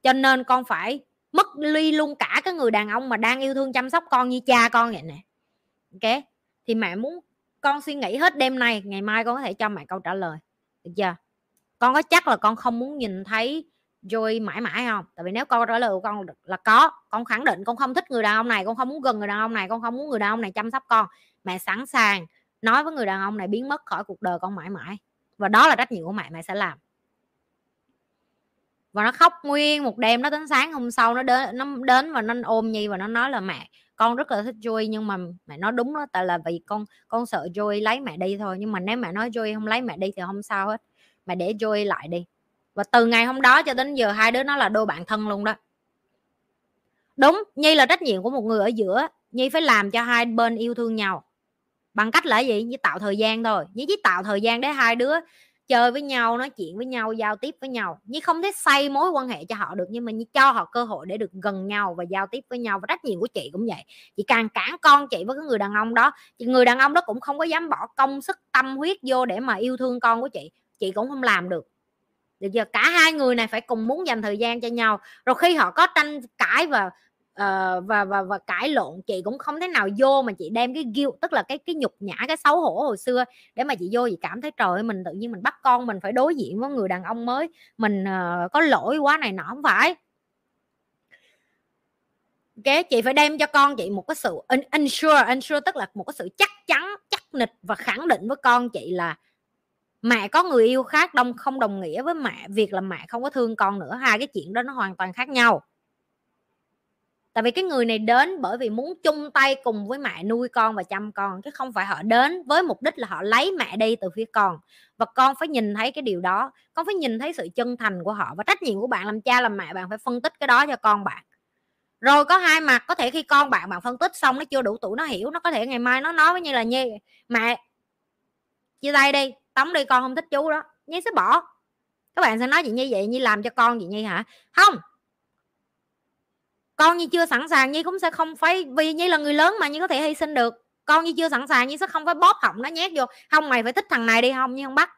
cho nên con phải mất ly luôn cả cái người đàn ông mà đang yêu thương chăm sóc con như cha con vậy nè. Ok, thì mẹ muốn con suy nghĩ hết đêm nay, ngày mai con có thể cho mẹ câu trả lời, được chưa? Con có chắc là con không muốn nhìn thấy Joy mãi mãi không? Tại vì nếu câu trả lời của con là có, con khẳng định con không thích người đàn ông này, con không muốn gần người đàn ông này, con không muốn người đàn ông này chăm sóc con, mẹ sẵn sàng nói với người đàn ông này biến mất khỏi cuộc đời con mãi mãi. Và đó là trách nhiệm của mẹ, mẹ sẽ làm. Và nó khóc nguyên một đêm, nó đến sáng hôm sau nó đến và nó ôm Nhi và nó nói là mẹ, con rất là thích Joy nhưng mà mẹ nói đúng đó, tại là vì con sợ Joy lấy mẹ đi thôi, nhưng mà nếu mẹ nói Joy không lấy mẹ đi thì không sao hết, mẹ để Joy lại đi. Và từ ngày hôm đó cho đến giờ hai đứa nó là đôi bạn thân luôn đó. Đúng, Nhi là trách nhiệm của một người ở giữa, Nhi phải làm cho hai bên yêu thương nhau bằng cách là gì? Như tạo thời gian thôi, Nhi chỉ tạo thời gian để hai đứa chơi với nhau, nói chuyện với nhau, giao tiếp với nhau. Nhi không thể xây mối quan hệ cho họ được, nhưng mà Nhi cho họ cơ hội để được gần nhau và giao tiếp với nhau. Và trách nhiệm của chị cũng vậy, chị càng cản con chị với cái người đàn ông đó, thì người đàn ông đó cũng không có dám bỏ công sức tâm huyết vô để mà yêu thương con của chị cũng không làm được. Được giờ cả hai người này phải cùng muốn dành thời gian cho nhau, rồi khi họ có tranh cãi và cãi lộn, chị cũng không thế nào vô mà chị đem cái guilt, tức là cái nhục nhã, cái xấu hổ hồi xưa để mà chị vô, chị cảm thấy trời ơi, mình tự nhiên mình bắt con mình phải đối diện với người đàn ông mới, mình có lỗi quá này nọ. Không phải, cái chị phải đem cho con chị một cái sự ensure, tức là một cái sự chắc chắn, chắc nịch và khẳng định với con chị là mẹ có người yêu khác không đồng nghĩa với mẹ việc là mẹ không có thương con nữa. Hai cái chuyện đó nó hoàn toàn khác nhau. Tại vì cái người này đến bởi vì muốn chung tay cùng với mẹ nuôi con và chăm con, chứ không phải họ đến với mục đích là họ lấy mẹ đi từ phía con. Và con phải nhìn thấy cái điều đó, con phải nhìn thấy sự chân thành của họ. Và trách nhiệm của bạn làm cha làm mẹ, bạn phải phân tích cái đó cho con bạn. Rồi có hai mặt, có thể khi con bạn phân tích xong nó chưa đủ tuổi nó hiểu, nó có thể ngày mai nó nói với Nhi là Nhi, mẹ chia tay đi, tống đi, con không thích chú đó, Nhi sẽ bỏ. Các bạn sẽ nói chị Nhi vậy, Nhi làm cho con chị Nhi hả? Không, con Nhi chưa sẵn sàng, Nhi cũng sẽ không phải, vì Nhi là người lớn mà Nhi có thể hy sinh được. Con Nhi chưa sẵn sàng, Nhi sẽ không phải bóp họng nó nhét vô, không mày phải thích thằng này đi, không Nhi không bắt.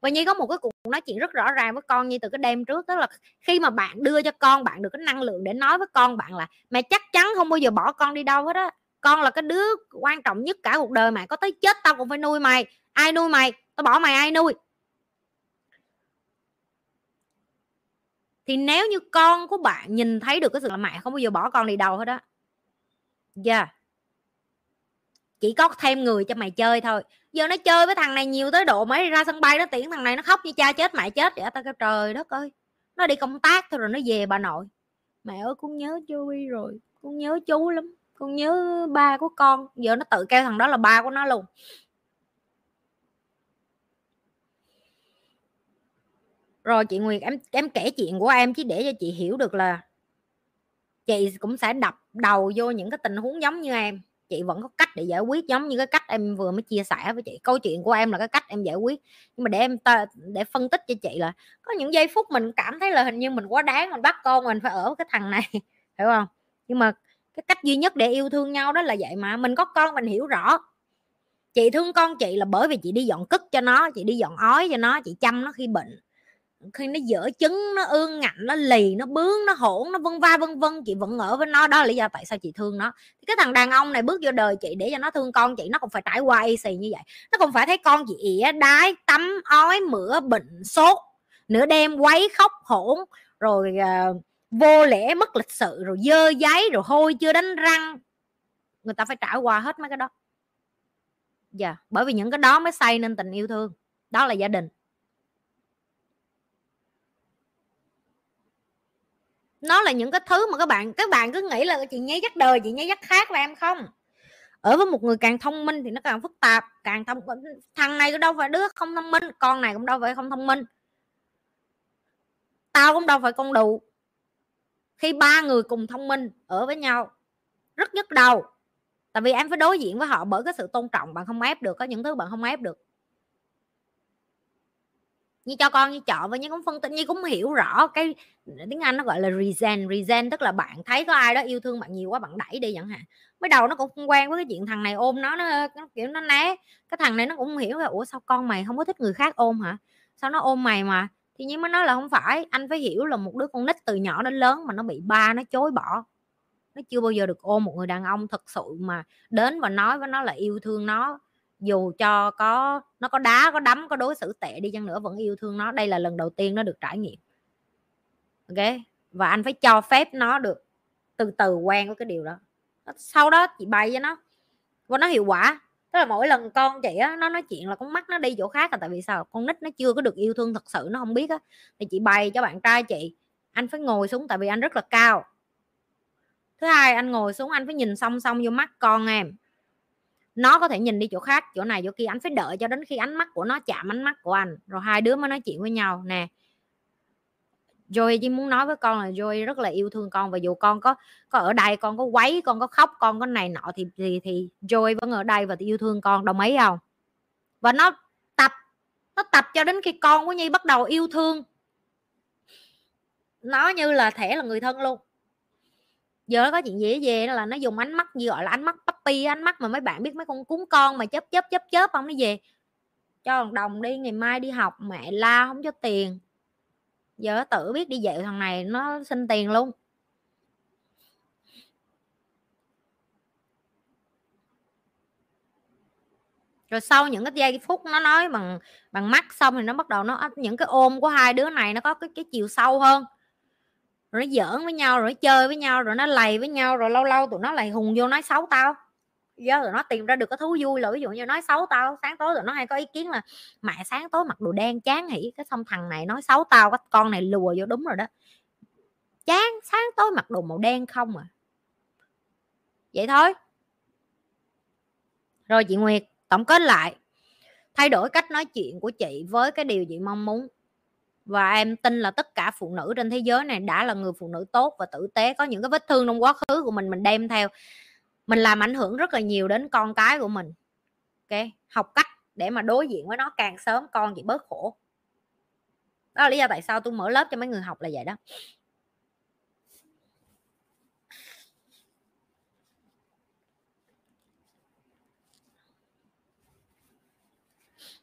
Và Nhi có một cái cuộc nói chuyện rất rõ ràng với con Nhi từ cái đêm trước, tức là khi mà bạn đưa cho con bạn được cái năng lượng để nói với con bạn là mẹ chắc chắn không bao giờ bỏ con đi đâu hết á, con là cái đứa quan trọng nhất cả cuộc đời mày, có tới chết tao cũng phải nuôi mày, ai nuôi mày, tao bỏ mày ai nuôi. Thì nếu như con của bạn nhìn thấy được cái sự là mẹ không bao giờ bỏ con đi đâu hết á, yeah, chỉ có thêm người cho mày chơi thôi. Giờ nó chơi với thằng này nhiều tới độ mấy ra sân bay nó tiễn thằng này nó khóc như cha chết mẹ chết vậy. Tao kêu trời đất ơi, nó đi công tác thôi rồi nó về bà nội, mẹ ơi con nhớ Joey rồi, con nhớ chú lắm, con nhớ ba của con. Giờ nó tự kêu thằng đó là ba của nó luôn. Rồi chị Nguyệt, em kể chuyện của em chỉ để cho chị hiểu được là chị cũng sẽ đập đầu vô những cái tình huống giống như em. Chị vẫn có cách để giải quyết giống như cái cách em vừa mới chia sẻ với chị. Câu chuyện của em là cái cách em giải quyết. Nhưng mà để phân tích cho chị là có những giây phút mình cảm thấy là hình như mình quá đáng, mình bắt con mình phải ở với cái thằng này, hiểu không? Nhưng mà cái cách duy nhất để yêu thương nhau đó là vậy mà. Mình có con mình hiểu rõ. Chị thương con chị là bởi vì chị đi dọn cứt cho nó, chị đi dọn ói cho nó, chị chăm nó khi bệnh, khi nó dở chứng, nó ương ngạnh, nó lì, nó bướng, nó hỗn, nó vân vân, chị vẫn ở với nó. Đó là lý do tại sao chị thương nó. Cái thằng đàn ông này bước vô đời chị để cho nó thương con chị, nó cũng phải trải qua y xì như vậy. Nó cũng phải thấy con chị ỉa đái, tắm, ói, mửa, bệnh, sốt, nửa đêm quấy khóc hỗn, rồi vô lễ, mất lịch sự, rồi dơ giấy, rồi hôi chưa đánh răng. Người ta phải trải qua hết mấy cái đó. Dạ, bởi vì những cái đó mới xây nên tình yêu thương. Đó là gia đình. Nó là những cái thứ mà các bạn cứ nghĩ là chị Nhi chắc đời, chị Nhi chắc khác và em không. Ở với một người càng thông minh thì nó càng phức tạp, càng thông. Thằng này cũng đâu phải đứa không thông minh, con này cũng đâu phải không thông minh, tao cũng đâu phải con đù. Khi ba người cùng thông minh ở với nhau rất nhức đầu, tại vì em phải đối diện với họ bởi cái sự tôn trọng. Bạn không ép được, có những thứ bạn không ép được. Như cho con như chọn, và như cũng phân tích, như cũng hiểu rõ cái tiếng Anh nó gọi là resent, tức là bạn thấy có ai đó yêu thương bạn nhiều quá bạn đẩy đi chẳng hạn. Mới đầu nó cũng không quen với cái chuyện thằng này ôm nó kiểu nó né. Cái thằng này nó cũng không hiểu là ủa sao con mày không có thích người khác ôm hả, sao nó ôm mày mà. Thì Nhi mới nói là không phải, anh phải hiểu là một đứa con nít từ nhỏ đến lớn mà nó bị ba nó chối bỏ, nó chưa bao giờ được ôm một người đàn ông thật sự mà đến và nói với nó là yêu thương nó, dù cho có nó có đá có đấm có đối xử tệ đi chăng nữa vẫn yêu thương nó. Đây là lần đầu tiên nó được trải nghiệm. Ok, và anh phải cho phép nó được từ từ quen với cái điều đó. Sau đó chị bày cho nó và nó hiệu quả. Tức là mỗi lần con chị á, nó nói chuyện là con mắt nó đi chỗ khác là tại vì sao? Con nít nó chưa có được yêu thương thật sự, nó không biết á. Thì chị bày cho bạn trai chị, anh phải ngồi xuống, tại vì anh rất là cao. Thứ hai, anh ngồi xuống anh phải nhìn song song vô mắt con em. Nó có thể nhìn đi chỗ khác, chỗ này chỗ kia, anh phải đợi cho đến khi ánh mắt của nó chạm ánh mắt của anh, rồi hai đứa mới nói chuyện với nhau. Nè Joy chỉ muốn nói với con là Joy rất là yêu thương con, và dù con có ở đây, con có quấy, con có khóc, con có này nọ thì Joy vẫn ở đây và yêu thương con, đồng ý không? Và nó tập cho đến khi con của Nhi bắt đầu yêu thương nó như là thể là người thân luôn. Giờ nó có chuyện gì về là nó dùng ánh mắt gì gọi là ánh mắt puppy, ánh mắt mà mấy bạn biết mấy con cún con mà chớp không, nó về cho đồng đi, ngày mai đi học mẹ la không cho tiền. Giờ tự biết đi dạy thằng này nó xin tiền luôn. Rồi sau những cái giây phút nó nói bằng mắt xong thì nó bắt đầu nó những cái ôm của hai đứa này nó có cái chiều sâu hơn. Rồi nó giỡn với nhau, rồi nó chơi với nhau, rồi nó lầy với nhau, rồi lâu lâu tụi nó lại hùng vô nói xấu tao. Giờ tụi nó tìm ra được cái thú vui là ví dụ như nói xấu tao. Sáng tối tụi nó hay có ý kiến là mẹ sáng tối mặc đồ đen chán hỉ, cái xong thằng này nói xấu tao, cái con này lùa vô đúng rồi đó, chán sáng tối mặc đồ màu đen không à. Vậy thôi. Rồi chị Nguyệt tổng kết lại, thay đổi cách nói chuyện của chị với cái điều chị mong muốn. Và em tin là tất cả phụ nữ trên thế giới này đã là người phụ nữ tốt và tử tế. Có những cái vết thương trong quá khứ của mình đem theo, mình làm ảnh hưởng rất là nhiều đến con cái của mình. Ok, học cách để mà đối diện với nó càng sớm con chị bớt khổ. Đó là lý do tại sao tôi mở lớp cho mấy người học là vậy đó.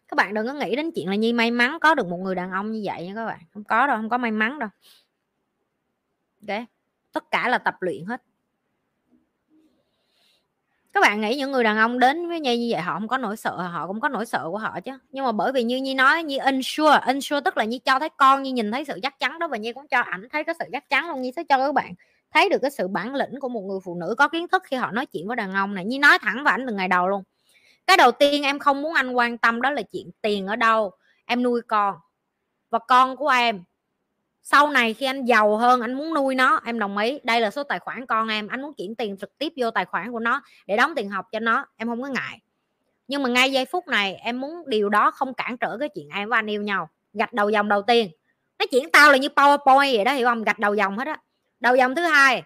Các bạn đừng có nghĩ đến chuyện là Nhi may mắn có được một người đàn ông như vậy nha các bạn. Không có đâu, không có may mắn đâu. Ok, tất cả là tập luyện hết. Các bạn nghĩ những người đàn ông đến với Nhi như vậy họ không có nỗi sợ, họ cũng có nỗi sợ của họ chứ. Nhưng mà bởi vì như Nhi nói, Nhi ensure tức là Nhi cho thấy con, Nhi nhìn thấy sự chắc chắn đó, và Nhi cũng cho ảnh thấy cái sự chắc chắn luôn. Nhi sẽ cho các bạn thấy được cái sự bản lĩnh của một người phụ nữ có kiến thức khi họ nói chuyện với đàn ông này. Nhi nói thẳng với ảnh từ ngày đầu luôn. Cái đầu tiên em không muốn anh quan tâm đó là chuyện tiền ở đâu. Em nuôi con, và con của em sau này khi anh giàu hơn anh muốn nuôi nó, em đồng ý. Đây là số tài khoản con em, anh muốn chuyển tiền trực tiếp vô tài khoản của nó để đóng tiền học cho nó, em không có ngại. Nhưng mà ngay giây phút này em muốn điều đó không cản trở cái chuyện em và anh yêu nhau. Gạch đầu dòng đầu tiên, nói chuyện tao là như PowerPoint vậy đó, hiểu không? Gạch đầu dòng hết á. Đầu dòng thứ hai,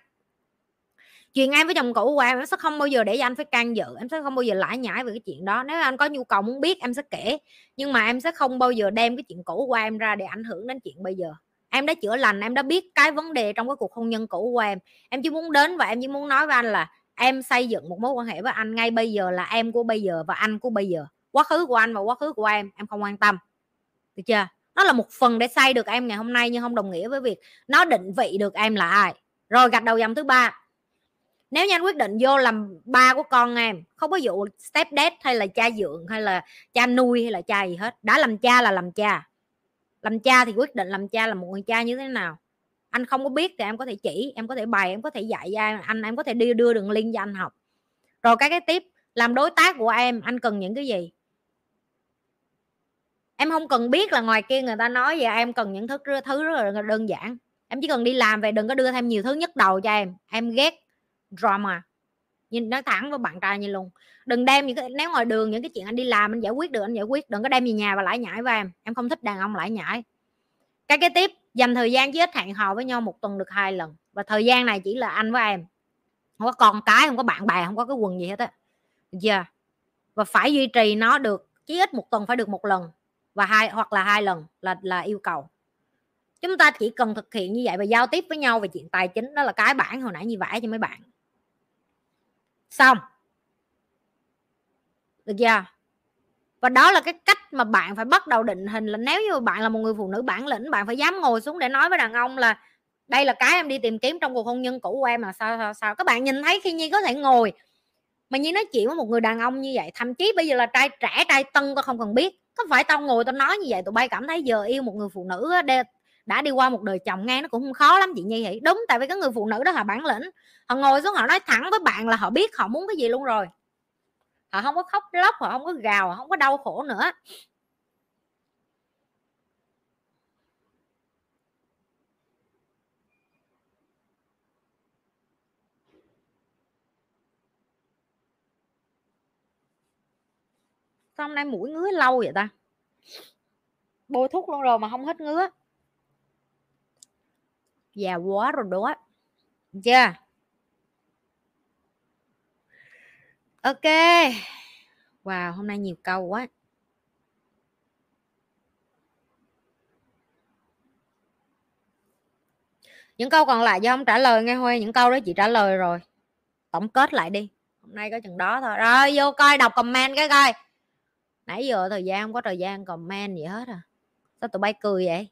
chuyện em với chồng cũ của em sẽ không bao giờ để cho anh phải can dự, em sẽ không bao giờ lải nhải về cái chuyện đó. Nếu anh có nhu cầu muốn biết em sẽ kể, nhưng mà em sẽ không bao giờ đem cái chuyện cũ của em ra để ảnh hưởng đến chuyện bây giờ. Em đã chữa lành, em đã biết cái vấn đề trong cái cuộc hôn nhân cũ của em. Em chỉ muốn đến và em chỉ muốn nói với anh là em xây dựng một mối quan hệ với anh ngay bây giờ, là em của bây giờ và anh của bây giờ. Quá khứ của anh và quá khứ của em không quan tâm. Được chưa? Nó là một phần để xây được em ngày hôm nay, nhưng không đồng nghĩa với việc nó định vị được em là ai. Rồi gạch đầu dòng thứ ba, nếu như anh quyết định vô làm ba của con em, không có vụ step dad hay là cha dượng hay là cha nuôi hay là cha gì hết. Đã làm cha là làm cha. Làm cha thì quyết định làm cha là một người cha như thế nào. Anh không có biết thì em có thể chỉ, em có thể bày, em có thể dạy cho anh, em có thể đưa đường link cho anh học. Rồi cái tiếp, làm đối tác của em, anh cần những cái gì? Em không cần biết là ngoài kia người ta nói gì, em cần những thứ rất là đơn giản. Em chỉ cần đi làm về, đừng có đưa thêm nhiều thứ nhức đầu cho em. Em ghét drama, nhìn nói thẳng với bạn trai như luôn. Đừng đem những cái, nếu ngoài đường những cái chuyện anh đi làm anh giải quyết được, anh giải quyết. Đừng có đem về nhà và lải nhải với em không thích đàn ông lải nhải. Cái tiếp, dành thời gian chứ ít hẹn hò với nhau một tuần được 2 lần, và thời gian này chỉ là anh với em, không có con cái, không có bạn bè, không có cái quần gì hết á. Yeah. Và phải duy trì nó được chí ít 1 tuần phải được 1 lần và 2 hoặc là 2 lần là yêu cầu. Chúng ta chỉ cần thực hiện như vậy và giao tiếp với nhau về chuyện tài chính, đó là cái bản hồi nãy như vẽ cho mấy bạn. Xong. Được chưa? Và đó là cái cách mà bạn phải bắt đầu định hình, là nếu như bạn là một người phụ nữ bản lĩnh, bạn phải dám ngồi xuống để nói với đàn ông là đây là cái em đi tìm kiếm trong cuộc hôn nhân cũ của em là sao. Các bạn nhìn thấy khi Nhi có thể ngồi mà Nhi nói chuyện với một người đàn ông như vậy, thậm chí bây giờ là trai trẻ trai tân tao không cần biết, có phải tao ngồi tao nói như vậy tụi bay cảm thấy giờ yêu một người phụ nữ đã đi qua một đời chồng ngang nó cũng không khó lắm chị Nhi hỉ. Đúng, tại vì cái người phụ nữ đó họ bản lĩnh, họ ngồi xuống họ nói thẳng với bạn là họ biết họ muốn cái gì luôn rồi, họ không có khóc lóc, họ không có gào, họ không có đau khổ nữa. Sao hôm nay mũi ngứa lâu vậy ta? Bôi thuốc luôn rồi mà không hết ngứa. Già quá rồi đó. Chưa? Yeah. Ok. Wow, hôm nay nhiều câu quá. Những câu còn lại do không trả lời nghe Huy. Những câu đó chị trả lời rồi. Tổng kết lại đi. Hôm nay có chừng đó thôi. Rồi vô coi đọc comment cái coi. Nãy giờ thời gian không có thời gian comment gì hết à. Sao tụi bay cười vậy?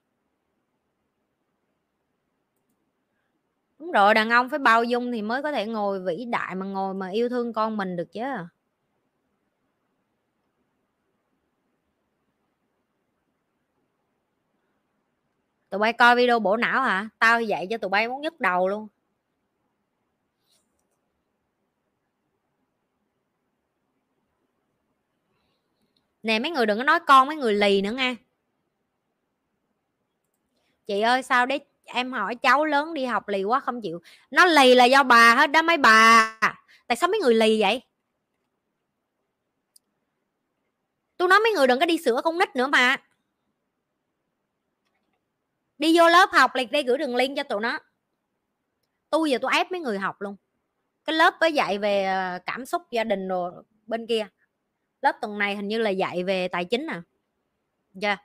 Đúng rồi, đàn ông phải bao dung thì mới có thể ngồi vĩ đại mà ngồi mà yêu thương con mình được chứ. Tụi bay coi video bổ não hả? Tao dạy cho tụi bay muốn nhức đầu luôn. Nè mấy người đừng có nói con mấy người lì nữa nha. Chị ơi sao đấy em hỏi cháu lớn đi học lì quá không chịu. Nó lì là do bà hết đó mấy bà. Tại sao mấy người lì vậy? Tôi nói mấy người đừng có đi sửa con nít nữa mà. Đi vô lớp học liệt đi, gửi đường link cho tụi nó. Tôi giờ tôi ép mấy người học luôn. Cái lớp mới dạy về cảm xúc gia đình rồi bên kia. Lớp tuần này hình như là dạy về tài chính à. Dạ yeah.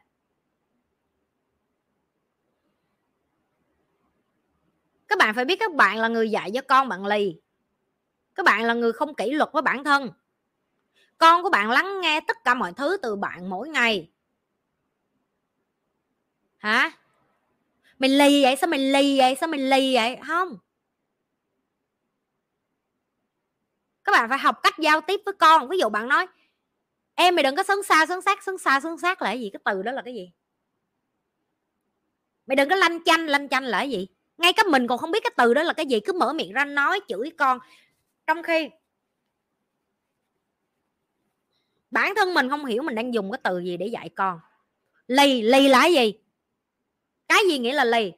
Các bạn phải biết các bạn là người dạy cho con bạn lì. Các bạn là người không kỷ luật với bản thân. Con của bạn lắng nghe tất cả mọi thứ từ bạn mỗi ngày. Hả? Mình lì vậy? Sao mình lì vậy? Sao mình lì vậy? Không. Các bạn phải học cách giao tiếp với con. Ví dụ bạn nói em mày đừng có sấn xa sấn sát là cái gì? Cái từ đó là cái gì? Mày đừng có lanh chanh là cái gì? Ngay cả mình còn không biết cái từ đó là cái gì, cứ mở miệng ra nói chửi con, trong khi bản thân mình không hiểu mình đang dùng cái từ gì để dạy con. Lì là cái gì? Cái gì nghĩa là lì?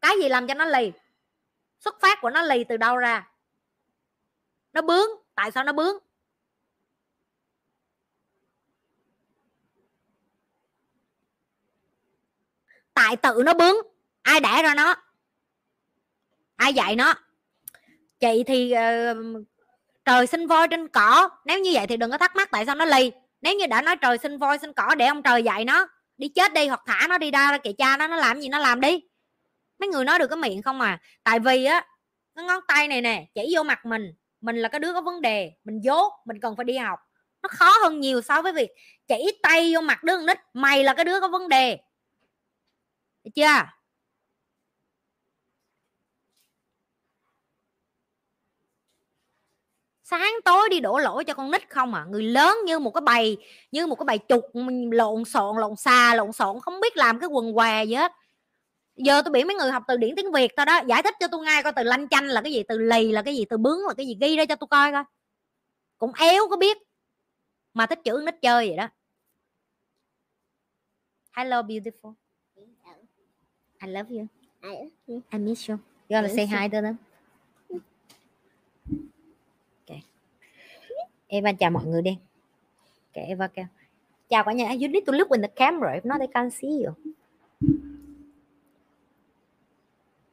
Cái gì làm cho nó lì? Xuất phát của nó lì từ đâu ra? Nó bướng. Tại sao nó bướng? Tại tự nó bướng. Ai đẻ ra nó? Ai dạy nó? Chị thì trời sinh voi trên cỏ. Nếu như vậy thì đừng có thắc mắc tại sao nó lì. Nếu như đã nói trời sinh voi sinh cỏ, để ông trời dạy nó, đi chết đi, hoặc thả nó đi ra kệ cha nó làm gì nó làm đi. Mấy người nói được cái miệng không à. Tại vì á, cái ngón tay này nè chỉ vô mặt mình, mình là cái đứa có vấn đề, mình dốt, mình cần phải đi học. Nó khó hơn nhiều so với việc chỉ tay vô mặt đứa con nít, mày là cái đứa có vấn đề. Được chưa? Sáng tối đi đổ lỗi cho con nít không à. Người lớn như một cái bầy trục lộn xộn không biết làm cái quần què gì hết. Giờ tôi biểu mấy người học từ điển tiếng Việt thôi đó. Giải thích cho tôi ngay coi từ lanh chanh là cái gì, từ lì là cái gì, từ bướng là cái gì, ghi ra cho tôi coi coi. Cũng éo có biết mà thích chữ nít chơi vậy đó. Hello beautiful, I love you, I miss you, you wanna say hi to them? Eva chào mọi người đi. Okay, Eva kêu chào cả nhà. You need to look in the camera, if not they can't see you.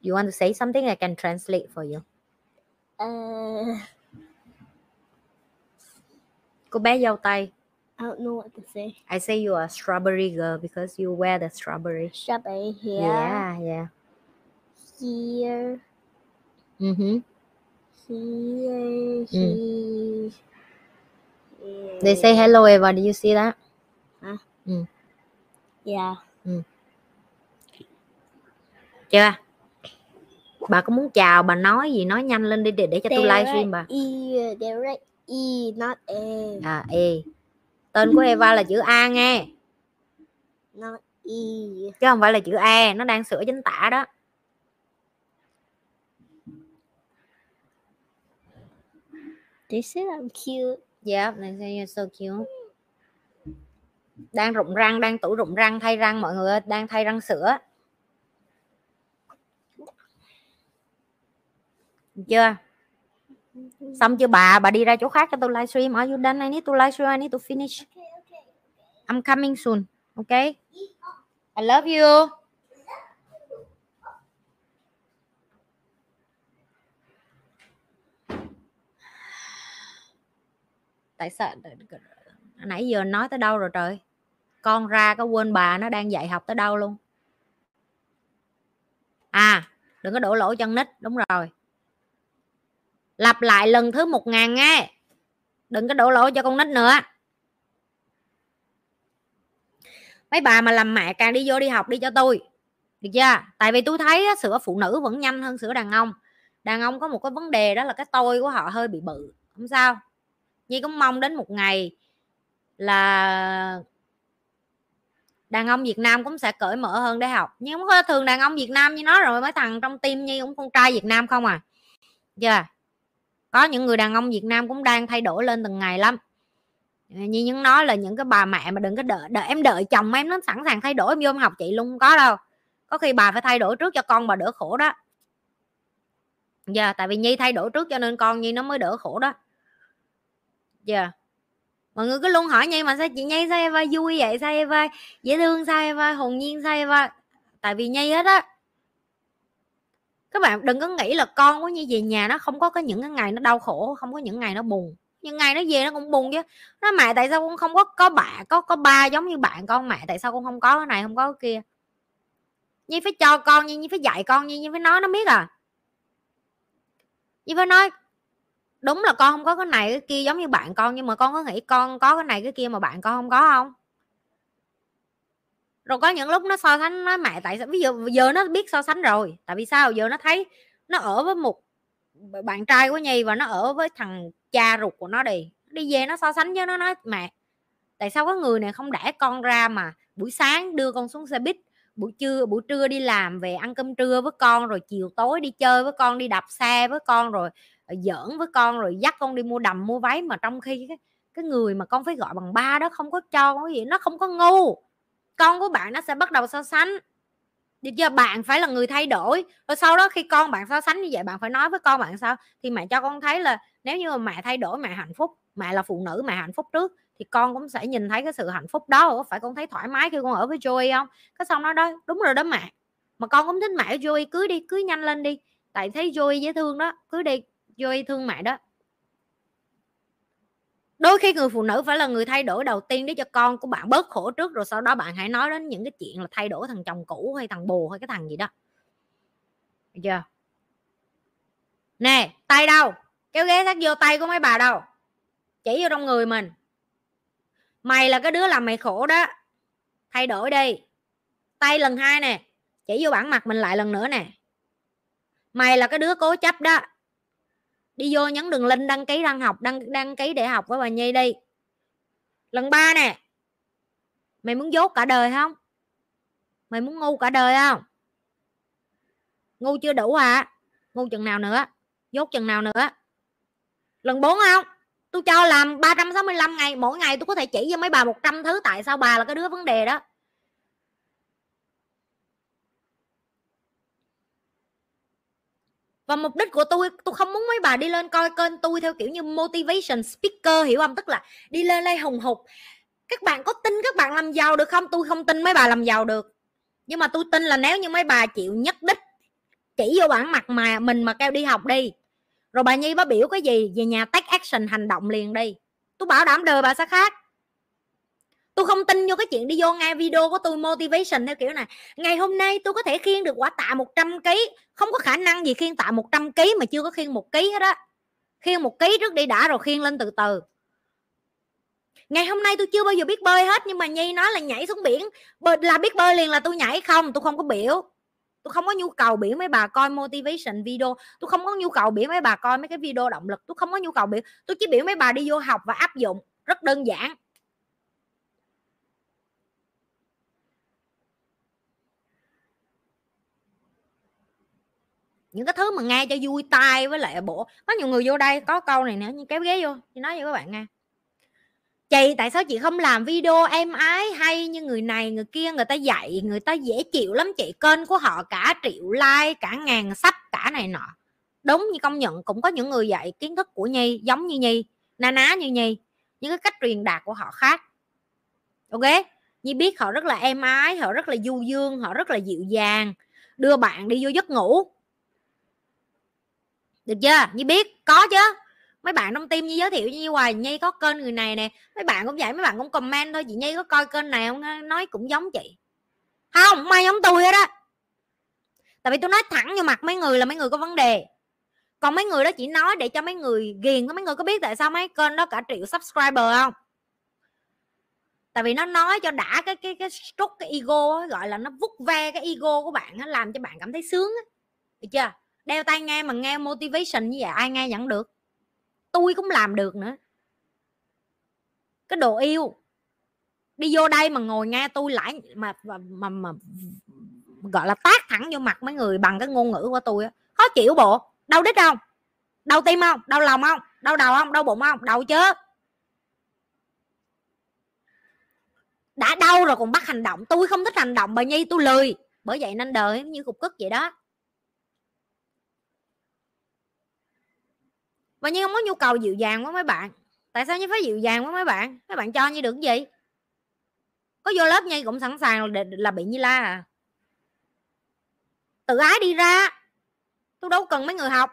You want to say something? I can translate for you. Cô bé dâu tay. I don't know what to say. I say you are a strawberry girl because you wear the strawberry. Strawberry here. Yeah. Here. Mm-hmm. Here. They say hello Eva, did you see that? hả? Ừ. Dạ. Ừ. Chưa? Bà có muốn chào, bà nói gì nói nhanh lên đi để cho tôi livestream bà. Not E. À, E. Tên của Eva là chữ A nghe. Not E. Chứ không phải là chữ E, nó đang sửa chính tả đó. They say I'm cute. Yeah, they say you're so cute. Đang rụng răng, đang tủ rụng răng, thay răng mọi người ơi, đang thay răng sữa. Chưa? Xong chưa bà? Bà đi ra chỗ khác cho tôi livestream. Are you done? I need to livestream. I need to finish. I'm coming soon. Okay? I love you. Tại sao nãy giờ nói tới đâu rồi trời? Con ra có quên bà nó đang dạy học tới đâu luôn. À, đừng có đổ lỗi chân nít, đúng rồi. Lặp lại lần thứ 1000 nghe. Đừng có đổ lỗi cho con nít nữa. Mấy bà mà làm mẹ càng đi vô đi học đi cho tôi. Được chưa? Tại vì tôi thấy sữa phụ nữ vẫn nhanh hơn sữa đàn ông. Đàn ông có một cái vấn đề đó là cái tôi của họ hơi bị bự. Không sao. Nhi cũng mong đến một ngày là đàn ông Việt Nam cũng sẽ cởi mở hơn để học. Nhi không có thường đàn ông Việt Nam như nó rồi. Mấy thằng trong tim Nhi cũng con trai Việt Nam không à. Chưa? Có những người đàn ông Việt Nam cũng đang thay đổi lên từng ngày lắm. Như những nói là những cái bà mẹ mà đừng có đợi em đợi chồng em nó sẵn sàng thay đổi em vô em học chị luôn, không có đâu. Có khi bà phải thay đổi trước cho con bà đỡ khổ đó. Giờ yeah, tại vì Nhi thay đổi trước cho nên con Nhi nó mới đỡ khổ đó. Giờ yeah. Mọi người cứ luôn hỏi Nhi mà sao chị Nhi sao Eva vui vậy, sao Eva dễ thương, sao Eva hồn nhiên, sao Eva, tại vì Nhi hết á. Các bạn đừng có nghĩ là con của Nhi về nhà nó không có cái những cái ngày nó đau khổ, không có những ngày nó buồn. Những ngày nó về nó cũng buồn chứ. Nó mẹ tại sao con không có bạn, có ba giống như bạn con mẹ, tại sao con không có cái này, không có cái kia. Nhi phải cho con, Nhi phải dạy con, Nhi phải nói nó biết à. Nhi phải nói đúng là con không có cái này cái kia giống như bạn con, nhưng mà con có nghĩ con có cái này cái kia mà bạn con không có không? Rồi có những lúc nó so sánh, nó mẹ tại sao bây giờ nó biết so sánh rồi, tại vì sao giờ nó thấy nó ở với một bạn trai của Nhi và nó ở với thằng cha ruột của nó, đi về nó so sánh với nó nói mẹ tại sao có người này không đẻ con ra mà buổi sáng đưa con xuống xe buýt, buổi trưa đi làm về ăn cơm trưa với con, rồi chiều tối đi chơi với con, đi đạp xe với con, rồi giỡn với con, rồi dắt con đi mua đầm mua váy, mà trong khi cái người mà con phải gọi bằng ba đó không có cho con gì. Nó không có ngu, con của bạn nó sẽ bắt đầu so sánh. Được chưa? Bạn phải là người thay đổi. Rồi sau đó khi con bạn so sánh như vậy, bạn phải nói với con bạn sao thì mẹ cho con thấy là nếu như mà mẹ thay đổi, mẹ hạnh phúc, mẹ là phụ nữ mẹ hạnh phúc trước, thì con cũng sẽ nhìn thấy cái sự hạnh phúc đó. Có phải con thấy thoải mái khi con ở với Joy không? Cái xong nói đó đúng rồi đó mẹ, mà con cũng thích mẹ. Joy cưới đi, cưới nhanh lên đi, tại thấy Joy dễ thương đó, cưới đi, Joy thương mẹ đó. Đôi khi người phụ nữ phải là người thay đổi đầu tiên để cho con của bạn bớt khổ trước, rồi sau đó bạn hãy nói đến những cái chuyện là thay đổi thằng chồng cũ hay thằng bồ hay cái thằng gì đó. Được chưa? Nè, tay đâu? Kéo ghế sát vô, tay của mấy bà đâu? Chỉ vô trong người mình. Mày là cái đứa làm mày khổ đó. Thay đổi đi. Tay lần hai nè. Chỉ vô bản mặt mình lại lần nữa nè. Mày là cái đứa cố chấp đó. Đi vô nhấn đường link đăng ký đang học, đăng ký để học với bà Nhi đi. Lần ba nè. Mày muốn dốt cả đời không? Mày muốn ngu cả đời không? Ngu chưa đủ à? Ngu chừng nào nữa? Dốt chừng nào nữa? Lần 4 không? Tôi cho làm 365 ngày. Mỗi ngày tôi có thể chỉ cho mấy bà 100 thứ. Tại sao bà là cái đứa vấn đề đó? Và mục đích của tôi không muốn mấy bà đi lên coi kênh tôi theo kiểu như motivation speaker, hiểu không? Tức là đi lên đây hùng hục. Các bạn có tin các bạn làm giàu được không? Tôi không tin mấy bà làm giàu được. Nhưng mà tôi tin là nếu như mấy bà chịu nhất đích, chỉ vô bản mặt mà mình mà kêu đi học đi. Rồi bà Nhi bà biểu cái gì, về nhà take action, hành động liền đi. Tôi bảo đảm đời bà sẽ khác. Tôi không tin vô cái chuyện đi vô ngay video của tôi motivation theo kiểu này. Ngày hôm nay tôi có thể khiêng được quả tạ 100 kg. Không có khả năng gì khiêng tạ 100 kg mà chưa có khiêng 1 kg hết á. Khiêng 1 kg trước đi đã rồi khiêng lên từ từ. Ngày hôm nay tôi chưa bao giờ biết bơi hết, nhưng mà Nhi nói là nhảy xuống biển là biết bơi liền là tôi nhảy. Không, tôi không có biểu, tôi không có nhu cầu biểu mấy bà coi motivation video, tôi không có nhu cầu biểu mấy bà coi mấy cái video động lực, tôi không có nhu cầu biểu, tôi chỉ biểu mấy bà đi vô học và áp dụng, rất đơn giản. Những cái thứ mà nghe cho vui tai với lại bộ. Có nhiều người vô đây có câu này nữa, nhưng kéo ghế vô chị nói với các bạn nghe. Chị, tại sao chị không làm video em ái hay như người này người kia, người ta dạy người ta dễ chịu lắm chị, kênh của họ cả triệu like cả ngàn sub cả này nọ. Đúng, như công nhận cũng có những người dạy kiến thức của Nhi giống như Nhi, na ná như Nhi, những cái cách truyền đạt của họ khác. Ok, Nhi biết họ rất là êm ái, họ rất là du dương, họ rất là dịu dàng, đưa bạn đi vô giấc ngủ. Được chưa? Nhi biết, có chứ. Mấy bạn trong team Nhi giới thiệu như hoài, Nhi có kênh người này nè, mấy bạn cũng vậy, mấy bạn cũng comment thôi, chị Nhi có coi kênh này không, nói cũng giống chị. Không, may giống tôi hết á. Tại vì tôi nói thẳng vô mặt mấy người là mấy người có vấn đề. Còn mấy người đó chỉ nói để cho mấy người ghiền. Mấy người có biết tại sao mấy kênh đó cả triệu subscriber không? Tại vì nó nói cho đã cái strut, cái ego ấy, gọi là nó vút ve cái ego của bạn ấy, làm cho bạn cảm thấy sướng ấy. Được chưa? Đeo tai nghe mà nghe motivation như vậy ai nghe vẫn được. Tôi cũng làm được nữa. Cái đồ yêu đi vô đây mà ngồi nghe tôi lại mà gọi là tát thẳng vô mặt mấy người bằng cái ngôn ngữ của tôi á, khó chịu bộ. Đau đít không? Đau tim không? Đau lòng không? Đau đầu không? Đau bụng không? Đau chứ. Đã đau rồi còn bắt hành động. Tôi không thích hành động bà Nhi, tôi lười. Bởi vậy nên đời như cục cức vậy đó. Và Nhi không có nhu cầu dịu dàng với mấy bạn. Tại sao Nhi phải dịu dàng với mấy bạn? Mấy bạn cho Nhi được gì? Có vô lớp Nhi cũng sẵn sàng là bị Nhi la à. Tự ái đi ra. Tôi đâu cần mấy người học.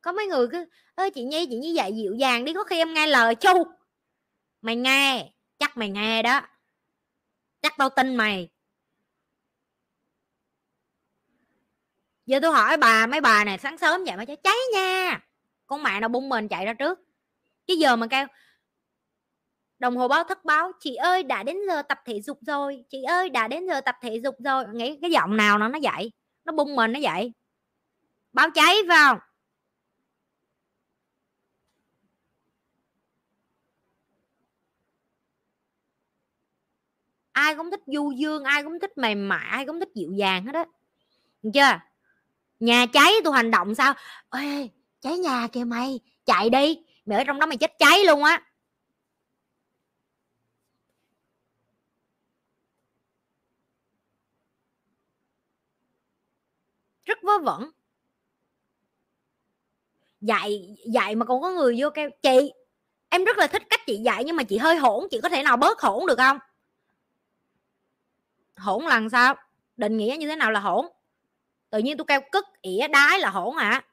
Có mấy người cứ ơi chị Nhi dạy dịu dàng đi, có khi em nghe lời chu. Mày nghe, chắc mày nghe đó. Chắc tao tin mày. Giờ tôi hỏi bà, mấy bà này sáng sớm vậy mà cháy nha. Con mẹ nào bung mình chạy ra trước. Cái giờ mà kêu đồng hồ báo thức báo, chị ơi đã đến giờ tập thể dục rồi, chị ơi đã đến giờ tập thể dục rồi. Nghĩ cái giọng nào nó vậy, nó bung mình nó vậy. Báo cháy phải không? Ai cũng thích du dương, ai cũng thích mềm mại, ai cũng thích dịu dàng hết á. Được chưa? Nhà cháy tôi hành động sao? Ê, cháy nhà kìa mày, chạy đi, mày ở trong đó mày chết cháy luôn á. Rất vớ vẩn. Dạy mà còn có người vô kêu chị, em rất là thích cách chị dạy nhưng mà chị hơi hỗn, chị có thể nào bớt hỗn được không? Hỗn là sao? Định nghĩa như thế nào là hỗn? Tự nhiên tôi kêu cứt, ỉa, đái là hỗn hả?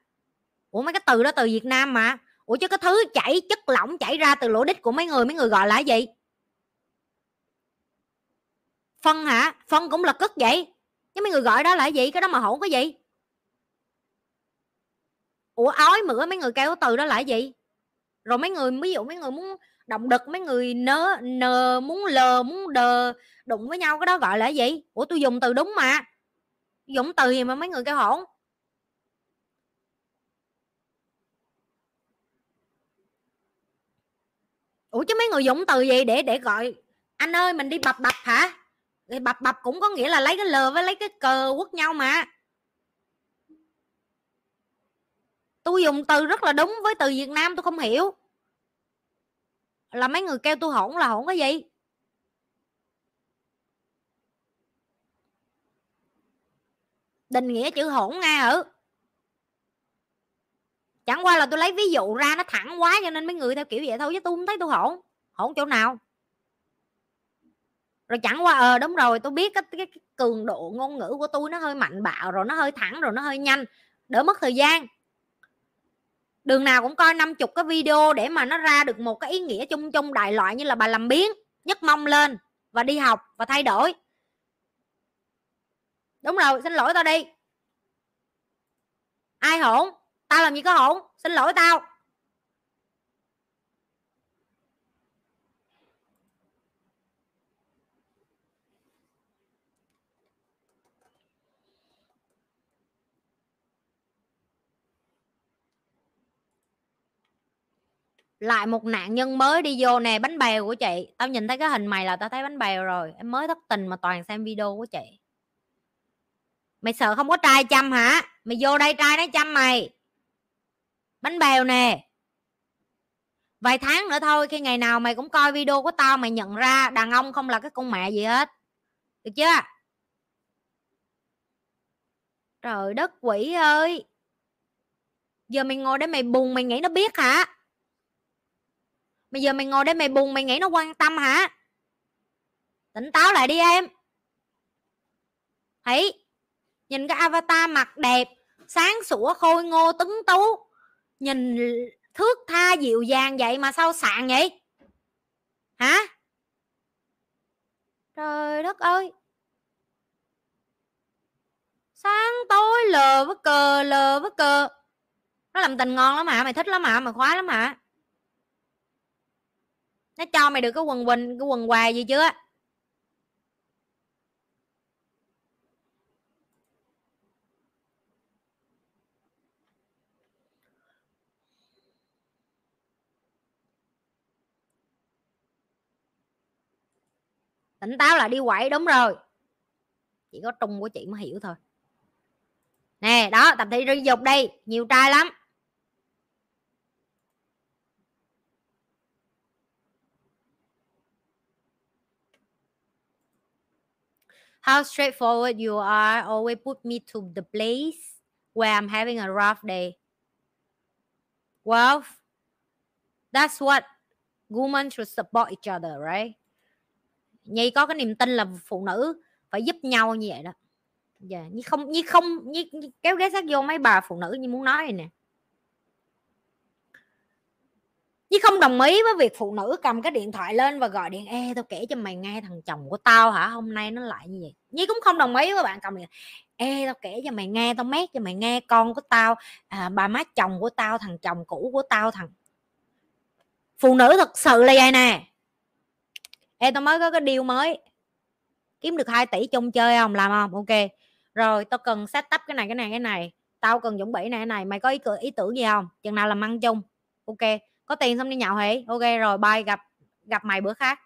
Ủa mấy cái từ đó từ Việt Nam mà. Ủa chứ cái thứ chảy chất lỏng chảy ra từ lỗ đít của mấy người gọi là gì? Phân hả? Phân cũng là cứt vậy. Chứ mấy người gọi đó là gì? Cái đó mà hỗn cái gì? Ủa ói mửa mấy người kêu từ đó là gì? Rồi mấy người ví dụ mấy người muốn động đực, mấy người nơ muốn lờ muốn đờ đụng với nhau, cái đó gọi là gì? Ủa tôi dùng từ đúng mà, dùng từ gì mà mấy người kêu hỗn? Ủa chứ mấy người dùng từ gì để gọi anh ơi mình đi bập bập hả? Bập bập cũng có nghĩa là lấy cái lờ với lấy cái cờ quất nhau mà. Tôi dùng từ rất là đúng với từ Việt Nam, tôi không hiểu là mấy người kêu tôi hỗn là hỗn cái gì. Định nghĩa chữ hỗn nghe hử? Chẳng qua là tôi lấy ví dụ ra nó thẳng quá cho nên mấy người theo kiểu vậy thôi, chứ tôi không thấy tôi hỗn. Hỗn chỗ nào? Rồi chẳng qua đúng rồi, tôi biết cái cường độ ngôn ngữ của tôi nó hơi mạnh bạo, rồi nó hơi thẳng, rồi nó hơi nhanh, đỡ mất thời gian. Đường nào cũng coi 50 cái video để mà nó ra được một cái ý nghĩa chung chung đại loại như là bà làm biếng, nhấc mông lên và đi học và thay đổi. Đúng rồi, xin lỗi tao đi. Ai hỗn? Tao làm gì có hỗn? Xin lỗi tao. Lại một nạn nhân mới đi vô nè. Bánh bèo của chị. Tao nhìn thấy cái hình mày là tao thấy bánh bèo rồi. Em mới thất tình mà toàn xem video của chị. Mày sợ không có trai chăm hả? Mày vô đây trai nó chăm mày. Bánh bèo nè. Vài tháng nữa thôi, khi ngày nào mày cũng coi video của tao, mày nhận ra đàn ông không là cái con mẹ gì hết. Được chưa? Trời đất quỷ ơi. Giờ mày ngồi để mày buồn, mày nghĩ nó biết hả? Bây giờ mày ngồi để mày buồn, mày nghĩ nó quan tâm hả? Tỉnh táo lại đi em. Thấy, nhìn cái avatar mặt đẹp, sáng sủa, khôi ngô, tuấn tú, nhìn thước tha dịu dàng vậy mà sao sạn vậy? Hả? Trời đất ơi. Sáng tối lờ với cờ, lờ với cờ. Nó làm tình ngon lắm hả? Mày thích lắm hả? Mày khoái lắm hả? Nó cho mày được cái quần quỳnh, cái quần quà gì chưa? Tỉnh táo là đi quậy, đúng rồi. Chỉ có trung của chị mới hiểu thôi. Nè, đó, tập thể dục đi, nhiều trai lắm. How straightforward you are, always put me to the place where I'm having a rough day. Well, that's what women should support each other, right? Nhi có cái niềm tin là phụ nữ phải giúp nhau như vậy đó. Dạ, yeah. Nhi kéo ghé sát vô mấy bà phụ nữ như muốn nói này nè. Nhi không đồng ý với việc phụ nữ cầm cái điện thoại lên và gọi điện. Ê, tao kể cho mày nghe thằng chồng của tao hả, hôm nay nó lại như vậy. Nhi cũng không đồng ý với bạn cầm điện. Ê, tao kể cho mày nghe, tao mét cho mày nghe con của tao, bà má chồng của tao, thằng chồng cũ của tao, thằng. Phụ nữ thật sự là vậy nè. Ê, tao mới có cái deal mới, kiếm được 2 tỷ chung chơi không, làm không? Ok. Rồi tao cần set up cái này, cái này, cái này. Tao cần chuẩn bị này, cái này. Mày có ý tưởng gì không? Chừng nào làm ăn chung. Ok. Có tiền xong đi nhậu hỉ. Ok rồi, bye, gặp mày bữa khác.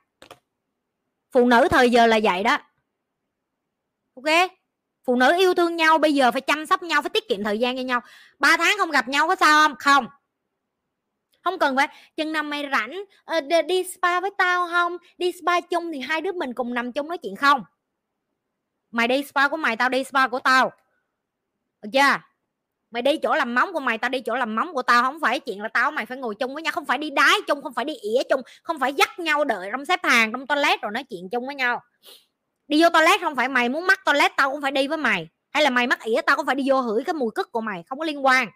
Phụ nữ thời giờ là vậy đó. Ok. Phụ nữ yêu thương nhau, bây giờ phải chăm sóc nhau, phải tiết kiệm thời gian cho nhau. 3 tháng không gặp nhau có sao không? Không. Không cần phải chừng nào mày rảnh đi spa với tao không? Đi spa chung thì hai đứa mình cùng nằm chung nói chuyện không? Mày đi spa của mày, tao đi spa của tao. Được chưa? Mày đi chỗ làm móng của mày, tao đi chỗ làm móng của tao. Không phải chuyện là tao mày phải ngồi chung với nhau. Không phải đi đái chung, không phải đi ỉa chung. Không phải dắt nhau đợi trong xếp hàng, trong toilet rồi nói chuyện chung với nhau. Đi vô toilet không phải mày muốn mắc toilet tao cũng phải đi với mày. Hay là mày mắc ỉa tao cũng phải đi vô hửi cái mùi cứt của mày. Không có liên quan.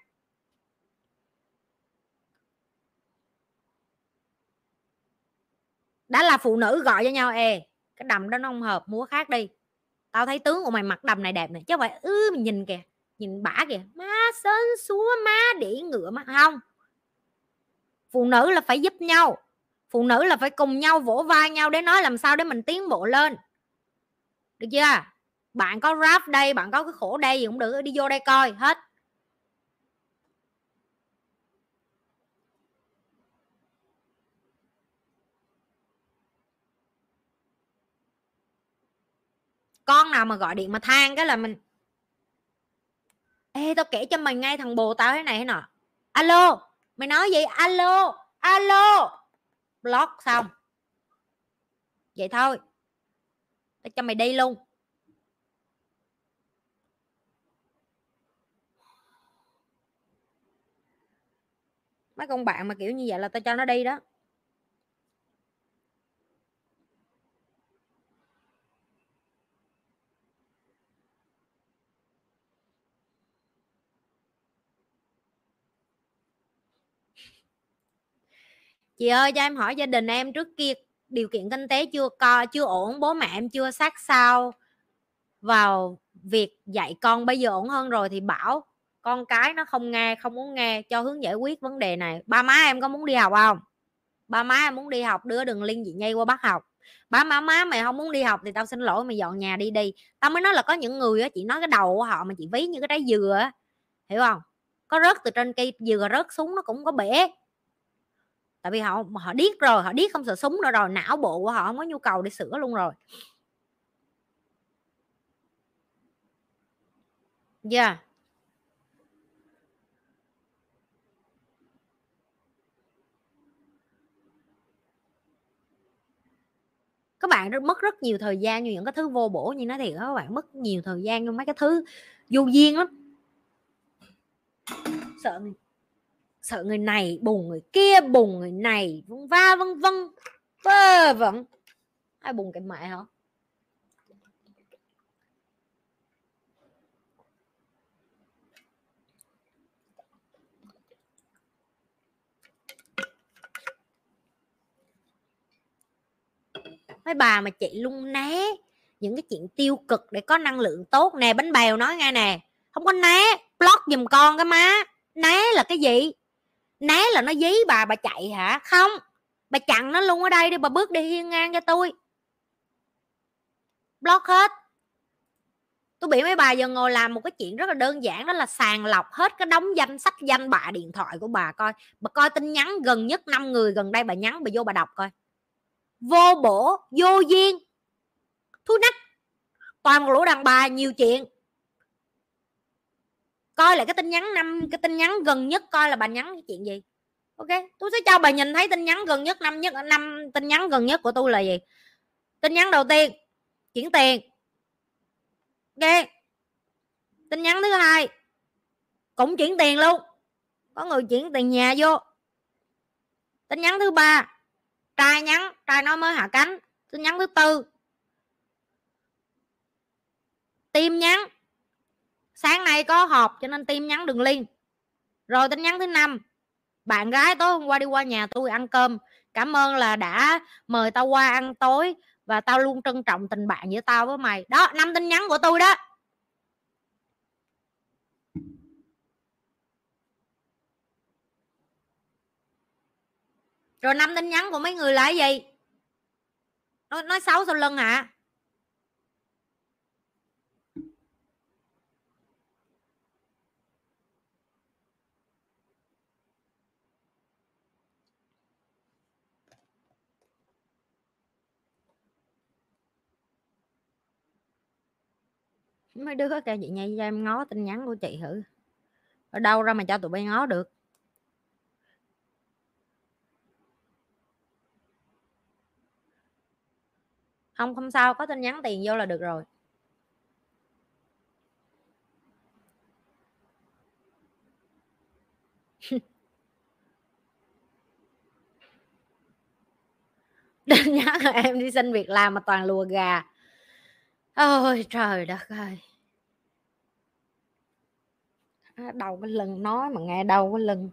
Đã là phụ nữ gọi cho nhau. Ê, cái đầm đó nó không hợp, mua khác đi. Tao thấy tướng của mày mặc đầm này đẹp nè. Chứ không phải mình nhìn kìa. Nhìn bả kìa, má sến súa, má đĩ ngựa má. Không. Phụ nữ là phải giúp nhau. Phụ nữ là phải cùng nhau vỗ vai nhau để nói làm sao để mình tiến bộ lên. Được chưa? Bạn có rap đây, bạn có cái khổ đây gì cũng được, đi vô đây coi hết. Con nào mà gọi điện mà than cái là mình. Ê, tao kể cho mày ngay thằng bồ tao thế này thế nọ. Alo, mày nói vậy? Alo, alo. Block xong. Vậy thôi. Tao cho mày đi luôn. Mấy con bạn mà kiểu như vậy là tao cho nó đi đó. Chị ơi, cho em hỏi gia đình em trước kia điều kiện kinh tế chưa ổn, bố mẹ em chưa sát sao vào việc dạy con bây giờ ổn hơn rồi thì bảo con cái nó không nghe, không muốn nghe, cho hướng giải quyết vấn đề này. Ba má em có muốn đi học không? Ba má em muốn đi học, đứa đừng liên dị nhây qua bắt học. Ba má mày không muốn đi học thì tao xin lỗi, mày dọn nhà đi đi. Tao mới nói là có những người á, chị nói cái đầu của họ mà chị ví như cái trái dừa á, hiểu không? Có rớt từ trên cây dừa rớt xuống nó cũng có bể. Tại vì họ điếc rồi, họ điếc không sợ súng nữa rồi, não bộ của họ không có nhu cầu để sửa luôn rồi. Yeah. Các bạn mất rất nhiều thời gian như những cái thứ vô bổ như nó, thì các bạn mất nhiều thời gian cho mấy cái thứ vô duyên lắm. Sợ người này bùng người kia, bùng người này vân va vân vân vơ vẩn. Ai bùng cái mẹ hả? Mấy bà mà chị luôn né những cái chuyện tiêu cực để có năng lượng tốt nè. Bánh bèo nói ngay nè, không có né, block giùm con cái má. Né là cái gì? Né là nó dí bà chạy hả? Không, bà chặn nó luôn ở đây đi, bà bước đi hiên ngang cho tôi. Block hết. Tôi bị mấy bà giờ ngồi làm một cái chuyện rất là đơn giản, đó là sàng lọc hết cái đống danh sách danh bạ điện thoại của bà coi. Bà coi tin nhắn gần nhất 5 người gần đây bà nhắn, bà vô bà đọc coi. Vô bổ, vô duyên, thú nách. Toàn một lũ đàn bà nhiều chuyện. Coi lại cái tin nhắn cái tin nhắn gần nhất coi là bà nhắn cái chuyện gì. Ok, tôi sẽ cho bà nhìn thấy tin nhắn gần nhất, năm tin nhắn gần nhất của tôi là gì. Tin nhắn đầu tiên chuyển tiền. Ok. Tin nhắn thứ hai cũng chuyển tiền luôn, có người chuyển tiền nhà vô. Tin nhắn thứ ba trai nhắn, trai nói mới hạ cánh. Tin nhắn thứ tư tim nhắn, sáng nay có họp cho nên tim nhắn đừng liên. Rồi tin nhắn thứ năm bạn gái tối hôm qua đi qua nhà tôi ăn cơm, cảm ơn là đã mời tao qua ăn tối và tao luôn trân trọng tình bạn giữa tao với mày. Đó, 5 tin nhắn của tôi đó. Rồi 5 tin nhắn của mấy người là cái gì? Nói xấu sau lưng hả? Mấy đứa kêu chị nhây cho em ngó tin nhắn của chị thử. Ở đâu ra mà cho tụi bay ngó được? Không sao, có tin nhắn tiền vô là được rồi. Tin nhắn em đi xin việc làm mà toàn lùa gà. Ôi trời đất ơi. Đầu cái lưng nói mà nghe đầu cái lưng.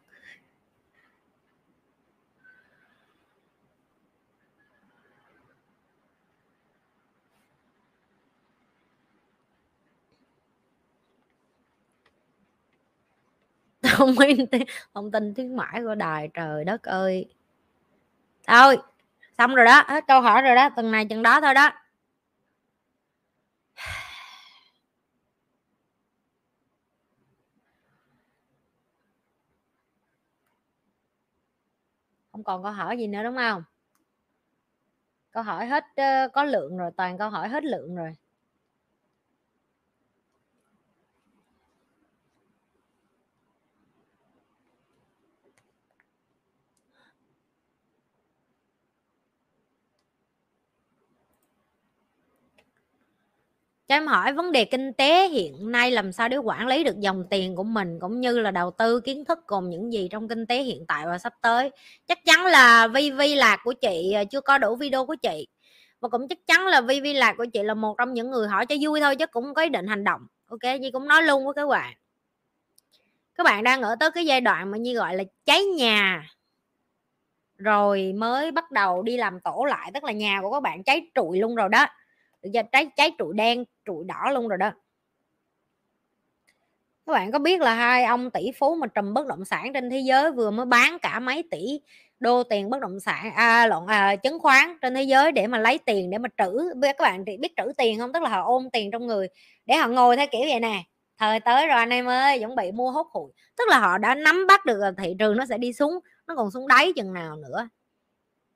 Không tin tiếng mãi của đài, trời đất ơi. Thôi xong rồi đó, hết câu hỏi rồi đó, tuần này chừng đó thôi đó. Không còn câu hỏi gì nữa đúng không? Câu hỏi hết có lượng rồi, toàn câu hỏi hết lượng rồi. Cho em hỏi vấn đề kinh tế hiện nay làm sao để quản lý được dòng tiền của mình, cũng như là đầu tư kiến thức gồm những gì trong kinh tế hiện tại và sắp tới. Chắc chắn là Vi Lạc của chị chưa có đủ video của chị, và cũng chắc chắn là Vi Lạc của chị là một trong những người hỏi cho vui thôi chứ cũng có ý định hành động. Ok, Nhi cũng nói luôn với các bạn đang ở tới cái giai đoạn mà Nhi gọi là cháy nhà rồi mới bắt đầu đi làm tổ lại, tức là nhà của các bạn cháy trụi luôn rồi đó. Được chưa? Trái trụi đen, trụi đỏ luôn rồi đó. Các bạn có biết là hai ông tỷ phú mà trùm bất động sản trên thế giới vừa mới bán cả mấy tỷ đô tiền bất động sản chứng khoán trên thế giới để mà lấy tiền để mà trữ. Các bạn biết trữ tiền không? Tức là họ ôm tiền trong người để họ ngồi theo kiểu vậy nè, thời tới rồi anh em ơi, chuẩn bị mua hốt hụi. Tức là họ đã nắm bắt được thị trường nó sẽ đi xuống, nó còn xuống đáy chừng nào nữa.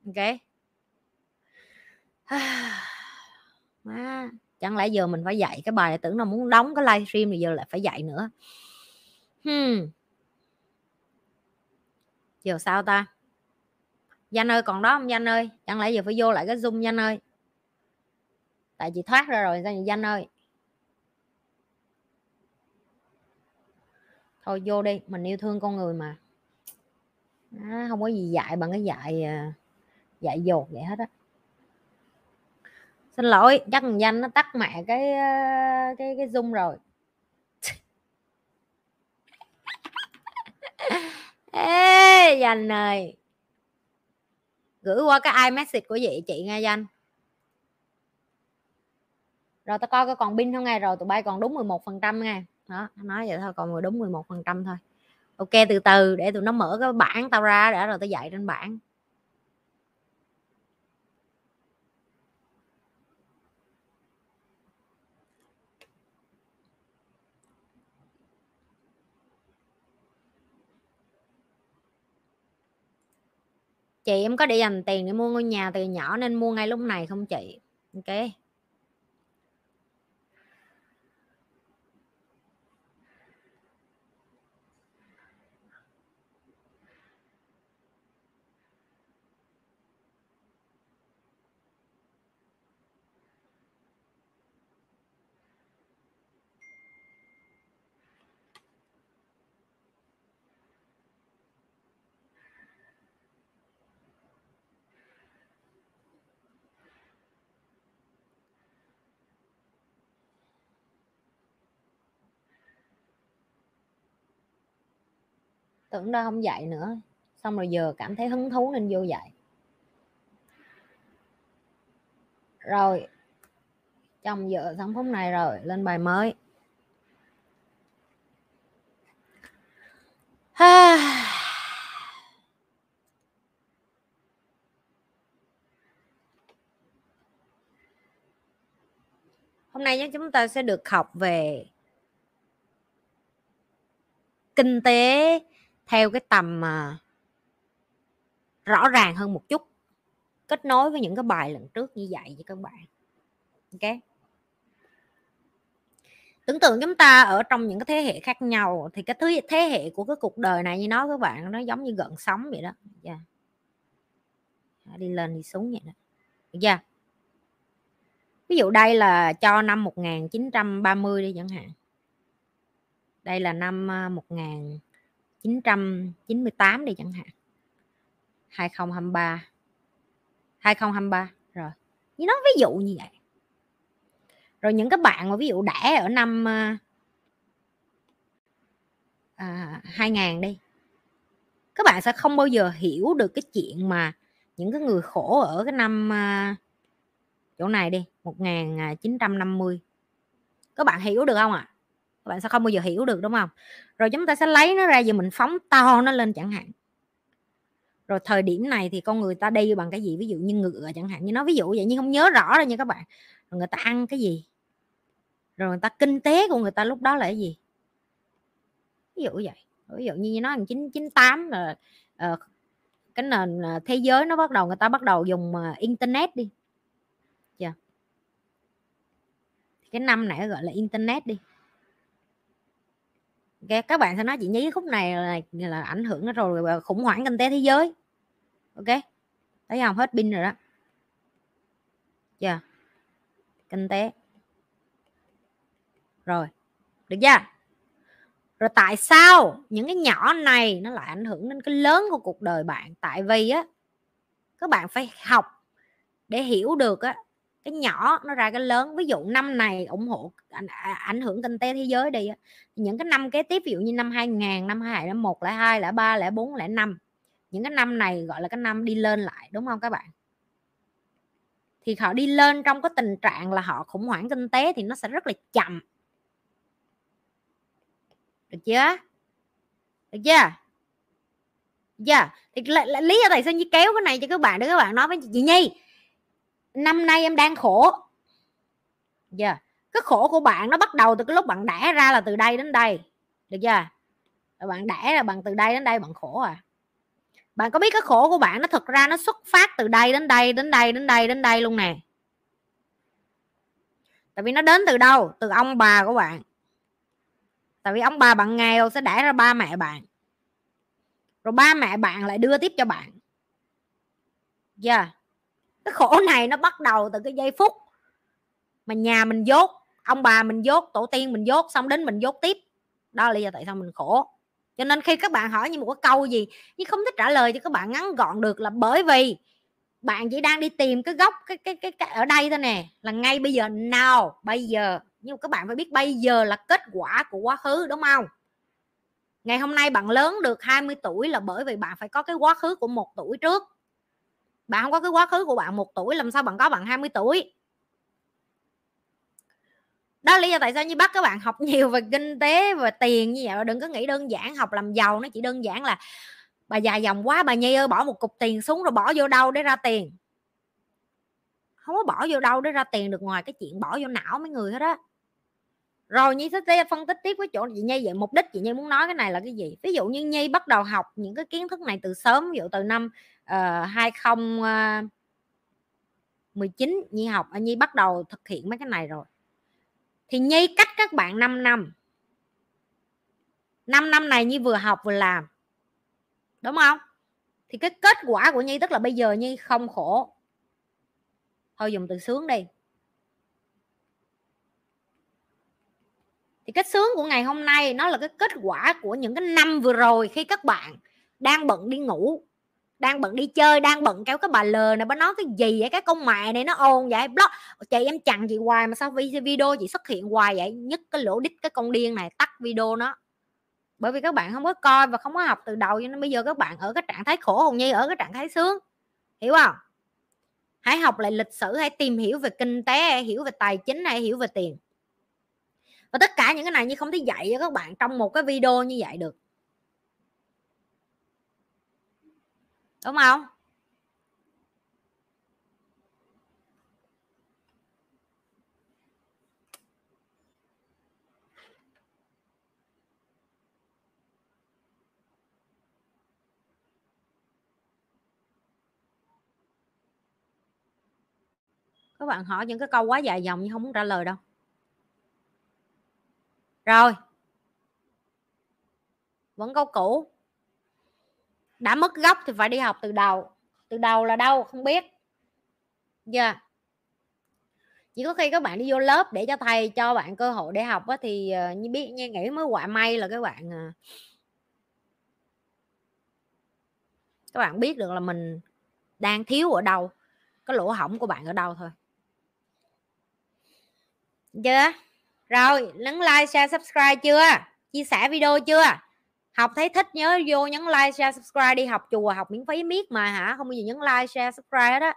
Ok. Má, chẳng lẽ giờ mình phải dạy cái bài, tưởng là muốn đóng cái livestream thì giờ lại phải dạy nữa. Giờ sao ta? Danh ơi còn đó không Danh ơi? Chẳng lẽ giờ phải vô lại cái Zoom Danh ơi? Tại chị thoát ra rồi Danh ơi. Thôi vô đi, mình yêu thương con người mà. À, không có gì dạy bằng cái dạy dột vậy hết á. Xin lỗi, chắc thằng Danh nó tắt mẹ cái Zoom rồi. Ê Danh ơi, gửi qua cái iMessage của chị nghe Danh. Rồi tao coi có còn pin không nghe, rồi tụi bay còn đúng 11% nghe. Đó, nói vậy thôi, còn đúng 11% thôi. Ok, từ từ để tụi nó mở cái bảng tao ra đã, rồi tao dạy trên bảng. Chị em có để dành tiền để mua ngôi nhà từ nhỏ nên mua ngay lúc này không chị? Ok. Tưởng đâu không dạy nữa, xong rồi giờ cảm thấy hứng thú nên vô dạy. Rồi trong giờ xong phút này rồi lên bài mới. Hôm nay chúng ta sẽ được học về kinh tế theo cái tầm rõ ràng hơn một chút, kết nối với những cái bài lần trước như vậy với các bạn. Ok. Tưởng tượng chúng ta ở trong những cái thế hệ khác nhau, thì cái thế hệ của cái cuộc đời này như nói các bạn, nó giống như gợn sóng vậy đó. Yeah. Đi lên đi xuống vậy đó. Được chưa? Ví dụ đây là cho năm 1930 đi chẳng hạn. Đây là năm 1998 đi chẳng hạn. 2023 rồi. Như nó ví dụ như vậy. Rồi những các bạn mà ví dụ đẻ ở năm 2000 đi, các bạn sẽ không bao giờ hiểu được cái chuyện mà những cái người khổ ở cái năm chỗ này đi 1950. Các bạn hiểu được không ạ? À? Các bạn sẽ không bao giờ hiểu được đúng không? Rồi chúng ta sẽ lấy nó ra, giờ mình phóng to nó lên chẳng hạn. Rồi thời điểm này thì con người ta đi bằng cái gì? Ví dụ như ngựa chẳng hạn. Như nó ví dụ vậy nhưng không nhớ rõ đâu nha các bạn. Rồi người ta ăn cái gì? Rồi người ta kinh tế của người ta lúc đó là cái gì? Ví dụ vậy. Ví dụ như nó 1998 là cái nền thế giới nó bắt đầu, người ta bắt đầu dùng internet đi. Chưa? Cái năm này gọi là internet đi. Okay, các bạn sẽ nói chị nhí khúc này là ảnh hưởng rồi khủng hoảng kinh tế thế giới. Ok, thấy không? Hết pin rồi đó. Dạ, yeah. Kinh tế. Rồi, được chưa? Rồi tại sao những cái nhỏ này nó lại ảnh hưởng đến cái lớn của cuộc đời bạn? Tại vì á, các bạn phải học để hiểu được á, cái nhỏ nó ra cái lớn. Ví dụ năm này ủng hộ ảnh hưởng kinh tế thế giới đi, những cái năm kế tiếp ví dụ như năm 2000, năm 2001, 2002, 2003, 2004, 2005, những cái năm này gọi là cái năm đi lên lại, đúng không các bạn? thì họ đi lên trong cái tình trạng là họ khủng hoảng kinh tế thì nó sẽ rất là chậm. Được chưa? Được chưa? Dạ, thì lý do tại sao Nhi kéo cái này cho các bạn để các bạn nói với chị Nhi, năm nay em đang khổ. Dạ, cái khổ của bạn nó bắt đầu từ cái lúc bạn đẻ ra là từ đây đến đây. Được chưa? Rồi bạn đẻ ra bằng từ đây đến đây bạn khổ à. Bạn có biết cái khổ của bạn nó thực ra nó xuất phát từ đây đến đây đến đây đến đây đến đây luôn nè. Tại vì nó đến từ đâu? Từ ông bà của bạn. Tại vì ông bà bạn nghèo sẽ đẻ ra ba mẹ bạn. Rồi ba mẹ bạn lại đưa tiếp cho bạn. Yeah. Cái khổ này nó bắt đầu từ cái giây phút mà nhà mình dốt, ông bà mình dốt, tổ tiên mình dốt, xong đến mình dốt tiếp. Đó là lý do tại sao mình khổ. Cho nên khi các bạn hỏi như một cái câu gì nhưng không thích trả lời cho các bạn ngắn gọn được là bởi vì bạn chỉ đang đi tìm cái gốc cái ở đây thôi nè, là ngay bây giờ nào, bây giờ. Nhưng các bạn phải biết bây giờ là kết quả của quá khứ, đúng không? Ngày hôm nay bạn lớn được 20 tuổi là bởi vì bạn phải có cái quá khứ của 1 tuổi trước. Bạn không có cái quá khứ của bạn 1 tuổi làm sao bạn có bạn 20 tuổi? Đó là lý do tại sao như bắt các bạn học nhiều về kinh tế và tiền như vậy. Đừng có nghĩ đơn giản học làm giàu, nó chỉ đơn giản là bà già dòng quá bà Nhi ơi, bỏ một cục tiền xuống rồi bỏ vô đâu để ra tiền. Không có bỏ vô đâu để ra tiền được ngoài cái chuyện bỏ vô não mấy người hết á. Rồi Nhi sẽ phân tích tiếp với chỗ chị Nhi vậy. Mục đích chị Nhi muốn nói cái này là cái gì? Ví dụ như Nhi bắt đầu học những cái kiến thức này từ sớm. Ví dụ từ năm 2019 Nhi học, Nhi bắt đầu thực hiện mấy cái này rồi. Thì Nhi cách các bạn 5 năm này Nhi vừa học vừa làm, đúng không? Thì cái kết quả của Nhi tức là bây giờ Nhi không khổ. Thôi dùng từ sướng đi. Thì cái sướng của ngày hôm nay nó là cái kết quả của những cái năm vừa rồi khi các bạn đang bận đi ngủ, đang bận đi chơi, đang bận kéo cái bà lờ này, bà nói cái gì vậy, cái con mẹ này nó ồn vậy, blog chị em chặn chị hoài mà sao video chị xuất hiện hoài vậy, nhất cái lỗ đít cái con điên này tắt video nó. Bởi vì các bạn không có coi và không có học từ đầu cho nên bây giờ các bạn ở cái trạng thái khổ, hồn Nhi ở cái trạng thái sướng, hiểu không? Hãy học lại lịch sử, hãy tìm hiểu về kinh tế, hãy hiểu về tài chính, hãy hiểu về tiền. Và tất cả những cái này như không thể dạy cho các bạn trong một cái video như vậy được, đúng không? Các bạn hỏi những cái câu quá dài dòng nhưng không muốn trả lời đâu. Rồi. Vẫn câu cũ. Đã mất gốc thì phải đi học từ đầu. Từ đầu là đâu không biết. Dạ. Yeah. Chỉ có khi các bạn đi vô lớp để cho thầy cho bạn cơ hội để học á, thì như biết như nghĩ mới quả may là các bạn biết được là mình đang thiếu ở đâu, cái lỗ hổng của bạn ở đâu thôi. Chưa? Yeah. Rồi, nhấn like, share, subscribe chưa? Chia sẻ video chưa? Học thấy thích nhớ vô nhấn like, share, subscribe đi, học chùa, học miễn phí miết mà hả? Không bao giờ nhấn like, share, subscribe hết á.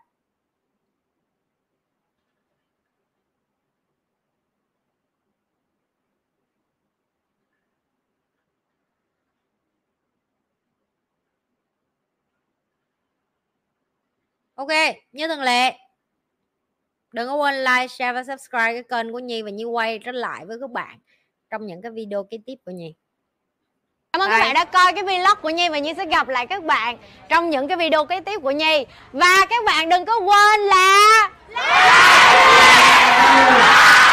Ok, như thường lệ. Đừng có quên like, share và subscribe cái kênh của Nhi và Nhi quay trở lại với các bạn trong những cái video kế tiếp của Nhi. Cảm ơn các bạn đã coi cái vlog của Nhi và Nhi sẽ gặp lại các bạn trong những cái video kế tiếp của Nhi. Và các bạn đừng có quên là